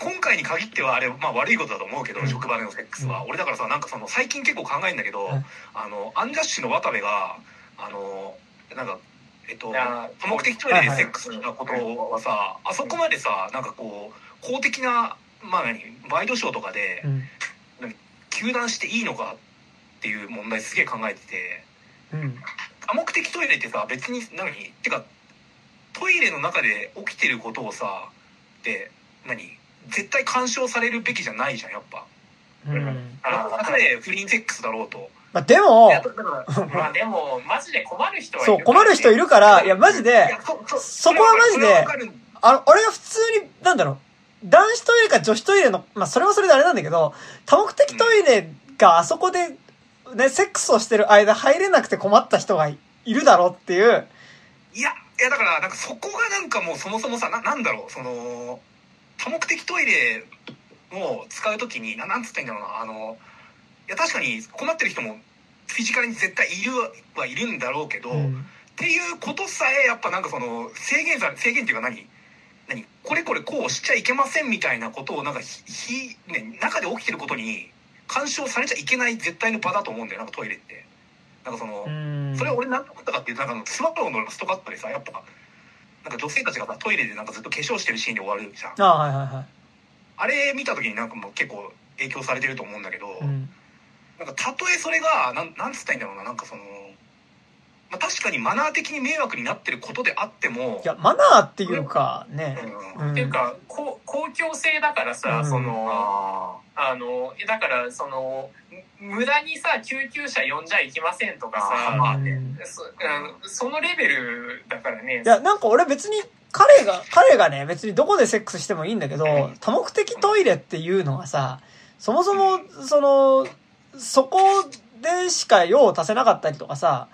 今回に限ってはあれ、まあ、悪いことだと思うけど、職場でのセックスは、俺だからさ、なんかその最近結構考えるんだけど、アンジャッシュの渡部がなんか多目的トイレでセックスしたことはさ、あそこまでさ、なんかこう公的な、まあ、ワイドショーとかで、糾弾していいのかっていう問題すげえ考えてて、多目的トイレってさ、別にてかトイレの中で起きてることをさ、で絶対干渉されるべきじゃないじゃん、やっぱ。たとえ不倫セックスだろうと。まあ、でも、まあでもマジで困る人はいるから、ね。そう、困る人いるから、いやマジで、そこはマジで、俺が普通になんだろう、男子トイレか女子トイレの、まあそれはそれであれなんだけど、多目的トイレがあそこでね、セックスをしてる間入れなくて困った人がいるだろうっていう。いやだからなんかそこがなんかもうそもそもさ、なんだろう、その多目的トイレを使うときになんつってんだろうな、いや確かに困ってる人もフィジカルに絶対いるんだろうけど、っていうことさえやっぱなんかその制限っていうか何これこうしちゃいけませんみたいなことをなんか中で起きてることに干渉されちゃいけない絶対の場だと思うんだよ、なんかトイレって。なんかそれは俺何だったかっていうと、スマホのラストカットでさ、やっぱなんか女性たちがトイレでなんかずっと化粧してるシーンで終わるじゃん。あれ見た時になんかもう結構影響されてると思うんだけど、なんかたとえそれがなんつったらいいんだろうな、なんかその、まあ、確かにマナー的に迷惑になってることであっても、いやマナーっていうかね、っていうか公共性だからさ、そのだからその無駄にさ救急車呼んじゃいけませんとかさ、まあね、そのレベルだからね。いやなんか俺別に彼がね、別にどこでセックスしてもいいんだけど、多目的トイレっていうのはさ、そもそもそこでしか用を足せなかったりとかさ、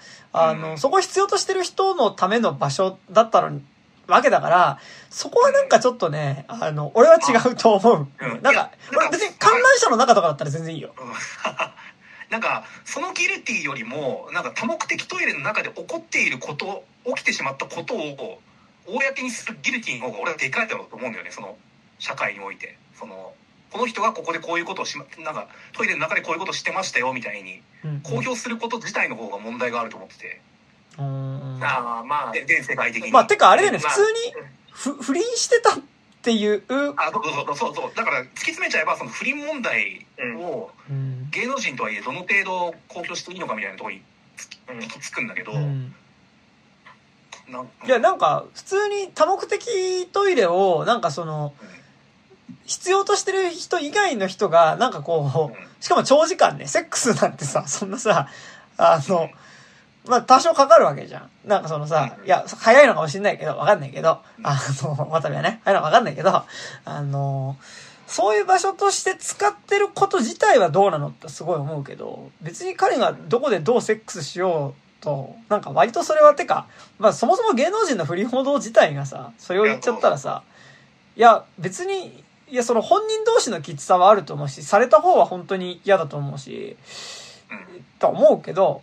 そこ必要としてる人のための場所だったのにわけだから、そこはなんかちょっとね、俺は違うと思う。なんか別に観覧車の中とかだったら全然いいよ。なんかそのギルティよりもなんか多目的トイレの中で起こっていること、起きてしまったことを公にするギルティの方が俺はでかいだろうと思うんだよね、その社会において。そのこの人がここでこういうことをなんかトイレの中でこういうことしてましたよみたいに公表すること自体の方が問題があると思ってて。まあ全世界的に。まあてかあれだよね、普通に不倫してたっていう。そうだから突き詰めちゃえば、その不倫問題を芸能人とはいえどの程度公表していいのかみたいなところに行き着くんだけど。いやなんか普通に多目的トイレをなんかその。必要としてる人以外の人がなんかこう、しかも長時間ね、セックスなんてさ、そんなさ、まあ多少かかるわけじゃん。なんかそのさ、いや早いのかもしれないけど、わかんないけど、渡部はね、早いのかわかんないけど、そういう場所として使ってること自体はどうなのってすごい思うけど、別に彼がどこでどうセックスしようと、なんか割とそれはてか、まあそもそも芸能人の不倫報道自体がさ、それを言っちゃったらさ、いや別に、いやその本人同士のきつさはあると思うし、された方は本当に嫌だと思うし、と思うけど、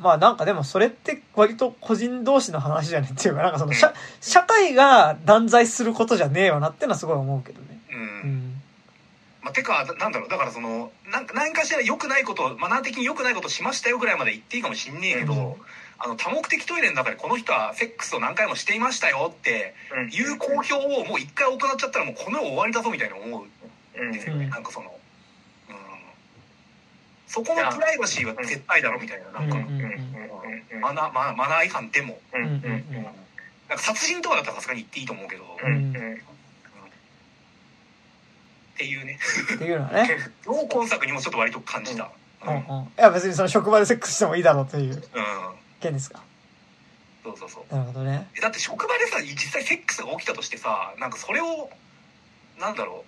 まあなんかでもそれって割と個人同士の話じゃねっていうか、なんかその社会が断罪することじゃねえよなってのはすごい思うけどね。うん。まあ、てか、なんだろう、だからその、何かしら良くないことを、マナー的に良くないことをしましたよぐらいまで言っていいかもしんねえけど、うん、多目的トイレの中でこの人はセックスを何回もしていましたよっていう公表をもう一回行っちゃったらもうこの世終わりだぞみたいに思うんですよね。うん、なんかその、そこのプライバシーは絶対だろみたいな、なんか、マナー違反でも、なんか殺人とかだったらさすがに言っていいと思うけど、っていうね、同婚作にもちょっと割と感じた。いや別にその職場でセックスしてもいいだろうという件ですか。そうそうそう。なるほどね。だって職場でさ実際セックスが起きたとしてさ、なんかそれをなんだろ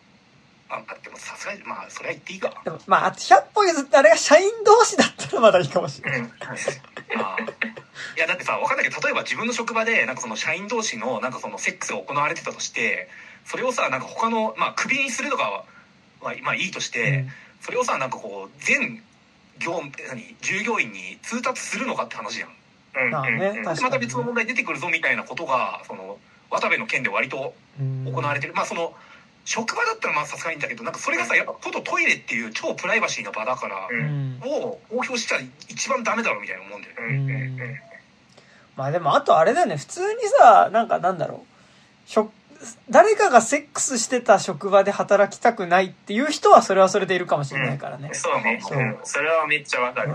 う。でもさすがにまあそれは言っていいか。でもまあ100歩譲ってあれが社員同士だったらまだいいかもしれない。いやだってさ分かんないけど、例えば自分の職場でなんかその社員同士のなんかそのセックスが行われてたとして、それをさなんか他のまあクビにするとかはまあいいとして、それをさなんかこう全従業員に通達するのかって話じゃん。また別の問題出てくるぞみたいなことがその渡部の件で割と行われてる。まあその職場だったらまあさすがにだけど、なんかそれがさやっぱことトイレっていう超プライバシーな場だから、を公表したら一番ダメだろうみたいな思うんだよね。まあでもあとあれだよね、普通にさなんかなんだろう、誰かがセックスしてた職場で働きたくないっていう人はそれはそれでいるかもしれないからね。そうね。それはめっちゃわかる。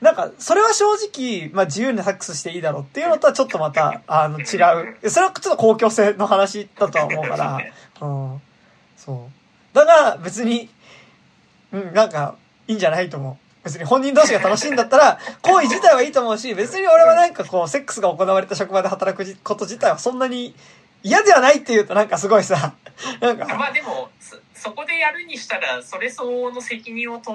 なんかそれは正直まあ自由にセックスしていいだろうっていうのとはちょっとまた違う。それはちょっと公共性の話だとは思うから、そう。だから別になんかいいんじゃないと思う。別に本人同士が楽しいんだったら行為自体はいいと思うし、別に俺はなんかこうセックスが行われた職場で働くこと自体はそんなに嫌ではないっていうとなんかすごいさ、なんかまあでも。そこでやるにしたらそれ相応の責任と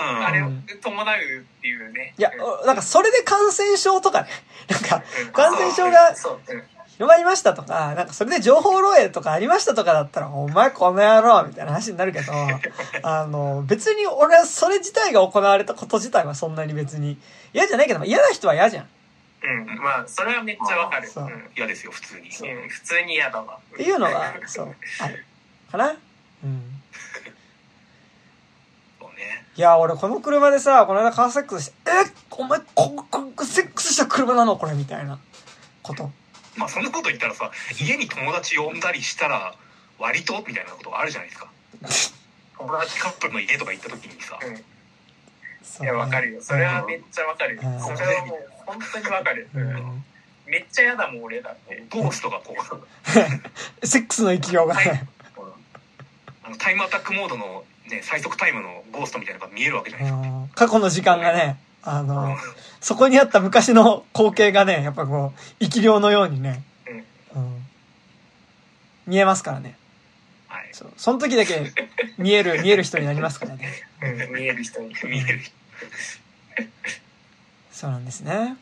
あれを伴うっていうね。いやなんかそれで感染症とかね、なんか感染症が広まりましたとか、なんかそれで情報漏洩とかありましたとかだったらお前この野郎みたいな話になるけど、別に俺はそれ自体が行われたこと自体はそんなに別に嫌じゃないけど、嫌な人は嫌じゃん。まあそれはめっちゃわかる。嫌ですよ普通に。普通に嫌だわ。っていうのはそうある。かな、そうね。いや俺この車でさこの間カーセックスしてお前こセックスした車なのこれみたいなこと、まあそんなこと言ったらさ家に友達呼んだりしたら割とみたいなことあるじゃないですか。友達カップルの家とか行った時にさ、いやわかるよ、それはめっちゃわかるよ、それはもう本当にわかる、めっちゃやだもん俺だってゴーストがこうセックスの勢いがタイムアタックモードの、ね、最速タイムのゴーストみたいなのが見えるわけじゃないですか。過去の時間がね、そこにあった昔の光景がね、やっぱこう生き量のようにね、見えますからね。はい。その時だけ見える人になりますからね。見える人に見える。そうなんですね。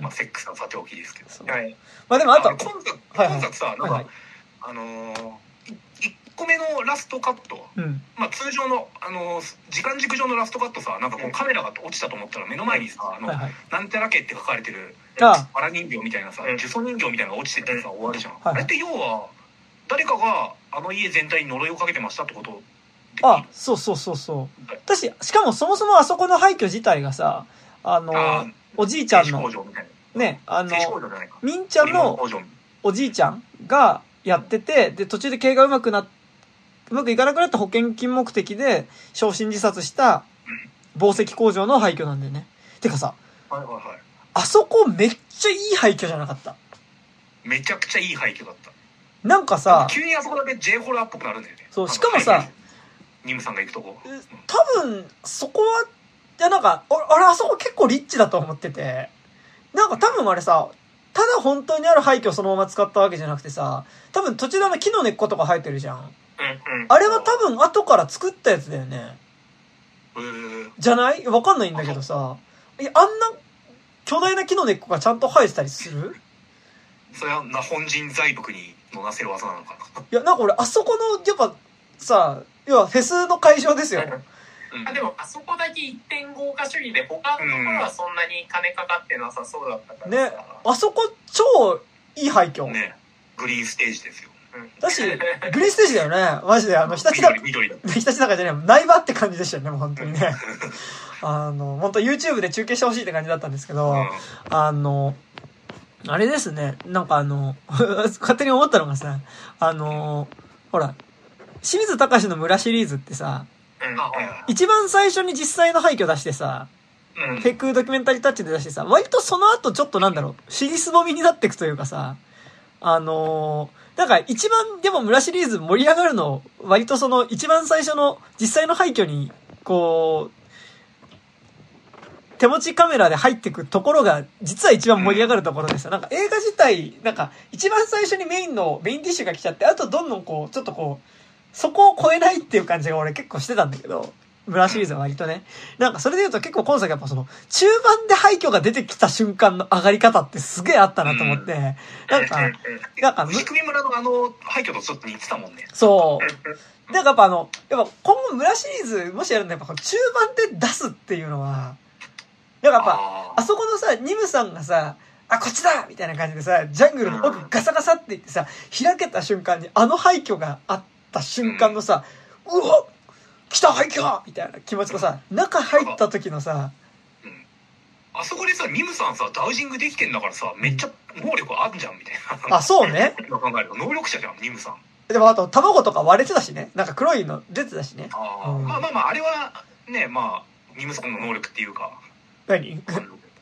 まあセックスはさておきですけど。はい。まあでもあと今作さなんか1個目のラストカット、まあ通常の時間軸上のラストカットさ、なんかこうカメラが落ちたと思ったら目の前にさなんちゃらけって書かれてるわら人形みたいなさ呪詛人形みたいなのが落ちててさ終わるじゃん。あれって要は誰かがあの家全体に呪いをかけてましたってこと。あ、そう、私しかもそもそもあそこの廃墟自体がさおじいちゃんのねみんちゃんのおじいちゃんがやってて、で、途中で経営がうまくいかなくなった保険金目的で、焼身自殺した、紡績工場の廃墟なんだよね。てかさ、あそこめっちゃいい廃墟じゃなかった？めちゃくちゃいい廃墟だった。なんかさ、急にあそこだけ J ホラーっぽくなるんだよね。そう、しかもさ、ニムさんが行くとこ。多分、そこは、いやなんか、俺あそこ結構リッチだと思ってて、なんか多分あれさ、ただ本当にある廃墟をそのまま使ったわけじゃなくてさ、多分途中で木の根っことか生えてるじゃん。あれは多分後から作ったやつだよね。じゃないわかんないんだけどさ、あんな巨大な木の根っこがちゃんと生えてたりする？それはナホンジン財木にのなせる技なのかな。いやなんか俺あそこのやっぱさ、要はフェスの会場ですよ、うん、あでもあそこだけ一点豪華主義で他のところはそんなに金かかってなさそうだったからさ、ね、あそこ超いい廃墟ね。グリーンステージですよ。だし、グリーンステージだよね。マジで、ひたちなか、ひたちなかじゃない、内場って感じでしたよね、もう本当にね。本当 YouTube で中継してほしいって感じだったんですけど、あれですね、なんか勝手に思ったのがさ、ほら、清水隆の村シリーズってさ、一番最初に実際の廃墟出してさ、フェイクドキュメンタリータッチで出してさ、割とその後ちょっとなんだろう、尻すぼみになっていくというかさ、なんか一番でも村シリーズ盛り上がるの割とその一番最初の実際の廃墟にこう手持ちカメラで入ってくところが実は一番盛り上がるところですよ。なんか映画自体なんか一番最初にメインディッシュが来ちゃって、あとどんどんこうちょっとこうそこを超えないっていう感じが俺結構してたんだけど、村シリーズは割とね、なんかそれで言うと結構今作やっぱその中盤で廃墟が出てきた瞬間の上がり方ってすげえあったなと思って、なんか牛首村の廃墟とちょっと似てたもんね。そう。なんかやっぱやっぱ今後村シリーズもしやるんだ、やっぱ中盤で出すっていうのは、なんかやっぱあそこのさ、ニムさんがさ、あこっちだみたいな感じでさ、ジャングルの奥ガサガサって言ってさ、開けた瞬間にあの廃墟があった瞬間のさ、うわっ来た廃墟みたいな気持ちとさ、中入った時のさ、あそこでさ、ニムさんさダウジングできてんだからさ、めっちゃ能力あるじゃんみたいな。あ、そうね。能力者じゃんニムさん。でもあと卵とか割れてたしね、なんか黒いの出てたしね。まああれはね、まあニムさんの能力っていうか。何？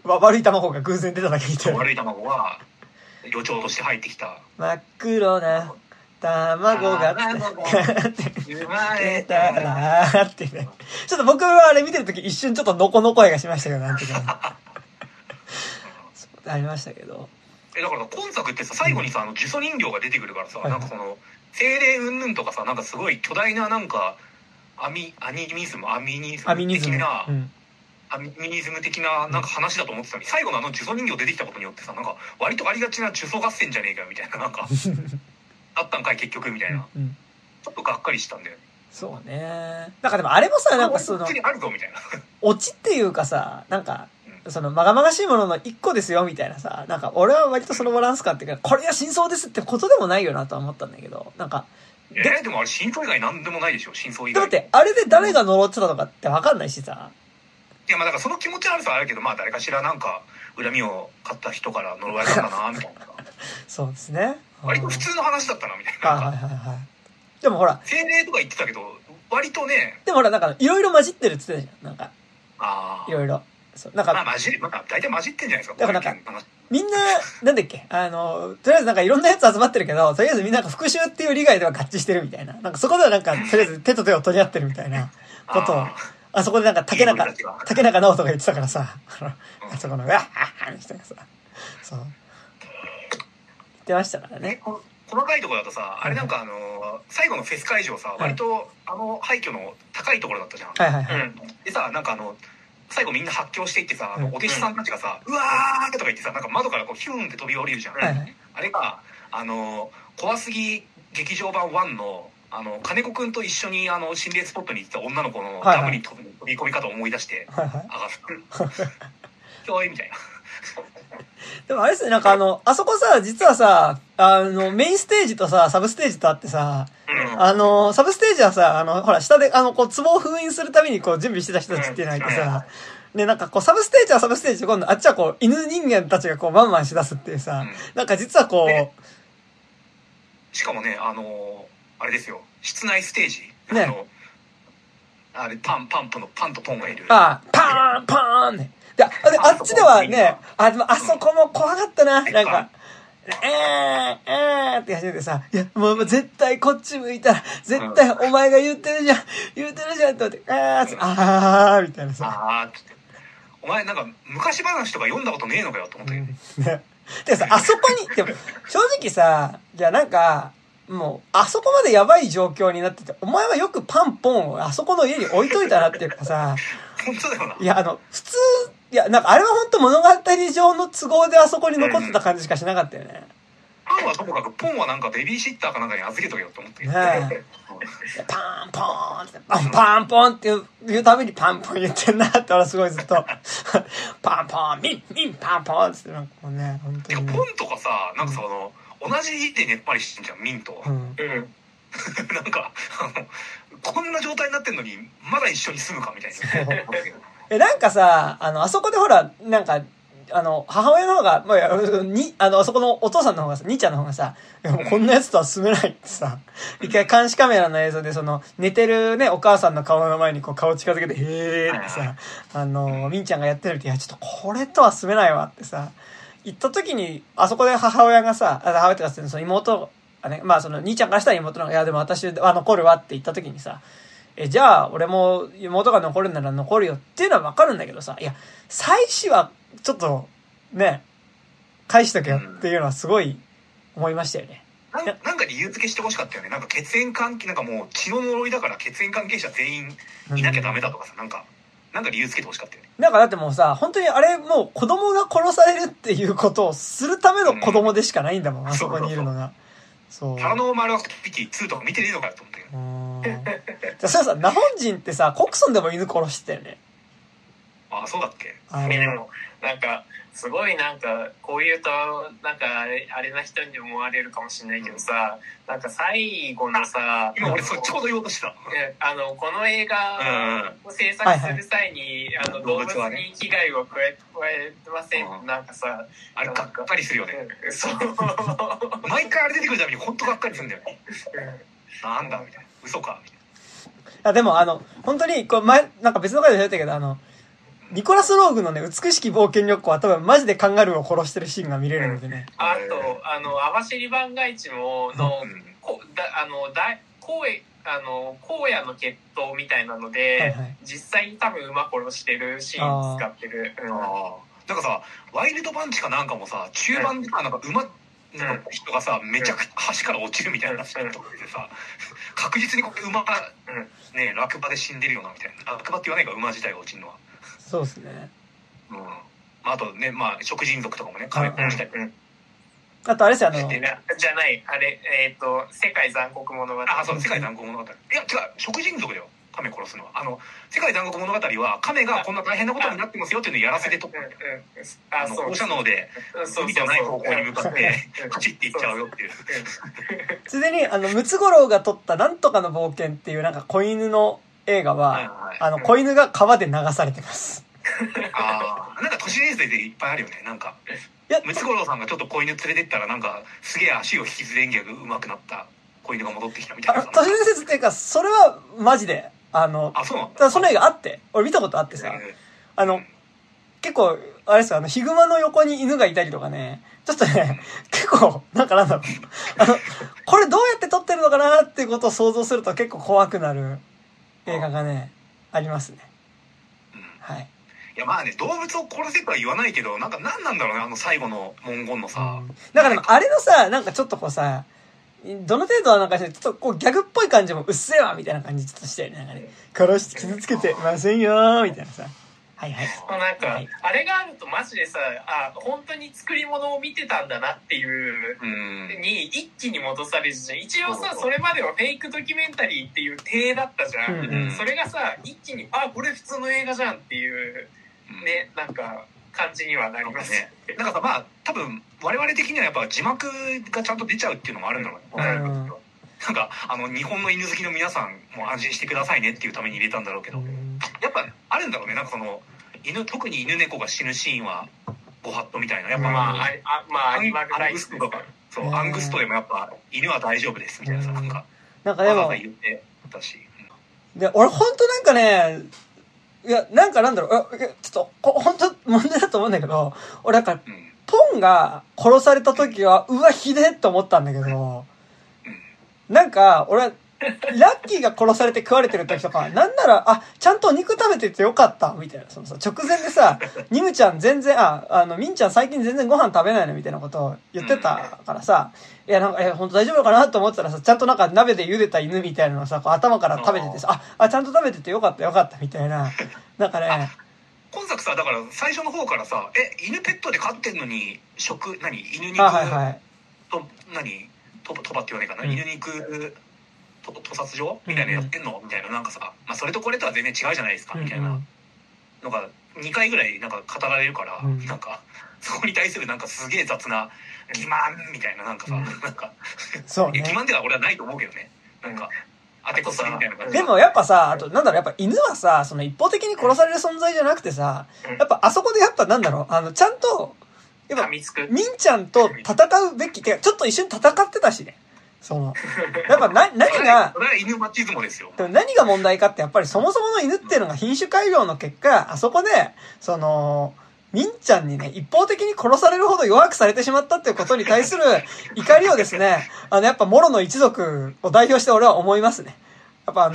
悪い卵が偶然出ただけみたいな。悪い卵は予兆として入ってきた。真っ黒な。卵が生まれたらってね。ちょっと僕はあれ見てるとき一瞬ちょっとノコノコ絵がしましたけど、なんていうかありましたけど。だから今作ってさ、最後にさ呪詛人形が出てくるからさ、なんかその精霊云々とかさ、なんかすごい巨大ななんかアミニズム的ななんか話だと思ってたのに、最後の呪詛人形出てきたことによってさ、なんか割とありがちな呪詛合戦じゃねえかみたいな、なんか。あったんかい結局みたいな、ちょっとがっかりしたんだよね。そうね。なんかでもあれもさ、なんかそのオチっていうかさ、なんかそのまがまがしいものの一個ですよみたいなさ、なんか俺は割とそのバランス感っていうか、これが真相ですってことでもないよなとは思ったんだけど、なんかでもあれ真相以外なんでもないでしょ。真相以外だってあれで誰が呪ってたとかって分かんないしさ。いやまあだからその気持ちはあるさ、あるけど、まあ誰かしらなんか恨みを買った人から呪われたんだなみたいな。そうですね。割と普通の話だったなみたいな。でもほら精霊とか言ってたけど、割とね、でもほらなんかいろいろ混じってるっつってたじゃん。なんかいろいろなんか大体混じってんじゃないですか。だからなんかみんななんだっけ、とりあえずなんかいろんなやつ集まってるけど、とりあえずみんな復讐っていう利害では合致してるみたいな、なんかそこではなんかとりあえず手と手を取り合ってるみたいなことを。あそこでなんか竹中直人が言ってたからさ、あそこのうわっはっは人がさ、そう言ってましたからね。細かいところだとさ、あれなんか最後のフェス会場さ、割と廃墟の高いところだったじゃん。でさ、なんか最後みんな発狂していってさ、お弟子さんたちがさ、うわーとか言ってさ、なんか窓からこうヒューンって飛び降りるじゃん。あれが怖すぎ劇場版1の金子くんと一緒に心霊スポットに行ってた女の子のダムに飛び込み方を思い出して、上がった。今日みたいな。でもあれですね、なんかあそこさ、実はさ、メインステージとさ、サブステージとあってさ、サブステージはさ、ほら、下で、こう、壺を封印するためにこう、準備してた人たちっていうのがいてさ、で、なんかこう、サブステージはサブステージで、今度、あっちはこう、犬人間たちがこう、ワンワンしだすっていうさ、なんか実はこう、ね、しかもね、あれですよ、室内ステージ、ね、あれパンプのパンとポンがいる。パーンね。で、あっちではね、でもあそこも怖かったな。なんかって始めてさ、いやもう絶対こっち向いたら絶対お前が言ってるじゃんって思ってあーみたいなさ、お前なんか昔話とか読んだことねえのかよと思ったけど。でさ、あそこにでも正直さ、じゃなんか。もう、あそこまでやばい状況になってて、お前はよくパンポンをあそこの家に置いといたなっていうかさ、本当だよな。いや、普通、いや、なんかあれは本当物語上の都合であそこに残ってた感じしかしなかったよね。パンはともかく、ポンはなんかベビーシッターかなんかに預けとけよと思って。ねえ。パンポンって、パンポンって言うたびにパンポン言ってんなって、俺すごいずっと、パンポン、ミンパンポンって、なんかもうね、本当に、ね。ポンとかさ、なんかその、同じ日でねっぱりしてんじゃん、ミンと。うん。なんか、こんな状態になってんのに、まだ一緒に住むかみたいな。なんかさ、あそこでほら、なんか、母親の方が、まあ、あそこのお父さんの方がさ、兄ちゃんの方がさ、こんなやつとは住めないってさ、一回監視カメラの映像で、その、寝てるね、お母さんの顔の前にこう顔近づけて、へーってさ、みんちゃんがやってるって、いや、ちょっとこれとは住めないわってさ、行った時に、あそこで母親がさ、母親とかその妹がね、まあその兄ちゃんからしたら妹の方が、いやでも私は残るわって言った時にさ、じゃあ俺も妹が残るなら残るよっていうのはわかるんだけどさ、いや、妻子はちょっとね、返しとけよっていうのはすごい思いましたよね。なんか理由付けしてほしかったよね。なんか血縁関係、なんかもう血の呪いだから血縁関係者全員いなきゃダメだとかさ、なんか理由つけてほしかったよね。なんかだってもうさ、本当にあれもう子供が殺されるっていうことをするための子供でしかないんだもん、あそこにいるのが。そう。パラノーマルアクティビティ2とか見てねえのかよと思ったよ。じゃあさ、ナホンジンってさ、コクソンでも犬殺してたよね。あ、そうだっけ？でも、なんか、すごいなんか、こういうと、なんか、あれな人に思われるかもしれないけどさ、なんか最後のさ、今俺そっちほど言おうとした。この映画を制作する際に、動物に被害を加えません、なんかさ、あれがっかりするよね。そう。毎回あれ出てくるたびに本当がっかりするんだよね。なんだみたいな。嘘かみたいな。でも本当に、これ前、なんか別の回で言ったけど、ニコラス・ローグのね、美しき冒険旅行は多分マジでカンガルーを殺してるシーンが見れるのでね。あと、網走番外地も、荒野の決闘みたいなので、はいはい、実際に多分馬殺してるシーン使ってる。なんかさ、ワイルドパンチかなんかもさ、中盤でなんか馬、人がさ、めちゃくちゃ橋から落ちるみたいなシーンとかでさ、確実にこう馬が、ね、落馬で死んでるよなみたいな。落馬って言わないから馬自体が落ちるのは。そうですね。あとね、まあ食人族とかもね、カメ殺したり。あとあれですよじゃないあれ世界残酷物語。あ、そう世界残酷物語。いや違う、食人族だよ。カメ殺すのは世界残酷物語はカメがこんな大変なことになってますよっていうのをやらせてと。放射能で海じゃない方向に向かってパチっていっちゃうよっていう。すでにムツゴロウが撮ったなんとかの冒険っていうなんか子犬の。映画は、子犬が川で流されてます。なんか都市伝説でいっぱいあるよね、なんか。ムツゴロウさんがちょっと子犬連れてったら、なんか、すげえ足を引きずれんぎゃ上手くなった子犬が戻ってきたみたいな。都市伝説っていうか、それはマジで、その映画あって、俺見たことあってさ、結構、あれですよ、ヒグマの横に犬がいたりとかね、ちょっとね、結構、なんかなんだろう、これどうやって撮ってるのかなっていうことを想像すると結構怖くなる。映画がね、ありますね。はい。いやまあね、動物を殺せとは言わないけど、なんか何なんだろうね、最後の文言のさ。だからあれのさ、なんかちょっとこうさ、どの程度はなんかちょっとこうギャグっぽい感じもうっせぇわみたいな感じちょっとして、なんかね、殺して傷つけてませんよーみたいなさ。はいはい。なんか、はい、あれがあるとマジでさ、あ、本当に作り物を見てたんだなっていう、に一気に戻されるじゃん。一応さ、それまではフェイクドキュメンタリーっていう体だったじゃん。それがさ、一気に、あ、これ普通の映画じゃんっていう、ね、なんか、感じにはなりますね。なんかさ、まあ、多分、我々的にはやっぱ字幕がちゃんと出ちゃうっていうのもあるんだろうね。なんか、日本の犬好きの皆さんも安心してくださいねっていうために入れたんだろうけど、やっぱあるんだろうね、なんかその、特に犬猫が死ぬシーンはご法度みたいな、やっぱアングストとか、そうアングストでもやっぱ犬は大丈夫ですみたいなさ、なんかでも言ってたし、で俺本当なんかね、いやなんかなんだろう、ちょっと本当問題だと思うんだけど、俺なんか、ポンが殺された時はうわひでえと思ったんだけど、なんか俺ラッキーが殺されて食われてる時とか、なんなら、あ、ちゃんとお肉食べててよかったみたいな、そのさ、直前でさ、ニムちゃん全然、ミンちゃん最近全然ご飯食べないのみたいなことを言ってたからさ、いや、なんか、ほんと大丈夫かなと思ってたらさ、ちゃんとなんか鍋で茹でた犬みたいなのをさ、こう頭から食べててさ、あ、ちゃんと食べててよかったよかったみたいな、なんかね、今作さ、だから最初の方からさ、犬ペットで飼ってんのに、何犬肉と、何トバって言わないかな、犬肉、屠殺場みたいなやってんの、みたいな、なんかさ、まあ、それとこれとは全然違うじゃないですか、みたいなのが2回ぐらいなんか語られるから、なんかそこに対するなんかすげえ雑な欺瞞みたいな、なんかさ、なんかそう、ね、欺瞞では俺はないと思うけどね、なんか当てこさみたいな感じ。でもやっぱさ、あとなんだろう、やっぱ犬はさ、その一方的に殺される存在じゃなくてさ、やっぱあそこでやっぱなんだろう、ちゃんとやっぱみんちゃんと戦うべき、てかちょっと一緒に戦ってたしね。そのやっぱ何が問題かって、やっぱりそもそもの犬っていうのが品種改良の結果、あそこでそのミンちゃんにね一方的に殺されるほど弱くされてしまったっていうことに対する怒りをですね、やっぱモロの一族を代表して俺は思いますね。やっぱ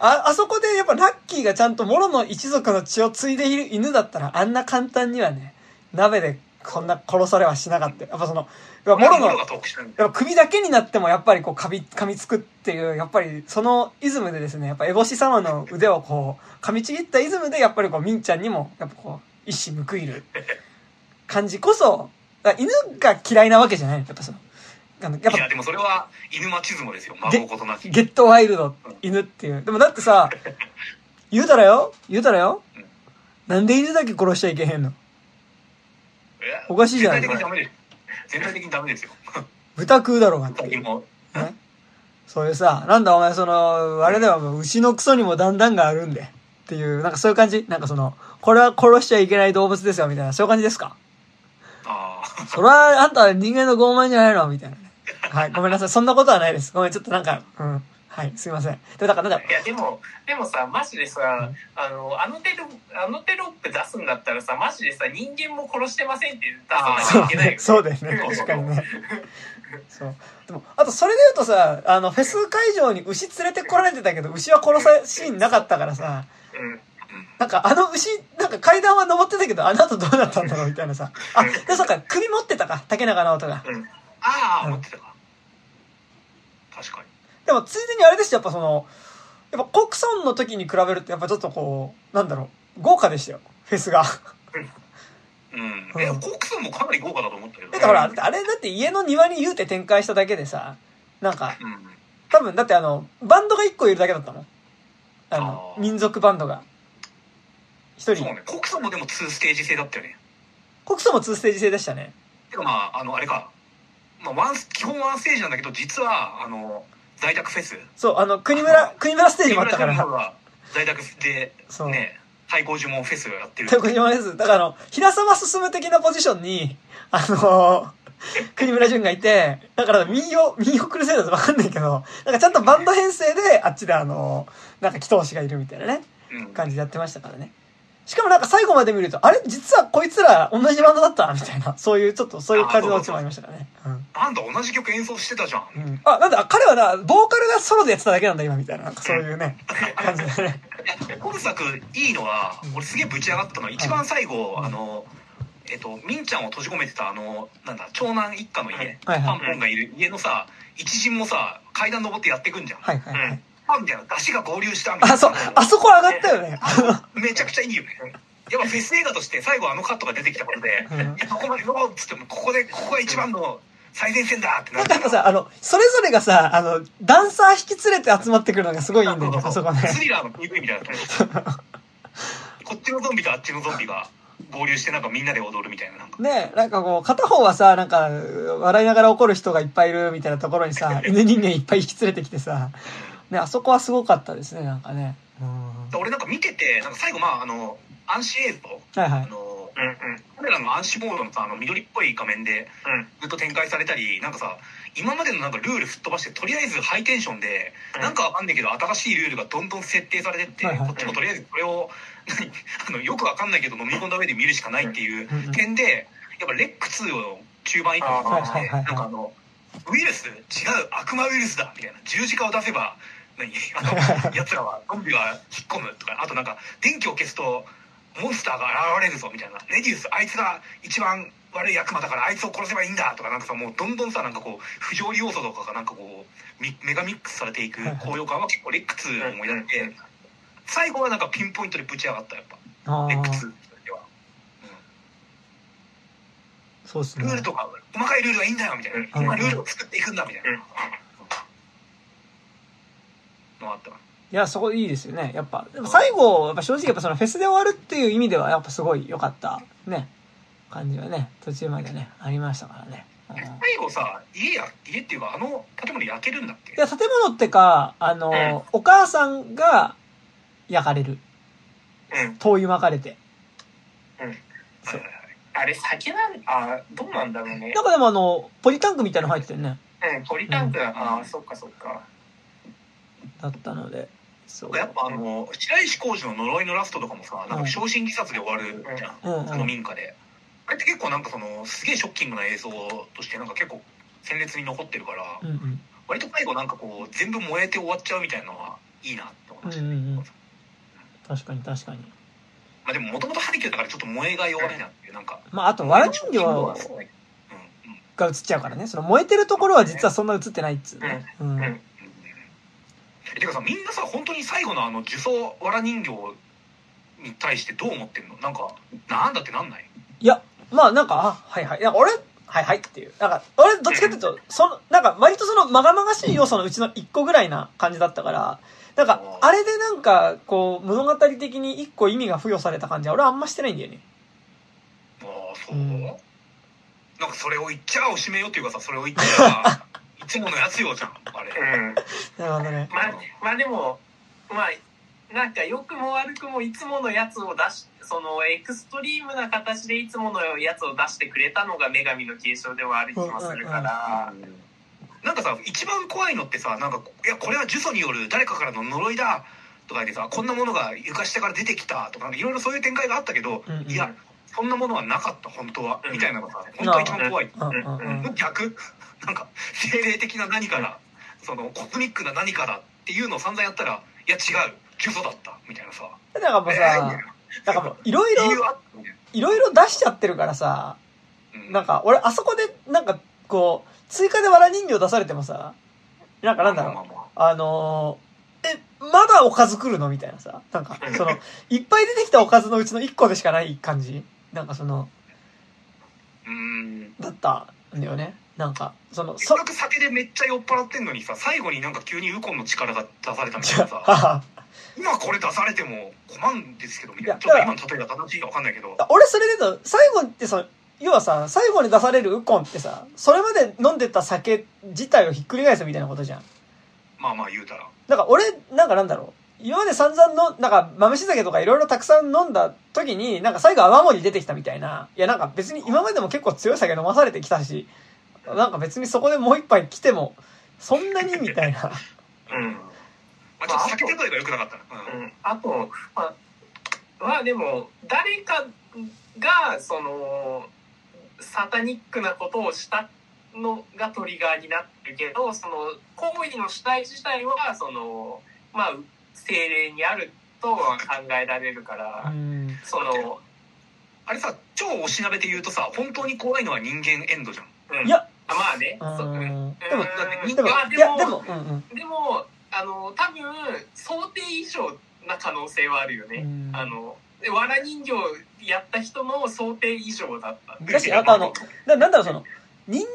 あそこでやっぱラッキーがちゃんとモロの一族の血を継いでいる犬だったら、あんな簡単にはね鍋でこんな殺されはしなかった。やっぱそのモロの首だけになってもやっぱりこう噛みつくっていう、やっぱりそのイズムでですね、やっぱエボシ様の腕をこう噛みちぎったイズムで、やっぱりこうミンちゃんにもやっぱこう一矢報いる感じこそ、犬が嫌いなわけじゃないの。やっぱそのやっぱいやでもそれは犬マチズモですよ。孫ことなきゲットワイルド犬っていう。でもだってさ、言うたらよ、なんで犬だけ殺しちゃいけへんの。おかしいじゃない。全体的にダメですよ。豚食うだろうがって。ね、そういうさ、なんだお前そのあれでは牛のクソにも段々があるんでっていう、なんかそういう感じ、なんかそのこれは殺しちゃいけない動物ですよみたいな、そういう感じですか。ああ。それはあんた人間の傲慢じゃないのみたいな。はい、ごめんなさい、そんなことはないです。ごめん、ちょっとなんかはい、すいません。いやでもさ、マジでさ、あのテロップ出すんだったらさ、マジでさ、人間も殺してませんって出さなきゃいけないよね。そうだよね、確かにね。そう。でもあとそれで言うとさ、フェス会場に牛連れてこられてたけど、牛は殺さシーンなかったからさ、なんか牛なんか階段は登ってたけど、あの後どうなったんだろうみたいなさ。あ、でそうか、首持ってたか、竹中直人が。ああ、持ってたか。確かに。でもついでにあれでした、やっぱそのやっぱコクソンの時に比べるとやっぱちょっとこうなんだろう豪華でしたよフェスが。うん、コクソンもかなり豪華だと思ったけど、ね。だからあれだって家の庭に言うて展開しただけでさ、なんか多分だってバンドが1個いるだけだったもん。民族バンドが1人。そうね。コクソンもでも2ステージ制だったよね。コクソンも2ステージ制でしたね。てかまああれか、まあ基本ワンステージなんだけど、実は在宅フェス、そう国村ステージもあったから、国村は在宅でね太鼓呪文フェスをやってる、太鼓呪文フェスだから平沢進む的なポジションに国村淳がいて、だから民謡クルセイダーズわかんないけど、なんかちゃんとバンド編成であっちでなんか祈祷師がいるみたいなね、感じでやってましたからね。しかもなんか最後まで見ると、あれ実はこいつら同じバンドだったみたいな、そういう感じのオチもありましたからね。なんだ同じ曲演奏してたじゃん。なんだ彼はな、ボーカルがソロでやってただけなんだ今みたいな、なんかそういうね感じだね。今作いいのは、俺すげえぶち上がったのは一番最後、みんちゃんを閉じ込めてたなんだ長男一家の家、パンポンがいる家のさ一陣もさ階段登ってやってくんじゃん。はいはいはい、みたいな出汁が合流したみたいな。あそこ上がったよね。めちゃくちゃいいよね。やっぱフェス映画として最後カットが出てきたことで、ここまで行こうっつってもここが一番の最前線だってなって。なんかさそれぞれがさダンサー引き連れて集まってくるのがすごいいいんだよね。あそこね。スリラーの PV みたいな。こっちのゾンビとあっちのゾンビが合流してなんかみんなで踊るみたいな、なんかね、なんかこう片方はさなんか笑いながら怒る人がいっぱいいるみたいなところにさ犬人間いっぱい引き連れてきてさ。ね、あそこはすごかったですね、なんかね。俺なんか見てて、なんか最後暗視映像、はいはい、彼らの暗視モードのさ緑っぽい画面でずっと展開されたり、なんかさ今までのなんかルール吹っ飛ばしてとりあえずハイテンションで、なんかわかんないけど新しいルールがどんどん設定されてって、こっちもとりあえずこれをよくわかんないけど飲み込んだ上で見るしかないっていう点で、やっぱレック2を中盤以降にして、なんかウイルス違う悪魔ウイルスだみたいな、十字架を出せば何やつらはゾンビは引っ込むとか、あとなんか電気を消すとモンスターが現れるぞみたいな、レディウスあいつが一番悪い悪魔だからあいつを殺せばいいんだとか、なんかさ、もうどんどんさ、なんかこう不条理要素とかがなんかこうメガミックスされていく高揚感は結構レックスもやれて、最後はなんかピンポイントでぶち上がった、やっぱレックスでは、うん、そうですね、ルールとか細かいルールがいいんだよみたいな、今ルールを作っていくんだみたいな、のあった。いや、そこいいですよね。やっぱでも最後やっぱ正直やっぱそのフェスで終わるっていう意味ではやっぱすごい良かったね。感じはね、途中までねありましたからね。最後さ、家っていうかあの建物焼けるんだっけ？いや、建物ってかお母さんが焼かれる。灯油巻かれて。うん。そう。あれ酒なん、あ、どうなんだろうね。なんかでもポリタンクみたいなの入ってたよね。うん、ポリタンク、あ、そっかそっか。だったので。そう、やっぱ白石浩二の呪いのラストとかもさ、なんか焼身自殺で終わるじゃん。その民家で。あれって結構なんかそのすげえショッキングな映像としてなんか結構鮮烈に残ってるから、うんうん、割と最後なんかこう全部燃えて終わっちゃうみたいなのはいいなって思いました、ね、うんうん、確かに確かに。まあでももともとハリキューだからちょっと燃えが弱いなっていう、なんかまああと藁人形が映っちゃうからね、その燃えてるところは実はそんな映ってないっつうね、うんうんうんうん、てかさ、みんなさ本当に最後のあの呪詛藁人形に対してどう思ってるの？なんかなんだってなんない？いや、まあなんか、あ、はいはい、なんか俺、はいはいっていう。なんか、俺、どっちかっていうと、なんか、割とその、まがまがしい要素のうちの一個ぐらいな感じだったから、なんか、あれでなんか、こう、物語的に一個意味が付与された感じは、俺はあんましてないんだよね。ああ、そう、うん、なんか、それを言っちゃおしめよっていうかさ、それを言っちゃ、いつものやつよじゃん、あれ。うん。なるほどね。まあでも、まあ、なんか良くも悪くもいつものやつを出し、そのエクストリームな形でいつものやつを出してくれたのが女神の継承ではある気もするから、うんうんうん、なんかさ一番怖いのってさ、なんかいやこれは呪詛による誰かからの呪いだとか言ってさ、こんなものが床下から出てきたとかいろいろそういう展開があったけど、うんうん、いやそんなものはなかった本当は、うん、みたいなのがさ本当は一番怖い、うんうんうん、逆なんか精霊的な何かだ、そのコスミックな何かだっていうのを散々やったら、いや違う呪詛だったみたいなさ、だからもうさ、なんかもういろいろ出しちゃってるからさ、なんか俺あそこでなんかこう追加で藁人形出されてもさ、なんかなんだろう、まだおかず来るのみたいなさ、なんかそのいっぱい出てきたおかずのうちの1個でしかない感じ、なんかそのだったんだよね。なんかその結局酒でめっちゃ酔っ払ってんのにさ、最後になんか急にウコンの力が出されたみたいなさ今これ出されても困るんですけどみたいな、ちょっと今の例えが正しいか分かんないけど、俺それで言うと最後ってさ、要はさ最後に出されるウコンってさ、それまで飲んでた酒自体をひっくり返すみたいなことじゃん。まあまあ言うたら、なんか俺なんかなんだろう、今まで散々のなんか豆し酒とかいろいろたくさん飲んだ時になんか最後泡盛出てきたみたいな、いやなんか別に今までも結構強い酒飲まされてきたし、なんか別にそこでもう一杯来てもそんなにみたいなうん、まあ、ちょっと酒手取りが良くなかったな、うん、あとまあでも誰かがそのサタニックなことをしたのがトリガーになってるけど、その行為の主体自体はそのまあ精霊にあるとは考えられるからそのあれさ、超おしなべて言うとさ、本当に怖いのは人間エンドじゃん。うん、いやまあね、そう、うん、でも、うんうん、でも多分想定以上な可能性はあるよね。うん、藁人形やった人の想定以上だった。だし、なんだろう、その人間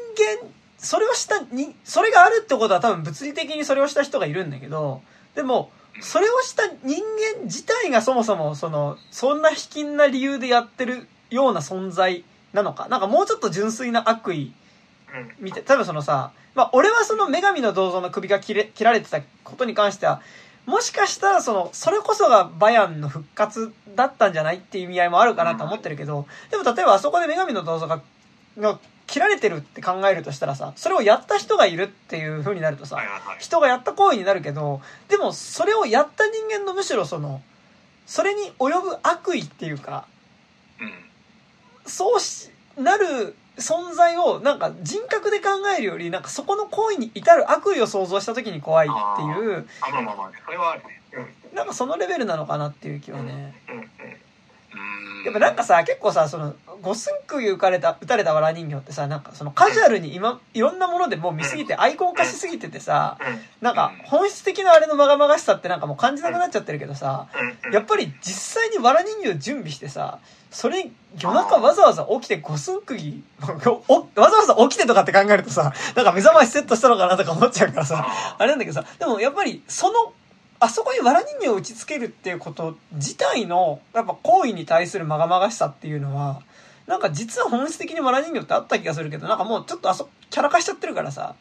それをしたにそれがあるってことは多分物理的にそれをした人がいるんだけど、でもそれをした人間自体がそもそもそんな卑近な理由でやってるような存在。なんかもうちょっと純粋な悪意みたい、多分そのさ、まあ俺はその女神の銅像の首が切られてたことに関しては、もしかしたらそれこそがバヤンの復活だったんじゃないっていう意味合いもあるかなと思ってるけど、でも例えばあそこで女神の銅像が切られてるって考えるとしたらさ、それをやった人がいるっていう風になるとさ、人がやった行為になるけど、でもそれをやった人間のむしろそれに及ぶ悪意っていうか、そうなる存在をなんか人格で考えるより、なんかそこの行為に至る悪意を想像した時に怖いっていう、あ、まあまあまあ、それはあるね、うん、なんかそのレベルなのかなっていう気はね、うんうんうん、やっぱなんかさ、結構さ、そのゴスンクに打たれたわら人形ってさ、なんかそのカジュアルに今いろんなものでもう見すぎてアイコン化しすぎててさ、なんか本質的なあれのまがまがしさってなんかもう感じなくなっちゃってるけどさ、やっぱり実際にわら人形準備してさ、それ夜中わざわざ起きてゴスンクにわざわざ起きてとかって考えるとさ、なんか目覚ましセットしたのかなとか思っちゃうからさ、あれなんだけどさ、でもやっぱりそのあそこにわら人形を打ちつけるっていうこと自体のやっぱ行為に対するまがまがしさっていうのは、なんか実は本質的にわら人形ってあった気がするけど、なんかもうちょっとキャラ化しちゃってるからさ、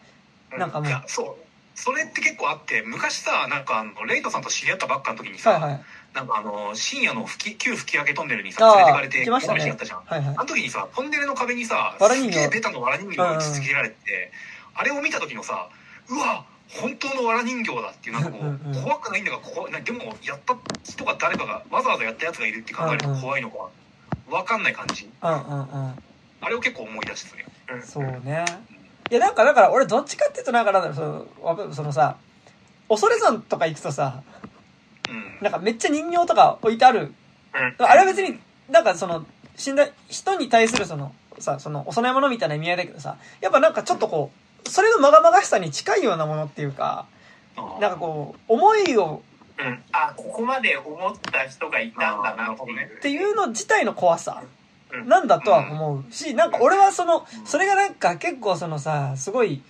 なんかもう、うん、そうそれって結構あって、昔さ、なんかレイトさんと知り合ったばっかの時にさ、はいはい、なんか深夜の旧吹き上げトンネルにさ連れてかれて、お店だったじゃん、はいはい、あの時にさ、トンネルの壁にさ、すげえベタのわら人形を打ちつけられて、あれを見た時のさ、うわ本当のわら人形だっていう、なんかこう、怖くないんだが、でもやった人が誰かがわざわざやったやつがいるって考えると怖いのか、分かんない感じ、あれを結構思い出してたね、そうね、いやなんかだから俺どっちかっていうと、なんかなんだろう、そのさ、恐山とか行くとさ、なんかめっちゃ人形とか置いてある、あれは別になんかその死んだ人に対するそのさ、そのお供え物みたいな意味合いだけどさ、やっぱなんかちょっとこう、それのまがまがしさに近いようなものっていうか、なんかこう思いを、あ、ここまで思った人がいたんだなっていうの自体の怖さなんだとは思うし、なんか俺はそれがなんか結構そのさ、すごい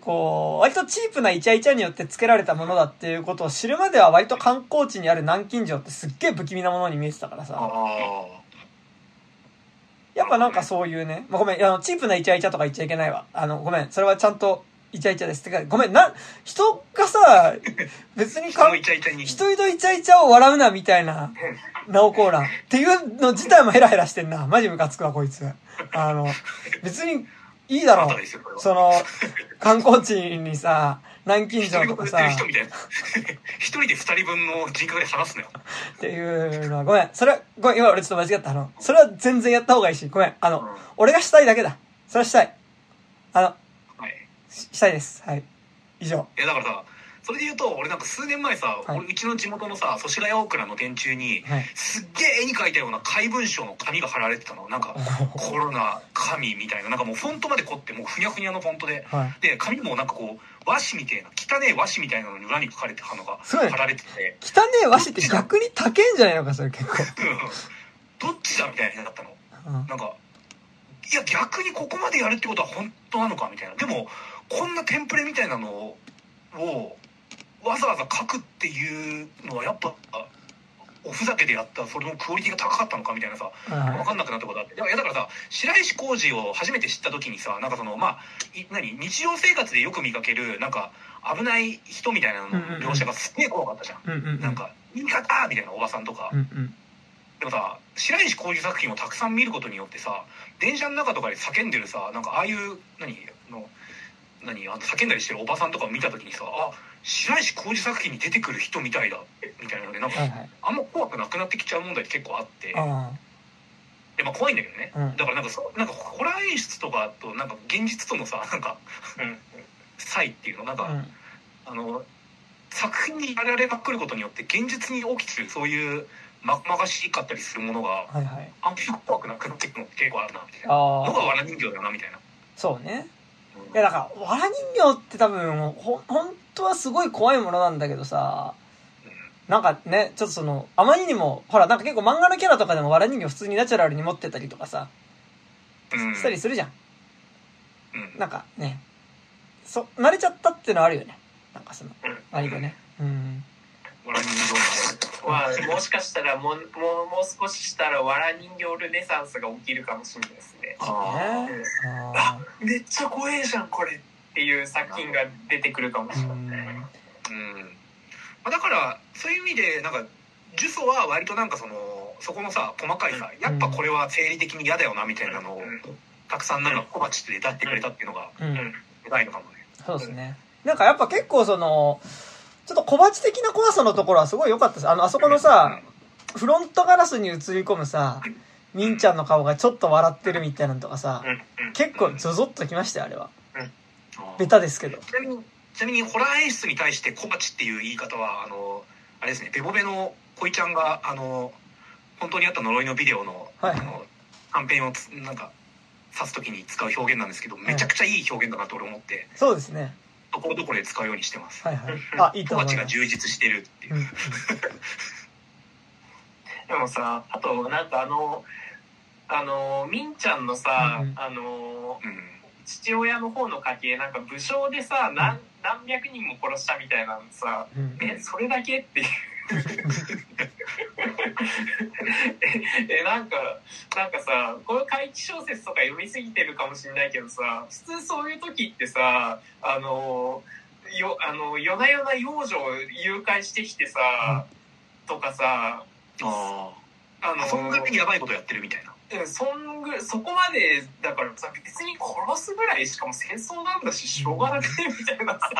こう割とチープなイチャイチャによってつけられたものだっていうことを知るまでは、割と観光地にある南京錠ってすっげえ不気味なものに見えてたからさ、やっぱなんかそういうね、まあ、ごめん、チープなイチャイチャとか言っちゃいけないわ。ごめん、それはちゃんとイチャイチャです。ってか、ごめん、人がさ、別に人とイチャイチャを笑うなみたいな、ナオコーラン。っていうの自体もヘラヘラしてんな。マジムカつくわ、こいつ。別にいいだろう。その、観光地にさ、南京錠とかさ、一人で二人分の人格で話すのよっていうのは、ごめん、それはごめん、今俺ちょっと間違った、それは全然やった方がいいし、ごめん、俺がしたいだけだ、それはしたい、はい、したいです、はい、以上。いやだからさ、それで言うと、俺なんか数年前さ、はい、うちの地元のさ、祖師ヶ谷大倉の電柱に、はい、すっげえ絵に描いたような怪文書の紙が貼られてたの。なんかコロナ紙みたいな、なんかもうフォントまで凝って、もうふにゃふにゃのフォントで、はい、で紙もなんかこう和紙みたいな、汚え和紙みたいなのに裏に書かれてたのが貼られてて、汚え和紙って逆に高えんじゃないのか、それ結構どっちだみたいなだったの、なんかいや逆にここまでやるってことは本当なのかみたいな、でもこんなテンプレみたいなのをわざわざ書くっていうのはやっぱおふざけでやった、それのクオリティが高かったのかみたいなさ、分かんなくなったことあって、いやだからさ、白石浩二を初めて知った時にさ、なんかそのまあ日常生活でよく見かけるなんか危ない人みたいなの描写がすげえ怖かったじゃん、なんか言い方みたいなおばさんとか、でもさ、白石浩二作品をたくさん見ることによってさ、電車の中とかで叫んでるさ、なんかああいう叫んだりしてるおばさんとかを見た時にさ、あ、白石浩二作品に出てくる人みたいだみたいなので、なんかあんま怖くなくなってきちゃう問題って結構あって、で、まあ、怖いんだけどね、だからなんかホラー演出とかとなんか現実とのさ、なんか差異っていうの、なんか、作品にやられまくることによって現実に起きてるそういうまがまがしかったりするものが、あんまり怖くなくなっていくのって結構あるなみたいなのがわら人形だなみたいな。そうね、いやだからわら人形って多分本当はすごい怖いものなんだけどさ、なんかね、ちょっとそのあまりにもほら、なんか結構漫画のキャラとかでもわら人形普通にナチュラルに持ってたりとかさ、したりするじゃん、なんかね、慣れちゃったっていうのはあるよね、なんかそのあれだね、わら人形はもしかしたらもう少ししたらわら人形ルネサンスが起きるかもしれないですね。あ、めっちゃ怖えじゃんこれっていう作品が出てくるかもしれない。だからそういう意味でなんか呪詛は割となんかそこのさ、細かいさ、やっぱこれは生理的に嫌だよなみたいなのをたくさんなんか小鉢で出してくれたっていうのがでかいのかもね。そうですね。なんかやっぱ結構そのちょっと小鉢的な怖さのところはすごい良かったです。あそこのさ、フロントガラスに映り込むさ、みんちゃんの顔がちょっと笑ってるみたいなのとかさ、結構ゾゾッときましたよあれは。ベタですけど。ちなみにホラー演出に対して小鉢っていう言い方はあれですね、ベボベの小井ちゃんが本当にあった呪いのビデオの、はい、短編をなんか指すときに使う表現なんですけど、めちゃくちゃいい表現だなと俺思って、はい、そうですね、ところどころで使うようにしてます、はいはい、あ、いいと思います。小鉢が充実してるっていう、うん、でもさ、あとなんかみんちゃんのさ、うん、父親の方の家系なんか武将でさ、うん、何百人も殺したみたいなのさ、うん、それだけっていうなんかさ、この怪奇小説とか読みすぎてるかもしれないけどさ、普通そういう時ってさ夜な夜な幼女を誘拐してきてさ、うん、とかさそんなにやばいことやってるみたいな。そこまでだからさ、別に殺すぐらい、しかも戦争なんだししょうがなくてみたいなさ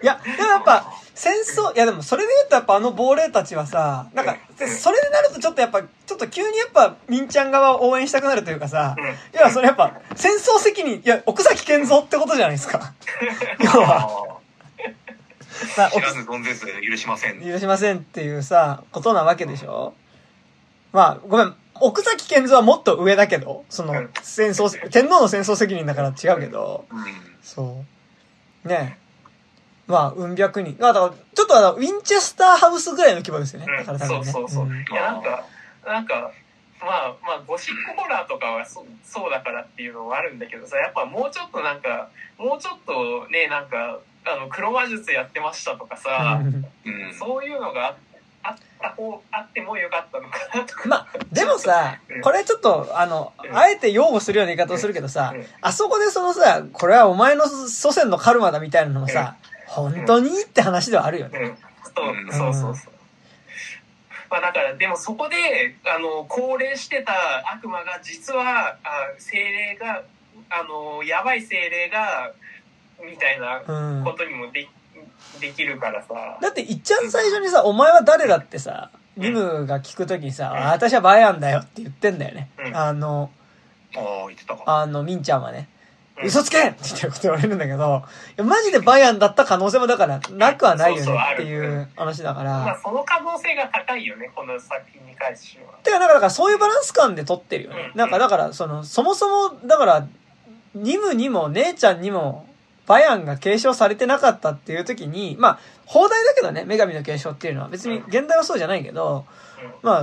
いやでもやっぱ戦争、いやでもそれで言うとやっぱ亡霊たちはさ、なんかそれになるとちょっとやっぱちょっと急にやっぱみんちゃん側を応援したくなるというかさ、いやそれやっぱ戦争責任、いや奥崎健三ってことじゃないですか要は知らず存ぜず許しません許しませんっていうさことなわけでしょ。まあごめん、奥崎健三はもっと上だけど、その戦争、天皇の戦争責任だから違うけど、そうね、まあうん百人、まあだからちょっとウィンチェスターハウスぐらいの規模ですよね。だから多分ね、そうそうそう、いやなんかまあゴシックホラーとかはそうだからっていうのもあるんだけどさ、やっぱもうちょっとなんかもうちょっとね、なんか黒魔術やってましたとかさ、うん、そういうのがあってもよかったのかなとか。まあでもさ、これちょっとあえて擁護するような言い方をするけどさ、あそこでそのさ、これはお前の祖先のカルマだみたいなのもさ、本当にって話ではあるよね。そうそうそう。まあだからでもそこで降霊してた悪魔が実は精霊がやばい精霊がみたいなことにもできるからさ。だっていっちゃん最初にさ、お前は誰だってさ、リムが聞くときにさ、私はバイアンだよって言ってんだよね、言ってたか、みんちゃんはね、嘘つけって言ってること言われるんだけど、いやマジでバイアンだった可能性もだからなくはないよねっていう話だから、まあその可能性が高いよね、この作品に関しては。てかだからそういうバランス感で撮ってるよね。なんかだからそもそもだからリムにも姉ちゃんにもバヤンが継承されてなかったっていう時に、まあ放題だけどね、女神の継承っていうのは別に現代はそうじゃないけど、まあ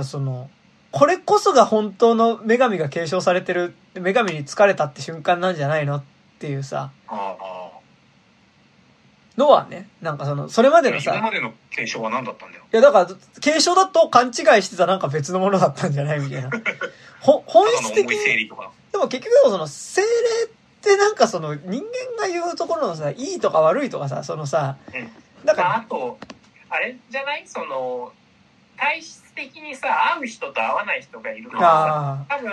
これこそが本当の女神が継承されてる、女神に疲れたって瞬間なんじゃないのっていうさのはね、なんかそれまでのさ、今までの継承は何だったんだよ。いやだから継承だと勘違いしてた、なんか別のものだったんじゃないみたいな本質的に。でも結局精霊でなんか人間が言うところのさ、いいとか悪いとかさ、だから、まあ、あとあれじゃない、体質的にさ、合う人と合わない人がいるからさ、多分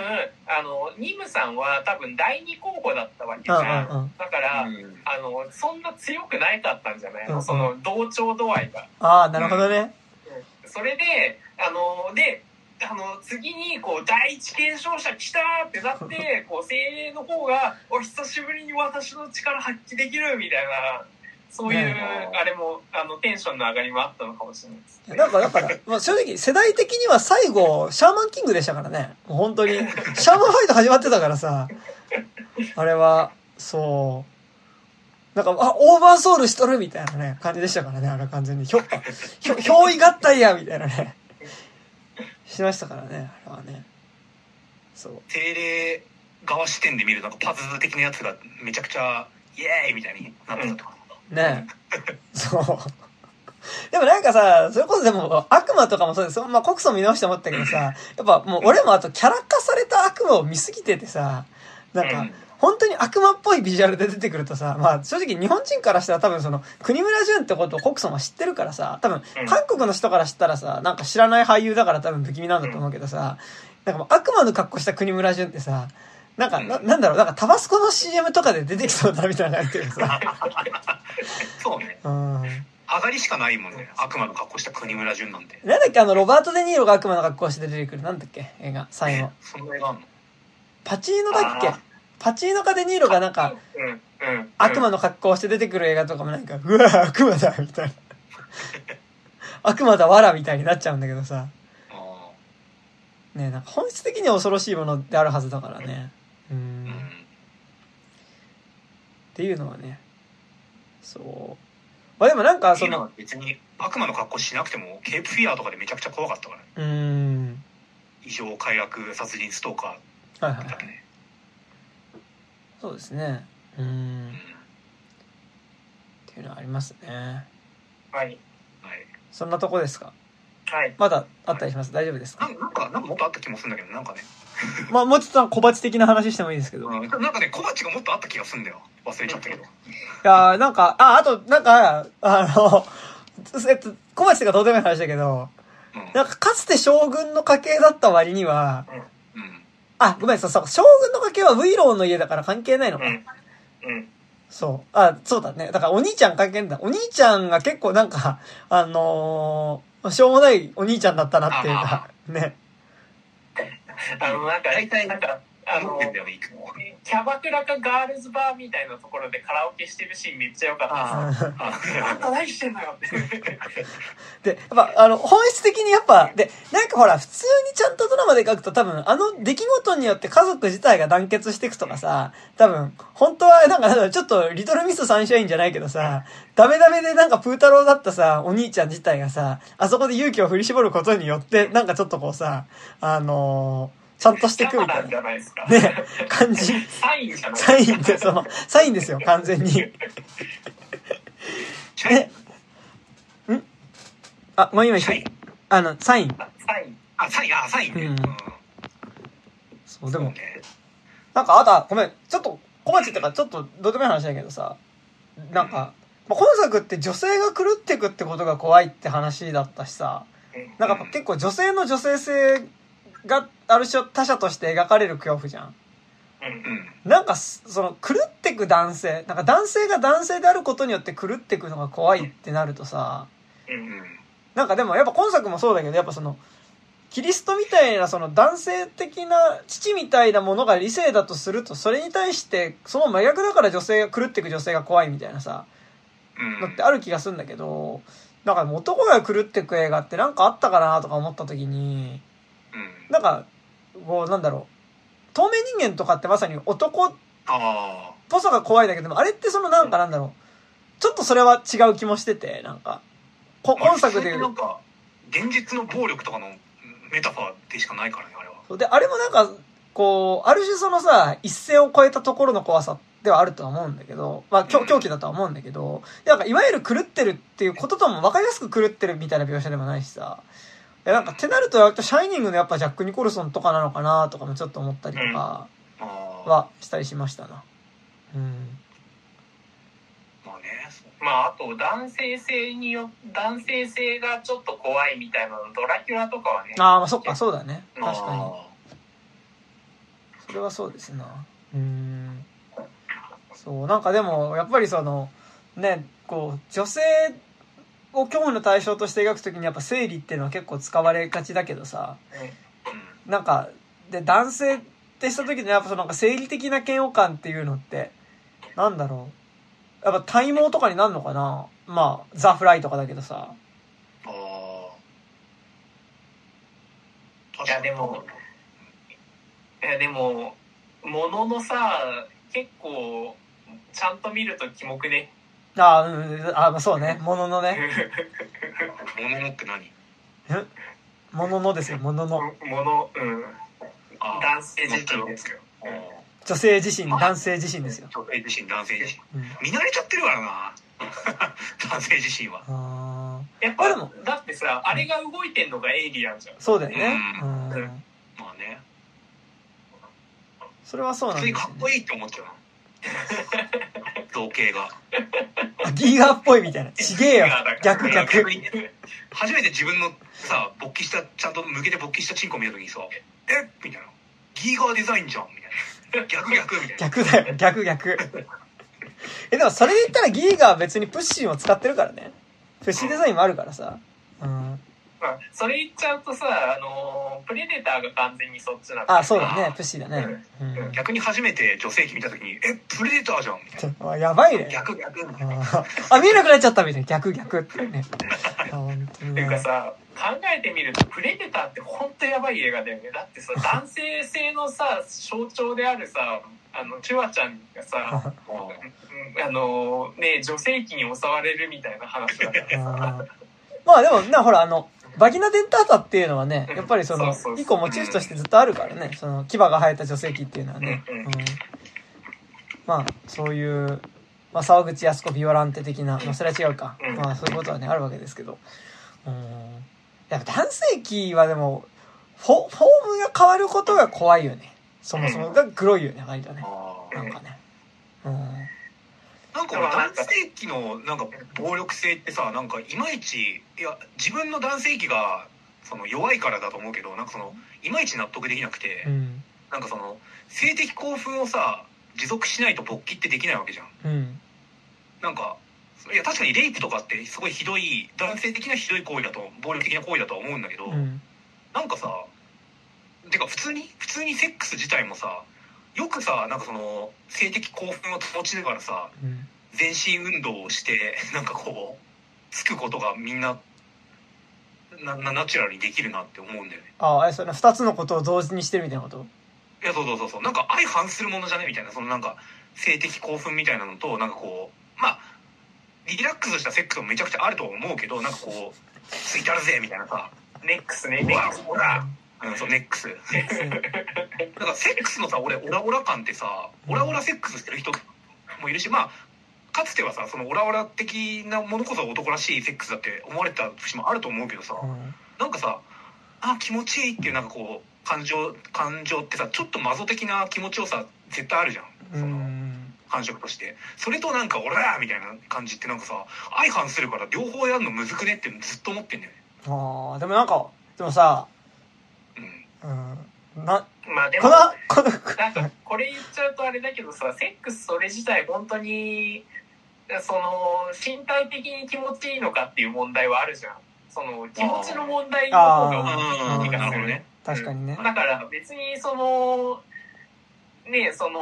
ニムさんは多分第二候補だったわけじゃん、だから、そんな強くないかったんじゃないの、同調度合いが。ああなるほどね、それで次にこう第一継承者来たってなって、こう精霊の方がお久しぶりに私の力発揮できるみたいな、そういうあれもテンションの上がりもあったのかもしれないですね。だからまあ正直世代的には最後シャーマンキングでしたからね、もう本当にシャーマンファイト始まってたからさ、あれはそうなんか、あ、オーバーソウルしとるみたいなね感じでしたからね、あれ完全に憑依合体やみたいなねしましたからね、あれはね。そう、定例側視点で見るなんかパズル的なやつがめちゃくちゃイエーイみたいになってたとか、ねそうでもなんかさ、それこそでも悪魔とかもそうです、まあ告訴見直して思ったけどさ、やっぱもう俺もあとキャラ化された悪魔を見すぎててさ、なんか本当に悪魔っぽいビジュアルで出てくるとさ、まあ正直日本人からしたら多分国村淳ってことをコクソンは知ってるからさ、多分韓国の人からしたらさ、なんか知らない俳優だから多分不気味なんだと思うけどさ、なんか悪魔の格好した国村淳ってさ、なんかなんだろう、なんかタバスコの CM とかで出てきそうだみたいな感じでさそうね、上がりしかないもんね。悪魔の格好した国村淳なんて。なんだっけ、あのロバート・デ・ニーロが悪魔の格好して出てくるなんだっけ映画、最後。そんな映画あんの？パチーノだっけ？パチーノかデ・ニーロがなんか、悪魔の格好して出てくる映画とかもなんか、うわー悪魔だみたいな。悪魔だわらみたいになっちゃうんだけどさ。ねえ、なんか本質的には恐ろしいものであるはずだからね。っていうのはね。そう。まあ、でもなんかその別に悪魔の格好しなくてもケープフィアーとかでめちゃくちゃ怖かったからね。異常快悪殺人ストーカーだったっけね、はいはいはい、そうですね。っていうのはありますね。はい、はい、そんなとこですか。はい、まだあったりします、はい、大丈夫ですか。なんかもっとあった気もするんだけどなんかねまあもうちょっと小鉢的な話してもいいですけど、なんかね小鉢がもっとあった気がするんだよ、忘れちゃったけど。いやなんかあとなんか小鉢とかどうでもいい話だけど、なんかかつて将軍の家系だった割には、ごめん、そう将軍の家系はウイローの家だから関係ないのか。そうそうだね。だからお兄ちゃん関係ないんだ。お兄ちゃんが結構なんかしょうもないお兄ちゃんだったなっていうかね。なんか大体なんかキャバクラかガールズバーみたいなところでカラオケしてるシーンめっちゃ良かったです。あんた何してんのよって。で、やっぱ本質的にやっぱでなんかほら普通にちゃんとドラマで書くと多分あの出来事によって家族自体が団結していくとかさ、多分本当はなんかちょっとリトルミストサンシャインじゃないけどさ、ダメダメでなんかプー太郎だったさお兄ちゃん自体がさあそこで勇気を振り絞ることによってなんかちょっとこうさちゃんとしてくみたいなね感じ。サインってそのサインですよ完全に。ね。もう今サイン。サイン。そうでもなんかごめんちょっと小町とかちょっとどうでもいい話だけどさ、なんかまあ今作って女性が狂ってくってことが怖いって話だったしさ、なんか結構女性の女性性がある種他者として描かれる恐怖じゃん。なんかその狂ってく男性、なんか男性が男性であることによって狂ってくのが怖いってなるとさ、なんかでもやっぱ今作もそうだけどやっぱそのキリストみたいなその男性的な父みたいなものが理性だとするとそれに対してその真逆だから女性が狂ってく女性が怖いみたいなさのってある気がするんだけど、なんか男が狂ってく映画ってなんかあったかなとか思った時に。なんかこうなんだろう透明人間とかってまさに男っぽさが怖いだけどもあれってそのなんかなんだろうちょっとそれは違う気もしてて、なんか本作でいうなんか現実の暴力とかのメタファーでしかないからねあれは。であれもなんかこうある種そのさ一線を越えたところの怖さではあるとは思うんだけど、まあ狂気だとは思うんだけど、なんかいわゆる狂ってるっていうこととも分かりやすく狂ってるみたいな描写でもないしさ。いやなんかってなるとやっぱシャイニングのやっぱジャック・ニコルソンとかなのかなとかもちょっと思ったりとかはしたりしましたな。まあね、まああと男性性がちょっと怖いみたいなのドラキュラとかはね。ああそっかそうだね確かに。それはそうですな。そうなんかでもやっぱりそのねこう女性を興味の対象として描くときにやっぱ生理っていうのは結構使われがちだけどさ、なんかで男性ってしたときにやっぱそのなんか生理的な嫌悪感っていうのってなんだろうやっぱ体毛とかになるのかな、まあザ・フライとかだけどさ。いやでももののさ結構ちゃんと見るとキモくね。そうね、もののね。もののって何？もののですよ、ものの。男性自身ですよ。女性自身、男性自身ですよ。女性自身、男性自身。見慣れちゃってるからな。男性自身は。やっぱでもだってさ、あれが動いてんのがエイリアンじゃん。そうだよね。まあね。それはそうなんですよね。普通にかっこいいって思っちゃう。造形がギーガーっぽいみたいなちげえよ逆初めて自分のさ勃起したちゃんと向けて勃起したチンコ見た時にさえみたいなギーガーデザインじゃんみたいな逆みたいな逆だよ逆でもそれで言ったらギーガーは別にプッシンを使ってるからねフェシデザインもあるからさ、うん、それ言っちゃうとさ、プレデターが完全にそっちだから。あ、そうだね、プシだね、うん、逆に初めて女性器見た時にえプレデターじゃんみたいな、やばいね、逆あ見えなくなっちゃったみたいな、逆ってねっていうかさ、考えてみるとプレデターって本当やばい映画だよね。だってさ、男性性のさ象徴であるさ、チュワちゃんがさね、女性器に襲われるみたいな話だからさまあでもな、ほらバギナ・デンタータっていうのはね、やっぱりその一個モチーフとしてずっとあるからね、その牙が生えた女性器っていうのはね、うん、まあそういう、まあ、沢口靖子ビオランテ的な、まあ、それは違うか、まあそういうことはねあるわけですけど、やっぱ男性器はでもフォームが変わることが怖いよね。そもそもが黒いよね、割とね、なんかね、なんか男性器のなんか暴力性ってさ、なんかいまいち、いや自分の男性器がその弱いからだと思うけど、なんかそのいまいち納得できなくて、うん、なんかその性的興奮をさ持続しないと勃起ってできないわけじゃん、うん、なんかいや確かにレイプとかってすごいひどい、男性的なひどい行為だと、暴力的な行為だとは思うんだけど、うん、なんかさ、てか普通にセックス自体もさ、よくさ、なんかその性的興奮を保ちながらさ、うん、全身運動をしてなんかこうつくことがみんなナチュラルにできるなって思うんだよね。ああ、その2つのことを同時にしてるみたいなこと。いや、そうそうそうそう、なんか相反するものじゃねみたいな、そのなんか性的興奮みたいなのと、なんかこうまあリラックスしたセックスもめちゃくちゃあると思うけど、なんかこうついたるぜみたいなさネックスね、ネックスほら、うん、そうネックスなんかセックスのさ、俺オラオラ感ってさ、オラオラセックスしてる人もいるし、まあかつてはさ、そのオラオラ的なものこそ男らしいセックスだって思われた節もあると思うけどさ、うん、なんかさあ気持ちいいっていうなんかこう感情ってさ、ちょっとマゾ的な気持ちよさ絶対あるじゃん、その感触として。それとなんかオラーみたいな感じってなんかさ相反するから、両方やるのむずくねってずっと思ってんだよね。あでもなんかでもさ、うん、まあでもなんかこれ言っちゃうとあれだけどさ、セックスそれ自体本当にその身体的に気持ちいいのかっていう問題はあるじゃん。その気持ちの問題の方が大きいからね。確かにね、うん、だから別にそのね、その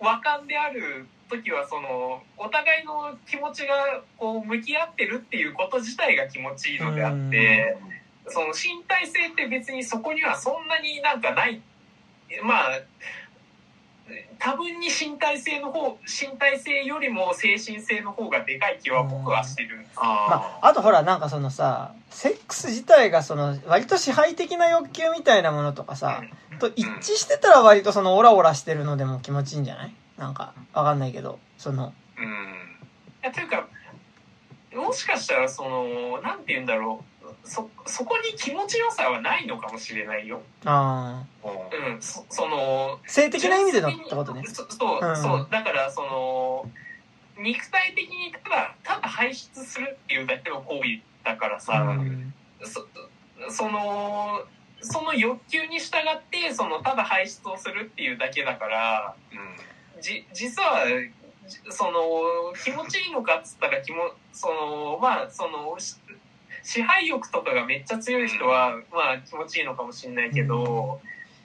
和感である時はそのお互いの気持ちがこう向き合ってるっていうこと自体が気持ちいいのであって、その身体性って別にそこにはそんなになんかない。まあ多分に身体性よりも精神性の方がでかい気は僕はしてるんです。まあ、あとほらなんかそのさ、セックス自体がその割と支配的な欲求みたいなものとかさ、うん、と一致してたら割とそのオラオラしてるのでも気持ちいいんじゃない？なんかわかんないけど、その、うん、いやというかもしかしたらそのなんて言うんだろう、そこに気持ちよさはないのかもしれないよ。ああ、うん、その性的な意味でのってことね。そう、うん、そうだからその肉体的にただ排出するっていうだけの行為だからさ、うん、その欲求に従ってそのただ排出をするっていうだけだから、うん、実はその気持ちいいのかっつったらそのまあその支配欲とかがめっちゃ強い人は、うん、まあ気持ちいいのかもしれないけど、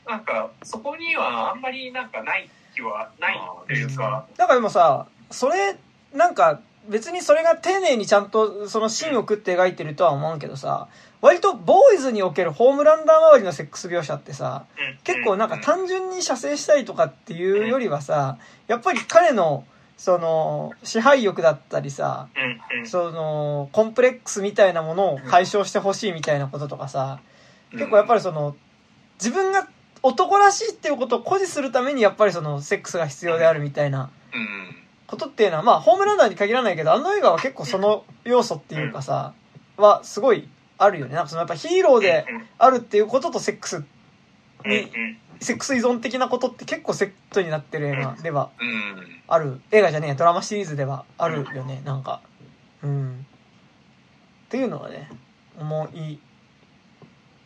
うん、なんかそこにはあんまりなんかない気はないっていうか、なんかでもさ、それなんか別にそれが丁寧にちゃんとその芯を食って描いてるとは思うけどさ、割とボーイズにおけるホームランダー周りのセックス描写ってさ、うん、結構なんか単純に射精したりとかっていうよりはさ、やっぱり彼のその支配欲だったりさ、うんうん、そのコンプレックスみたいなものを解消してほしいみたいなこととかさ、うん、結構やっぱりその自分が男らしいっていうことを誇示するためにやっぱりそのセックスが必要であるみたいなことっていうのは、まあホームランダーに限らないけど、あの映画は結構その要素っていうかさはすごいあるよね。なんかそのやっぱヒーローであるっていうこととセックスにセックス依存的なことって結構セットになってる映画ではある、映画じゃねえドラマシリーズではあるよね、なんか、うん、っていうのはね思い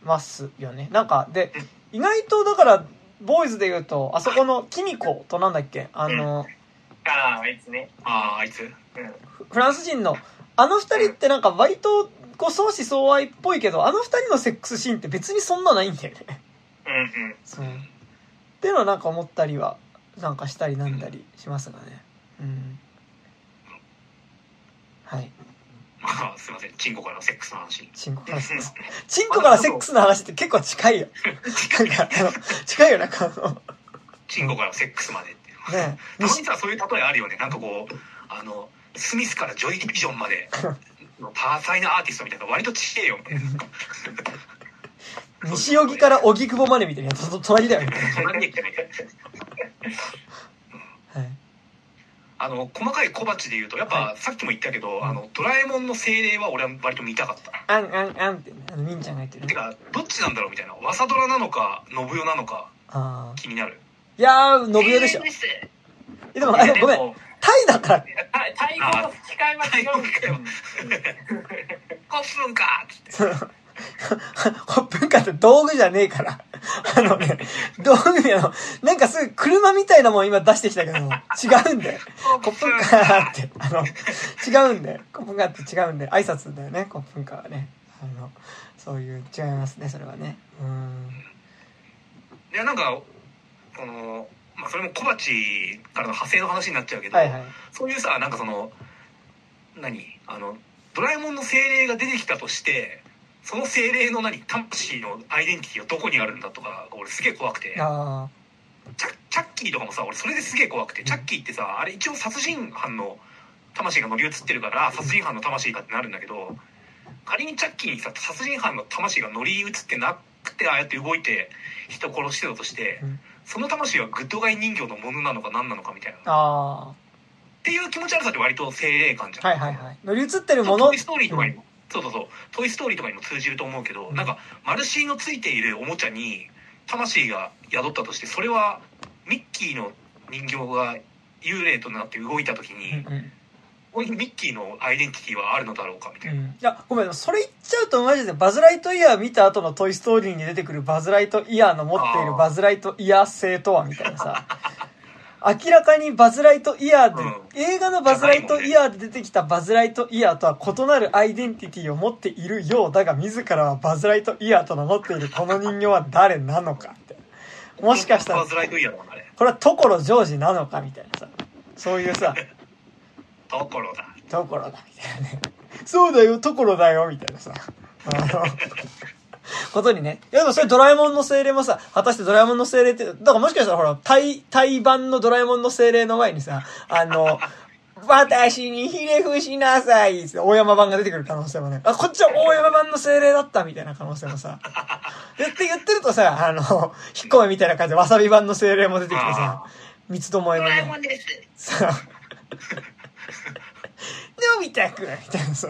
ますよね。なんかで意外とだからボーイズで言うとあそこのキミコとなんだっけ、あのあいつね、あいつフランス人のあの二人ってなんか割とこう相思相愛っぽいけど、あの二人のセックスシーンって別にそんなないんだよね。うんうん。そう。っていうのはなんか思ったりはなんかしたりなんだりしますがね。うん。はい。まあすいません、チンコからセックスの話。チンコからセックスの話って結構近いよ。なんか近いよなんかチンコからセックスまでっていう。ね。たまにさそういう例えあるよね。なんかこうスミスからジョイディビジョンまでの多彩なアーティストみたいな、割とちげえよみたいな。西荻から荻窪までみたいな隣だよね。隣に来てみたいな。はい。細かい小鉢で言うとやっぱ、はい、さっきも言ったけど、ドラえもんの精霊は俺は割と見たかった。あんって忍者が言ってる。てかどっちなんだろうみたいな、わさドラなのか信代なのか気になる。いやー信代でしょ。でもごめん。タイだからね。タイ語の吹き替えは違うんだよ。コップンカーって。コップンカーって道具じゃねえから。ね、道具なんかすぐ車みたいなもん今出してきたけど、違うんだよ。コップンカーって。違うんだよ。コップンカーって違うんだよ。挨拶だよね、コップンカーはね。そういう、違いますね、それはね。いや、なんか、まあ、それも小鉢からの派生の話になっちゃうけど、はいはい、そういうさ、なんかそのドラえもんの精霊が出てきたとして、その精霊の魂のアイデンティティはどこにあるんだとか、俺すげえ怖くて。あ、チャッキーとかもさ、俺それですげえ怖くて、チャッキーってさ、あれ一応殺人犯の魂が乗り移ってるから、殺人犯の魂かってなるんだけど、仮にチャッキーにさ、殺人犯の魂が乗り移ってなくて、ああやって動いて人殺してたとして、その魂はグッドガイ人形のものなのか何なのかみたいな、っていう気持ち悪さって割と精霊感じゃん。はいはいはい。乗り移ってるもの。トイストーリーとかにも、そうそうそう。トイストーリーとかにも通じると思うけど、なんかマルシーのついているおもちゃに魂が宿ったとして、それはミッキーの人形が幽霊となって動いたときに、ミッキーのアイデンティティはあるのだろうかみたいな。いやごめん、それ言っちゃうとマジでバズライトイヤー見た後のトイストーリーに出てくるバズライトイヤーの持っているバズライトイヤー性とはみたいなさ明らかにバズライトイヤーで、映画のバズライトイヤーで出てきたバズライトイヤーとは異なるアイデンティティを持っているようだが、自らはバズライトイヤーと名乗っているこの人形は誰なのかってもしかしたらバズライトイヤーのこれは所ジョージなのかみたいなさ、そういうさところだみたいなね。そうだよところだよみたいなさことにね。いやでもそれドラえもんの精霊もさ、果たしてドラえもんの精霊って、だからもしかしたらほら対版のドラえもんの精霊の前にさ私にひれ伏しなさいって大山版が出てくる可能性もね、あこっちは大山版の精霊だったみたいな可能性もさって言ってるとさ引っ込めみたいな感じでわさび版の精霊も出てきてさ、三つどもえのねドラえもんですさのび太くんみたいなさ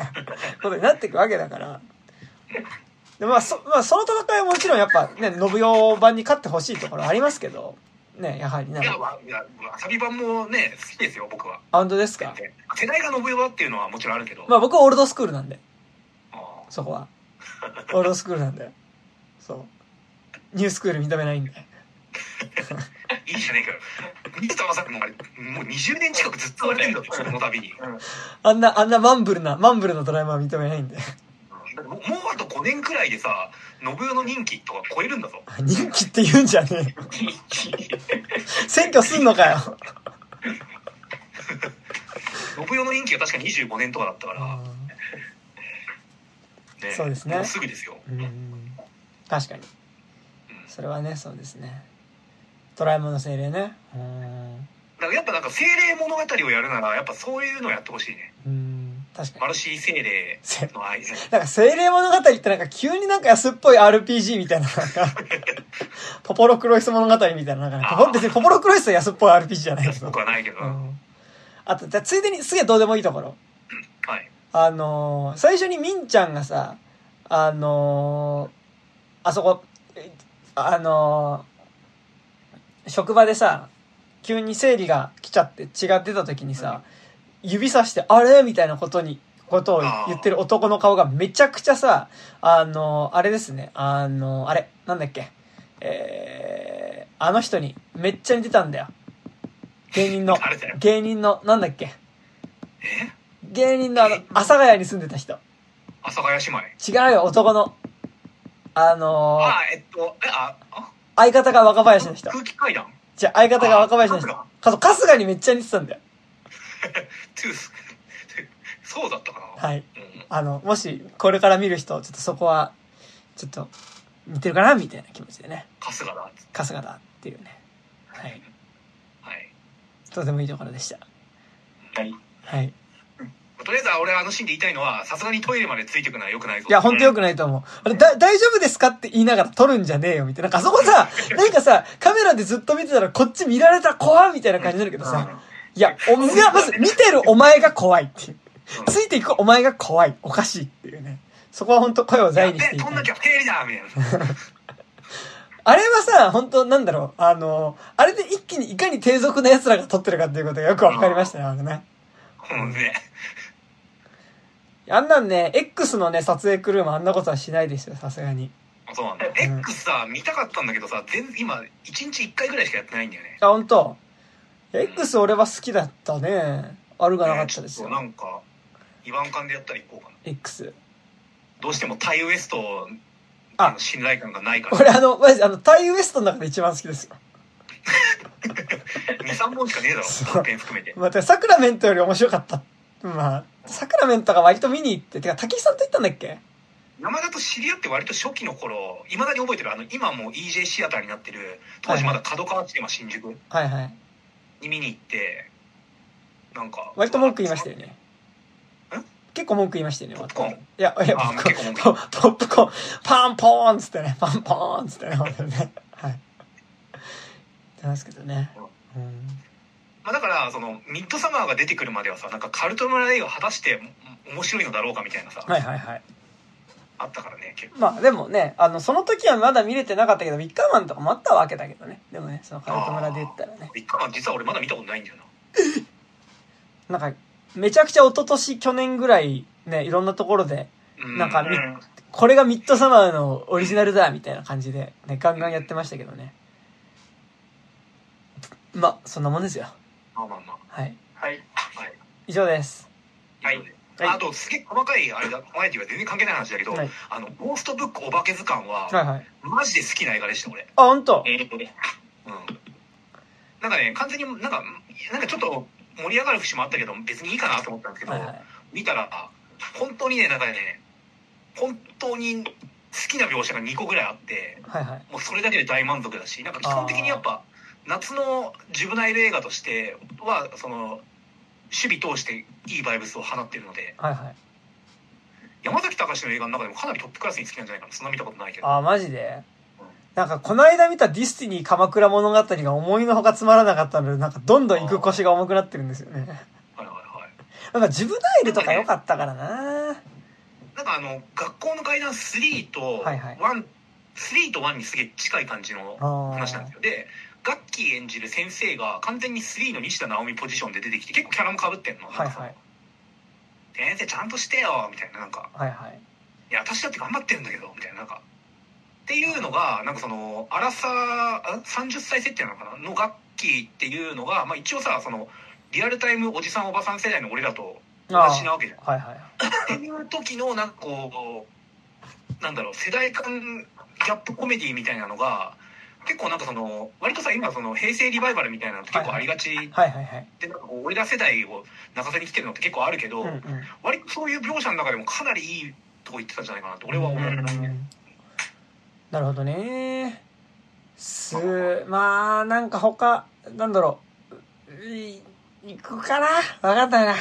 ことになっていくわけだからで、その戦いはもちろんやっぱね信代版に勝ってほしいところありますけどね、やはりね。いやわさび版もね好きですよ僕は。あ、本当ですか。世代が信代版っていうのはもちろんあるけど、まあ僕はオールドスクールなんで、そこはオールドスクールなんで、そうニュースクール認めないんでいいじゃねえかよ。水田まさきもあれもう20年近くずっと言われてんだよその度に。あんなマンブルなドラえもんは認めないんで。もうあと5年くらいでさ、信代の人気とか超えるんだぞ。人気って言うんじゃねえ。選挙すんのかよ。信代の人気は確か25年とかだったから。ね、そうですね。もうすぐですよ。確かに。それはね、そうですね。ドラえもんの精霊ね。だからやっぱなんか精霊物語をやるならやっぱそういうのをやってほしいね。確かに。マルシー精霊の愛。なんか精霊物語ってなんか急になんか安っぽい RPG みたいなポポロクロイス物語みたいな、別にポポロクロイスは安っぽい RPG じゃないけど。安っぽくはないけど。あとついでにすげえどうでもいいところ。はい。最初にみんちゃんがさあそこ職場でさ急に生理が来ちゃって血が出た時にさ、指さしてあれみたいなことを言ってる男の顔がめちゃくちゃさあれですね、あれなんだっけ、あの人にめっちゃ似てたんだよ、芸人のなんだっけ、芸人の阿佐ヶ谷に住んでた人。阿佐ヶ谷姉妹。違うよ、男の。相方が若林の人。空気階段。じゃ相方が若林の人。春日にめっちゃ似てたんだよ。トゥース。そうだったかな。はい。もしこれから見る人、ちょっとそこはちょっと似てるかなみたいな気持ちでね。春日だ。春日だっていうね。はい。はい。とてもいいところでした。はい。はい。とりあえず俺はシーンで言いたいのは、さすがにトイレまでついてくのは良くないぞ。いや本当良くないと思う。あれ大丈夫ですかって言いながら撮るんじゃねえよみたいな。なんかそこさ、なんかさカメラでずっと見てたらこっち見られたら怖みたいな感じになるけどさ、いやまず見てるお前が怖いっていう。ついていくお前が怖い、おかしいっていうね。そこは本当声を大にしていい。飛んなきゃ平理だみたいな。あれはさ、本当なんだろう、あれで一気にいかに低俗な奴らが撮ってるかっていうことがよくわかりましたね、あれね。うんね。あんなんね、X のね、撮影クルーもあんなことはしないですよ、さすがに。そうなんだ。X さ、見たかったんだけどさ、今、1日1回ぐらいしかやってないんだよね。あ、ほんと。X 俺は好きだったね。悪がなかったですよ。なんか、2番間でやったらいこうかな。X。どうしてもタイウエストの信頼感がないから。俺マジで、タイウエストの中で一番好きですよ。2、3本しかねえだろ、短編含めて。また、サクラメントより面白かった。まあ。サクラメントが割と見に行って、てか滝井さんと行ったんだっけ？山田と知り合って割と初期の頃、いまだに覚えてる、今もう EJ シアターになってる、当時まだ角川シネマ新宿に見に行って、なんか割と文句言いましたよね。結構文句言いましたよね。ポップコーン。いや、ポップコーン、パンポーンっつってね、パンポーンっつってね、本当にね。はい。なんですけどね。うん。まあ、だからミッドサマーが出てくるまではさ、なんかカルト村映画果たして面白いのだろうかみたいなさ、はいはいはい、あったからね結構。まあでもね、その時はまだ見れてなかったけど、ビッカーマンとかもあったわけだけどね。でもね、そのカルト村で言ったらね、ビッカーマン実は俺まだ見たことないんだよな。なんかめちゃくちゃ一昨年去年ぐらいね、いろんなところでなんかこれがミッドサマーのオリジナルだみたいな感じでね、ガンガンやってましたけどね。まあそんなもんですよ。まあ、はいはいはい、以上です。はい、はい、あとすげえ細かいあれだ、マイティは全然関係ない話だけど、はい、ゴーストブックお化け図鑑は、はいはい、マジで好きな映画でした俺。あ、本当。なんかね、完全になんかちょっと盛り上がる節もあったけど別にいいかなと思ったんですけど、はいはい、見たら本当にね、なんかね、本当に好きな描写が2個ぐらいあって、はいはい、もうそれだけで大満足だし、なんか基本的にやっぱ夏のジュブナイル映画としては守備通していいバイブスを放っているので、はいはい、山崎隆の映画の中でもかなりトップクラスに好きなんじゃないかな。そんな見たことないけど。ああマジで、うん、なんかこの間見たディスティニー鎌倉物語が思いのほかつまらなかったので、なんかどんどん行く腰が重くなってるんですよね。はいはいはい。なんかジュブナイルとか良かったからな。なんか学校の怪談3と1、はいはい、3と1にすげえ近い感じの話なんですよ。でガッキー演じる先生が完全に3の西田直美ポジションで出てきて、結構キャラも被ってんの。はいはい、先生ちゃんとしてよみたいな、なんか、はいはい、いや私だって頑張ってるんだけどみたいな、なんかっていうのが、なんかアラサー30歳設定なのかなのガッキーっていうのが、まあ、一応さリアルタイムおじさんおばさん世代の俺らと同じなわけじゃん。はいはい、っていう時のなんかこうなんだろう、世代間ギャップコメディみたいなのが。結構なんか割とさ今平成リバイバルみたいなのって結構ありがちで、なんかこう俺ら世代を泣かせに来てるのって結構あるけど、うんうん、割とそういう描写の中でもかなりいいとこ行ってたんじゃないかなと俺は思うんですね。なるほどね。まあなんか他なんだろう、行くかな、分かんないな。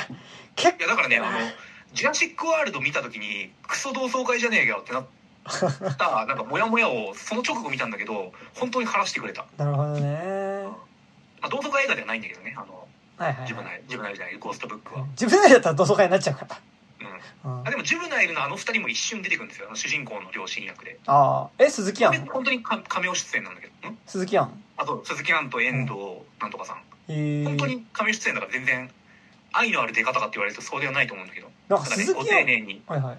結構いやだからね、ジュラシックワールド見た時にクソ同窓会じゃねえよってなってなんかモヤモヤをその直後見たんだけど本当に晴らしてくれた。なるほどね。まあ同窓会映画ではないんだけどね、はいはいはい、ジュブナイルじゃないゴーストブックは。ジュブナイルだったら同窓会になっちゃうから。うん。あでもジュブナイルの2人も一瞬出てくるんですよ、主人公の両親役で。ああ鈴木杏。本当に仮名出演なんだけど。鈴木杏。あと鈴木杏と遠藤なんとかさん。本当に仮名出演だから全然愛のある出方かって言われるとそうではないと思うんだけど。なんか鈴木杏。丁寧に。はいはい。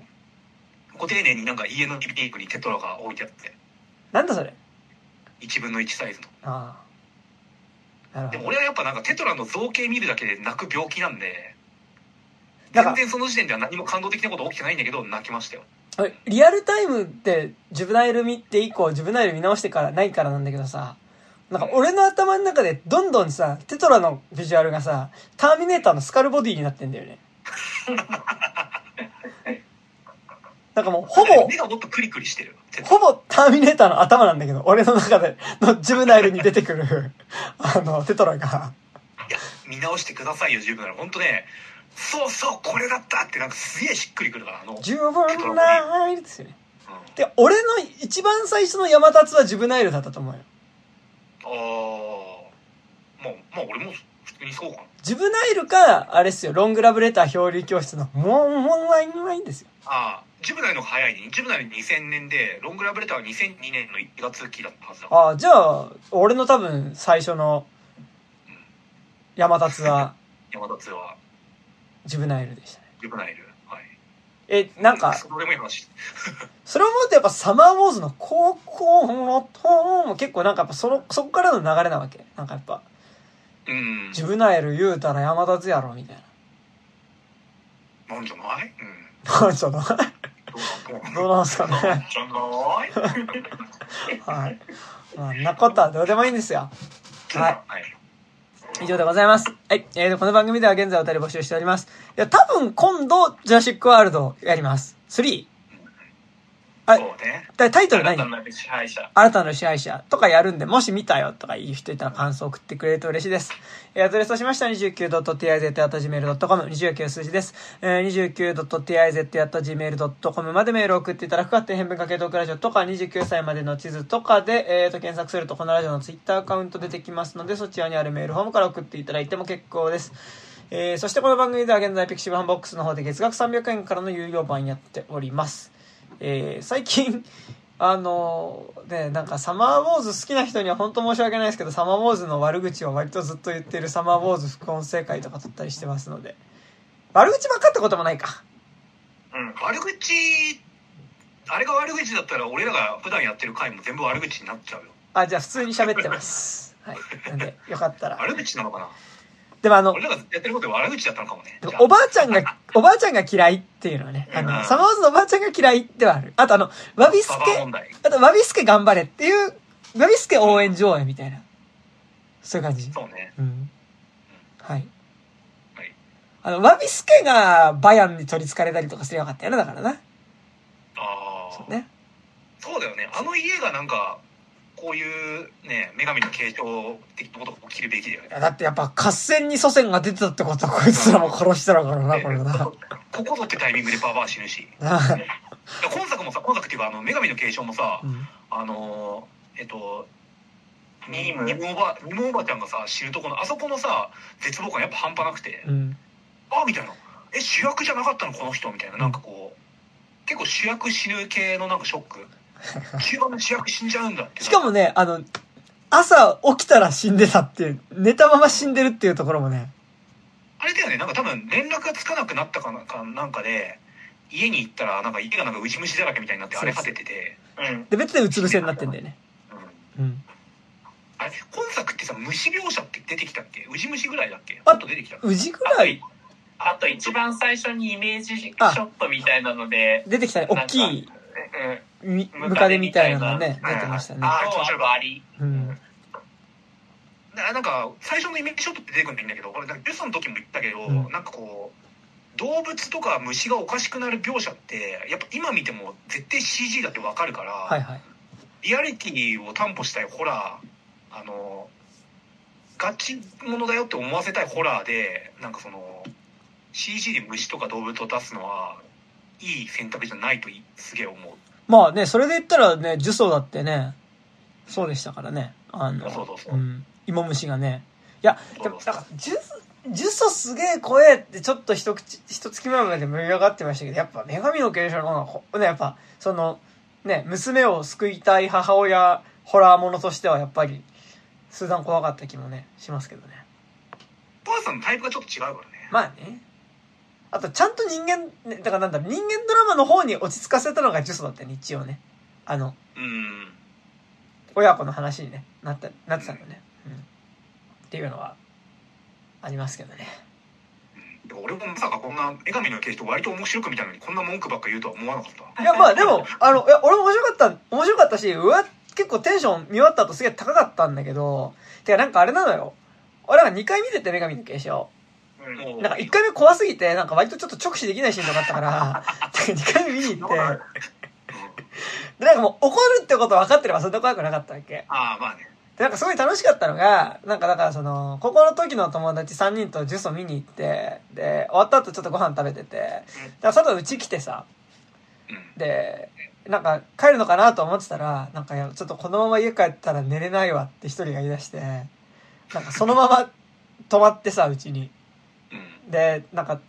ご丁寧になんか家のリビングにテトラが置いてあって、なんだそれ1分の1サイズの。ああでも俺はやっぱなんかテトラの造形見るだけで泣く病気なんで、全然その時点では何も感動的なこと起きてないんだけど泣きましたよ。リアルタイムってジュブナイル見て以降ジュブナイル見直してからないからなんだけどさ、なんか俺の頭の中でどんどんさテトラのビジュアルがさターミネーターのスカルボディになってんだよね。なんかもうほぼ目がもっとクリクリしてる。ほぼターミネーターの頭なんだけど俺の中でのジュブナイルに出てくるテトラが。いや見直してくださいよジュブナイル。本当ね、そうそうこれだったってなんかすげえしっくりくるから、ジュブナイルですよね。うん、で俺の一番最初の山立はジュブナイルだったと思うよ。ああ、まあ俺も普通にそうかな。ジュブナイルかあれですよ、ロングラブレター漂流教室のもうないんですよ。ああ。ジュブナイルの方が早いね。ジュブナイル2000年でロングラブレターは2002年の1月期だったはずだ。ああ、じゃあ俺の多分最初の山立はジュブナイルでしたね。ジュブナイル、はい。なんかそれもいい話。それを思うとやっぱサマーウォーズの高校のトーンも結構なんかやっぱそこからの流れなわけ。なんかやっぱジュブナイル言うたら山立やろみたいな。なんじゃない？うん。なんじゃない？どうなんすかね。なんじゃない？はい。まあなことはどうでもいいんですよ。はい。以上でございます。はい。この番組では現在お便り募集しております。いや、多分今度、ジュラシックワールドやります。3。はい、ね。タイトル何？新たなる支配者とかやるんで、もし見たよとか言う人いたら感想送ってくれると嬉しいです。アドレスとしました 29.tiz@gmail.com、29数字です。29.tiz@gmail.com までメールを送っていただくか、底辺文化系トークラジオとか、29歳までの地図とかで、検索するとこのラジオのツイッターアカウント出てきますので、そちらにあるメールフォームから送っていただいても結構です。そしてこの番組では現在ピクシブファンボックスの方で月額300円からの有料版やっております。最近ね、なんかサマーウォーズ好きな人には本当申し訳ないですけど、サマーウォーズの悪口を割とずっと言ってるサマーウォーズ副音声会とか撮ったりしてますので、悪口ばっかってこともないか。うん、悪口あれが悪口だったら俺らが普段やってる回も全部悪口になっちゃうよ。あ、じゃあ普通に喋ってます。はい。なんでよかったら。悪口なのかな。でも俺らがやってることは悪口だったのかもね。おばあちゃんが嫌いっていうのはね、サマーウォーズのおばあちゃんが嫌いではある。あとわびすけ頑張れっていう、わびすけ応援上映みたいな、そういう感じ。そうね。うん。はい。はい。わびすけがバヤンに取り憑かれたりとかすればよかったよね、だからな。ああ。そうね。そうだよね。家がなんか。こういうね、女神の継承的なことが起きるべきだよね。だってやっぱ合戦に祖先が出てたってことはこいつらも殺してたからな、これな。ここぞってタイミングでババア死ぬし。今作もさ、今作っていうか女神の継承もさ、うん、ニモおばあちゃんがさ死ぬとこのあそこのさ絶望感やっぱ半端なくて、うん、あみたいな、主役じゃなかったのこの人みたいな、なんかこう結構主役死ぬ系のなんかショック。中盤の主役死んじゃうんだって。しかもね、朝起きたら死んでたっていう、寝たまま死んでるっていうところもね。あれだよね、なんか多分連絡がつかなくなったかなんかで、家に行ったら、なんか家がなんかウジ虫だらけみたいになって荒れ果ててて。うん、で、別でうつ伏せになってんだよね。うん。うん、あれ、今作ってさ、虫描写って出てきたっけ？ウジ虫ぐらいだっけ？あと出てきたっけ？ウジぐらい？あと一番最初にイメージショットみたいなので。出てきたね、大きい。ムカデみたいなのがね、出てましたね。ああ、面白いバリ。うん。なんか最初のイメージショットって出てくるのいいんだけど、俺なんかジュソの時も言ったけど、うん、なんかこう動物とか虫がおかしくなる描写ってやっぱ今見ても絶対 CG だってわかるから、はいはい、リアリティを担保したいホラー、ガチものだよって思わせたいホラーで、なんかその CG で虫とか動物を出すのはいい選択じゃないとすげえ思う。まあね、それで言ったらね、呪詛だってね、そうでしたからね。そう、うん、芋虫がね、いや、でもなんか呪詛すげえ怖えってちょっと一月前まで盛り上がってましたけど、やっぱ女神の継承の方がね、やっぱそのね、娘を救いたい母親ホラーものとしてはやっぱり数段怖かった気もねしますけどね。お母さんのタイプがちょっと違うからね。まあね。あとちゃんと人間だからなんだろう、人間ドラマの方に落ち着かせたのがジュソだったね、一応ね、うん、親子の話に、ね、なってたのね、うん、っていうのはありますけどね、俺もまさかこんな江上の経費と割と面白くみたいなのにこんな文句ばっか言うとは思わなかった。いやまあでもいや俺も面白かったし、うわ結構テンション見終わった後すげえ高かったんだけど、てかなんかあれなのよ。俺なんか2回見てて江上の経費を。なんか1回目怖すぎてなんか割とちょっと直視できないシーンとかあったから2回目見に行ってでなんかもう怒るってこと分かってればそんな怖くなかったわけ。ああまあね。でなんかすごい楽しかったのがなんかだからその高校の時の友達3人とジュースを見に行ってで終わった後ちょっとご飯食べてて、だから佐藤うち来てさ、でなんか帰るのかなと思ってたらなんかちょっとこのまま家帰ったら寝れないわって一人が言い出して、なんかそのまま泊まってさうちに。でなんかっ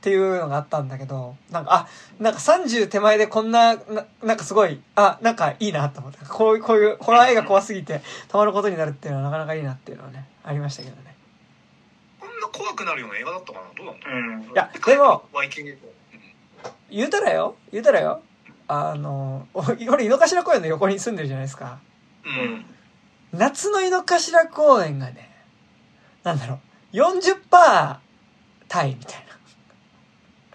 ていうのがあったんだけど、なんかあなんか30手前でこんな なんかすごいあなんかいいなと思って、こういうホラー映画怖すぎてたまることになるっていうのはなかなかいいなっていうのはねありましたけどね。こんな怖くなるような映画だったかな、どうなんだろう。いやでも言うたらよ俺井の頭公園の横に住んでるじゃないですか、うん、夏の井の頭公園がねなんだろう 40%タイみたい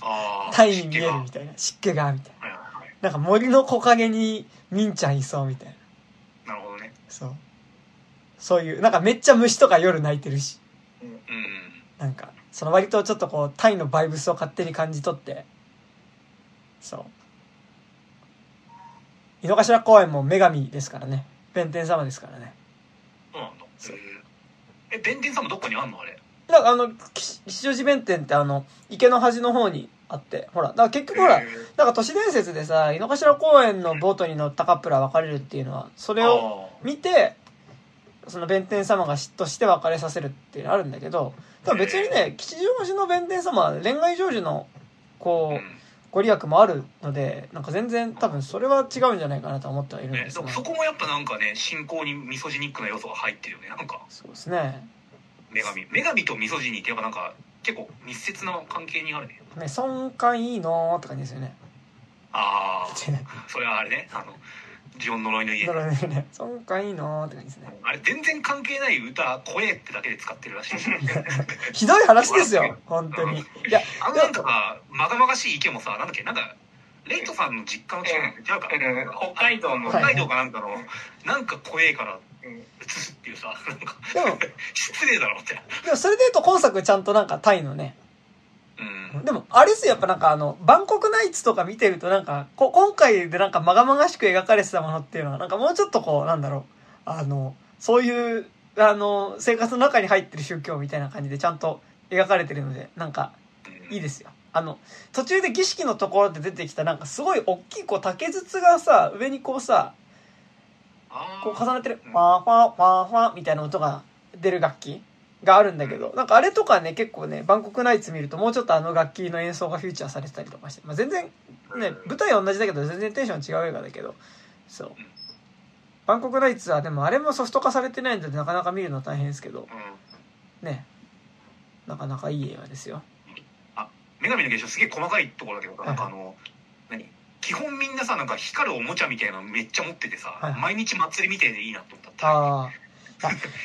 な、タイに見えるみたいな、湿気がみたいな、はいはいはい、なんか森の木陰にミンちゃんいそうみたいな。なるほどね。そういうなんかめっちゃ虫とか夜鳴いてるし、うん、なんかその割とちょっとこうタイのバイブスを勝手に感じ取って、そう井の頭公園も女神ですからね、弁天様ですからね。そうなんだ。弁天様どこにあんのあれ。なんか吉祥寺弁天って池の端の方にあって、ほら、だから結局ほら、なんか都市伝説でさ、井の頭公園のボートに乗ったカップルは別れるっていうのは、それを見て、その弁天様が嫉妬して別れさせるっていうのあるんだけど、だから別にね、吉祥寺の弁天様は恋愛成就の、こう、ご利益もあるので、なんか全然多分それは違うんじゃないかなと思ってはいるんですけど、ね。そこもやっぱなんかね、信仰にミソジニックな要素が入ってるよね、なんか。そうですね。女神とミソジニーってやっぱなんか結構密接な関係にあるね。ね、尊感いいのって感じですよね。ああ、それはあれね、ジオン呪いの家。呪いの家ね。尊感いいのって感じですね。あれ全然関係ない歌、声ってだけで使ってるらしい。ひどい話ですよ、本当に。いや、なんかさ、まがまがしい池もさ、なんだっけ、なんかレイトさんの実家の近くじゃか、北海道かなんかの、はいはい、なんか怖えから。映すっていうさ、なんか失礼だろって。でもそれでいうと今作ちゃんとなんかタイのね、うん、でもあれですよ、やっぱなんかバンコクナイツとか見てるとなんか今回でなんかまがまがしく描かれてたものっていうのはなんかもうちょっとこうなんだろう、そういう生活の中に入ってる宗教みたいな感じでちゃんと描かれてるのでなんかいいですよ。途中で儀式のところで出てきたなんかすごい大きいこう竹筒がさ上にこうさこう重ねてるファーファーファーファーみたいな音が出る楽器があるんだけど、なんかあれとかね結構ねバンコクナイツ見るともうちょっと楽器の演奏がフィーチャーされてたりとかして、まあ、全然ね舞台は同じだけど全然テンション違う映画だけど、そうバンコクナイツはでもあれもソフト化されてないんでなかなか見るの大変ですけどね、なかなかいい映画ですよ。あ、女神の現象すげえ細かいところだけどなんか何基本みんなさなんか光るおもちゃみたいなのめっちゃ持っててさ、はい、毎日祭りみたいでいいなと思った。あ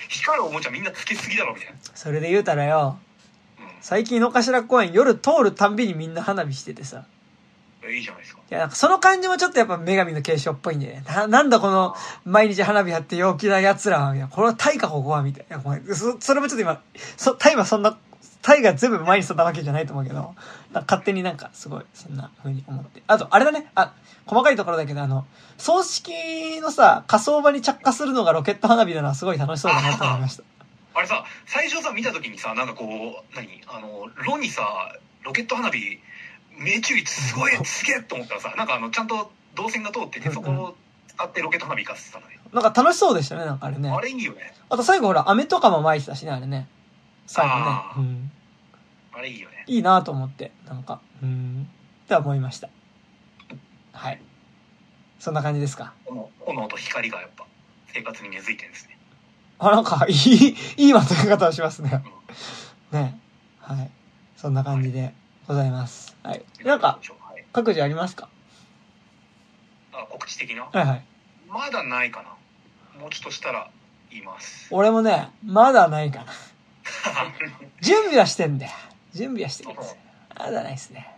光るおもちゃみんなつけすぎだろみたいな。それで言うたらよ、うん、最近井の頭公園夜通るたんびにみんな花火しててさ、いいじゃないですか。いやなんかその感じもちょっとやっぱ女神の継承っぽいんでね、なんだこの毎日花火やって陽気なやつらはみたいな、これはタイかここはみたいな、それもちょっと今タイはそんなタイが全部前にしたわけじゃないと思うけど、勝手になんかすごいそんな風に思って。あとあれだね、細かいところだけど葬式のさ火葬場に着火するのがロケット花火なのはすごい楽しそうだなと思いました。あれさ最初さ見た時にさなんかこう何炉にさロケット花火命中率すごいすげえと思ったらさなんかちゃんと導線が通っててそこを使ってロケット花火かすさない。なんか楽しそうでしたね、なんかあれね。あれいいよね。あと最後ほら飴とかも巻いてたしねあれね。最後ね。うん。あれいいよね。いいなと思ってなんかって思いました。はい。そんな感じですか。炎と光がやっぱ生活に根付いてるんですね。あなんかいいまとめ方をしますね。うん、ねはいそんな感じでございます。はい。なんか各自ありますか。あ告知的な。はいはい。まだないかな。もうちょっとしたら言います。俺もねまだないかな。準備はしてんだよ。準備はしてるんです。あだないですね。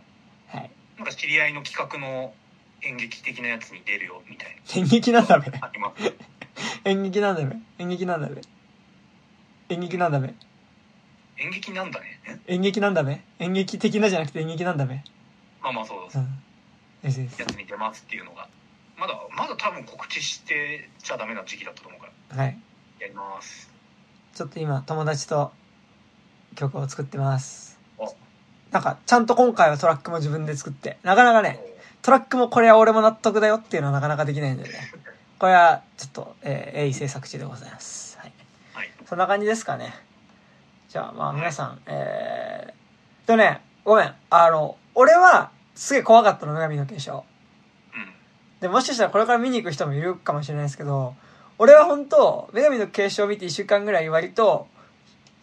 はい。なんか知り合いの企画の演劇的なやつに出るよみたいな。演劇なんだべ。演劇なんだべ。演劇なんだべ。演劇なんだべ。演劇なんだね。演劇なんだべ。演劇的なじゃなくて演劇なんだべ。まあまあそうです。うん、やつに出ますっていうのがまだ多分告知してちゃダメな時期だったと思うから。はい。やります。ちょっと今友達と曲を作ってます。なんかちゃんと今回はトラックも自分で作ってなかなかねトラックもこれは俺も納得だよっていうのはなかなかできないんでねこれはちょっと鋭意制作中でございます、はいはい、そんな感じですかね。じゃあまあ皆さん、はい、でねごめん俺はすげえ怖かったの女神の継承、うん、でもしかしたらこれから見に行く人もいるかもしれないですけど俺は本当女神の継承を見て1週間ぐらい割と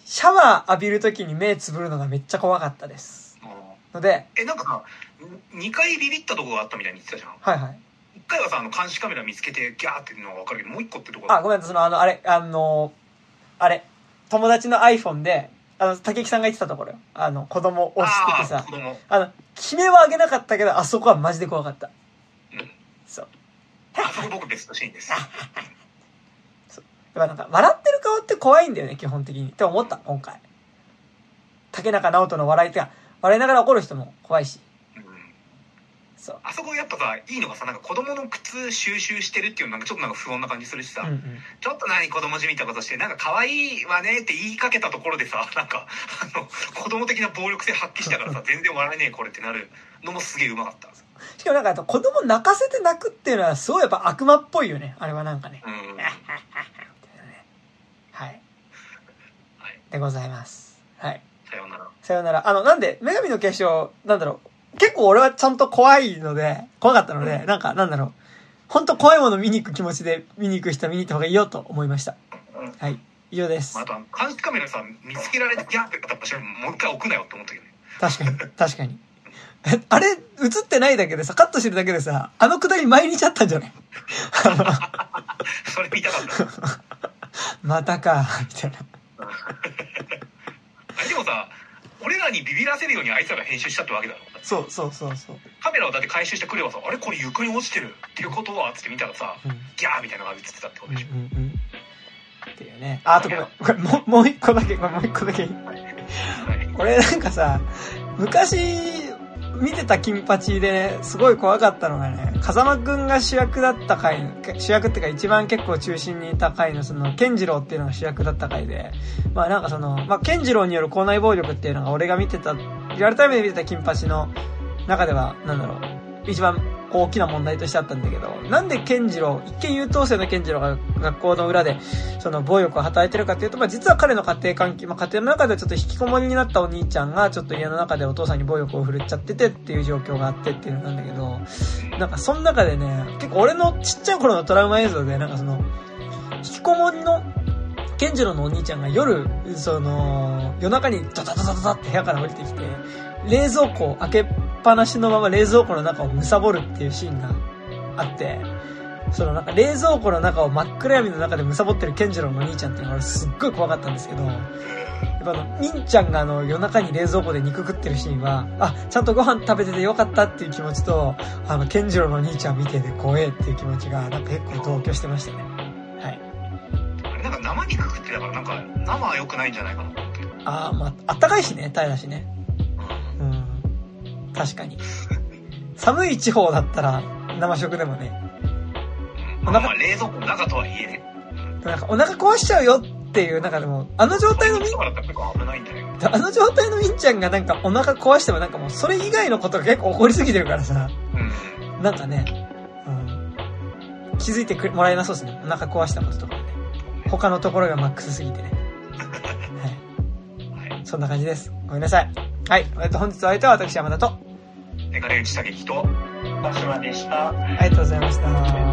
シャワー浴びるときに目つぶるのがめっちゃ怖かったです。ので、なんか2回ビビったとこがあったみたいに言ってたじゃん。はいはい。1回はさ監視カメラ見つけてギャーっていうのが分かるけどもう1個ってとこ。あごめんそのあれ友達の iPhone で竹木さんが言ってたところよ。子供押しててさ決めは上げなかったけどあそこはマジで怖かった。うん。そう。あそこ僕ベストシーンです。なんか笑ってる顔って怖いんだよね基本的にって思った今回。竹中直人の笑いって笑いながら怒る人も怖いし、うん、そうあそこやっぱさいいのがさなんか子供の靴収集してるっていうのなんかちょっとなんか不穏な感じするしさ、うんうん、ちょっと何子供じみたことしてなんか可愛いわねって言いかけたところでさなんか子供的な暴力性発揮したからさ全然笑えねえこれってなるのもすげえうまかった。しかもなんか子供泣かせて泣くっていうのはすごいやっぱ悪魔っぽいよねあれはなんかね。うんはい、はい、でございます。はい。さようなら。さようなら。なんで女神の継承なんだろう。結構俺はちゃんと怖かったので、うん、なんかなんだろう。本当怖いもの見に行く気持ちで見に行く人は見に行った方がいいよと思いました。うん、はい。以上です。まあ、あと監視カメラさ見つけられてギャーってやったらもう一回置くなよって思ったけどね。確かに。あれ映ってないだけでさカットしてるだけでさくだり毎日あったんじゃない。それ見たかった。またかみたいなでもさ俺らにビビらせるようにあいつらが編集したってわけだろ。そうカメラをだって回収してくればさあれこれ床に落ちてるっていうことはつって見たらさ、うん、ギャーみたいなのが映ってたってことでしょ、うん、っていうね。あとこれもう一個だけ俺なんかさ昔見てた金八でねすごい怖かったのがね風間くんが主役だった回主役ってか一番結構中心にいた回のその健次郎っていうのが主役だった回でまあなんかそのまあ健次郎による校内暴力っていうのが俺が見てたリアルタイムで見てた金八の中ではなんだろう一番大きな問題としてあったんだけどなんで健次郎一見優等生の健次郎が学校の裏でその暴力を働いてるかっていうとまあ実は彼の家庭環境まあ家庭の中ではちょっと引きこもりになったお兄ちゃんがちょっと家の中でお父さんに暴力を振るっちゃっててっていう状況があってっていうのなんだけどなんかその中でね結構俺のちっちゃい頃のトラウマ映像でなんかその引きこもりの健次郎のお兄ちゃんが夜その夜中にドタドタドタって部屋から降りてきて冷蔵庫を開けっぱなしのまま冷蔵庫の中を貪るっていうシーンがあってそのなんか冷蔵庫の中を真っ暗闇の中で貪ってる健次郎のお兄ちゃんっていうのがすっごい怖かったんですけどやっぱ兄ちゃんが夜中に冷蔵庫で肉食ってるシーンはあちゃんとご飯食べててよかったっていう気持ちと健次郎のお兄ちゃん見てて怖えっていう気持ちがなんか結構同居してましたね。はい。あれなんか生肉食ってだからなんか生は良くないんじゃないかな。ああまああったかいしねタイだしね。確かに寒い地方だったら生食でもね、まあ、まあ冷蔵庫の中とはいえねなんかお腹壊しちゃうよっていう中でもあの状態のみんちゃんがなんかお腹壊してもなんかもうそれ以外のことが結構起こりすぎてるからさ、うん、なんかね、うん、気づいてもらえなそうですねお腹壊したこととかね他のところがマックスすぎてねはい、はい、そんな感じです。ごめんなさい。はい、本日お相手は私山田と、竹内武人と、松島でした。ありがとうございました。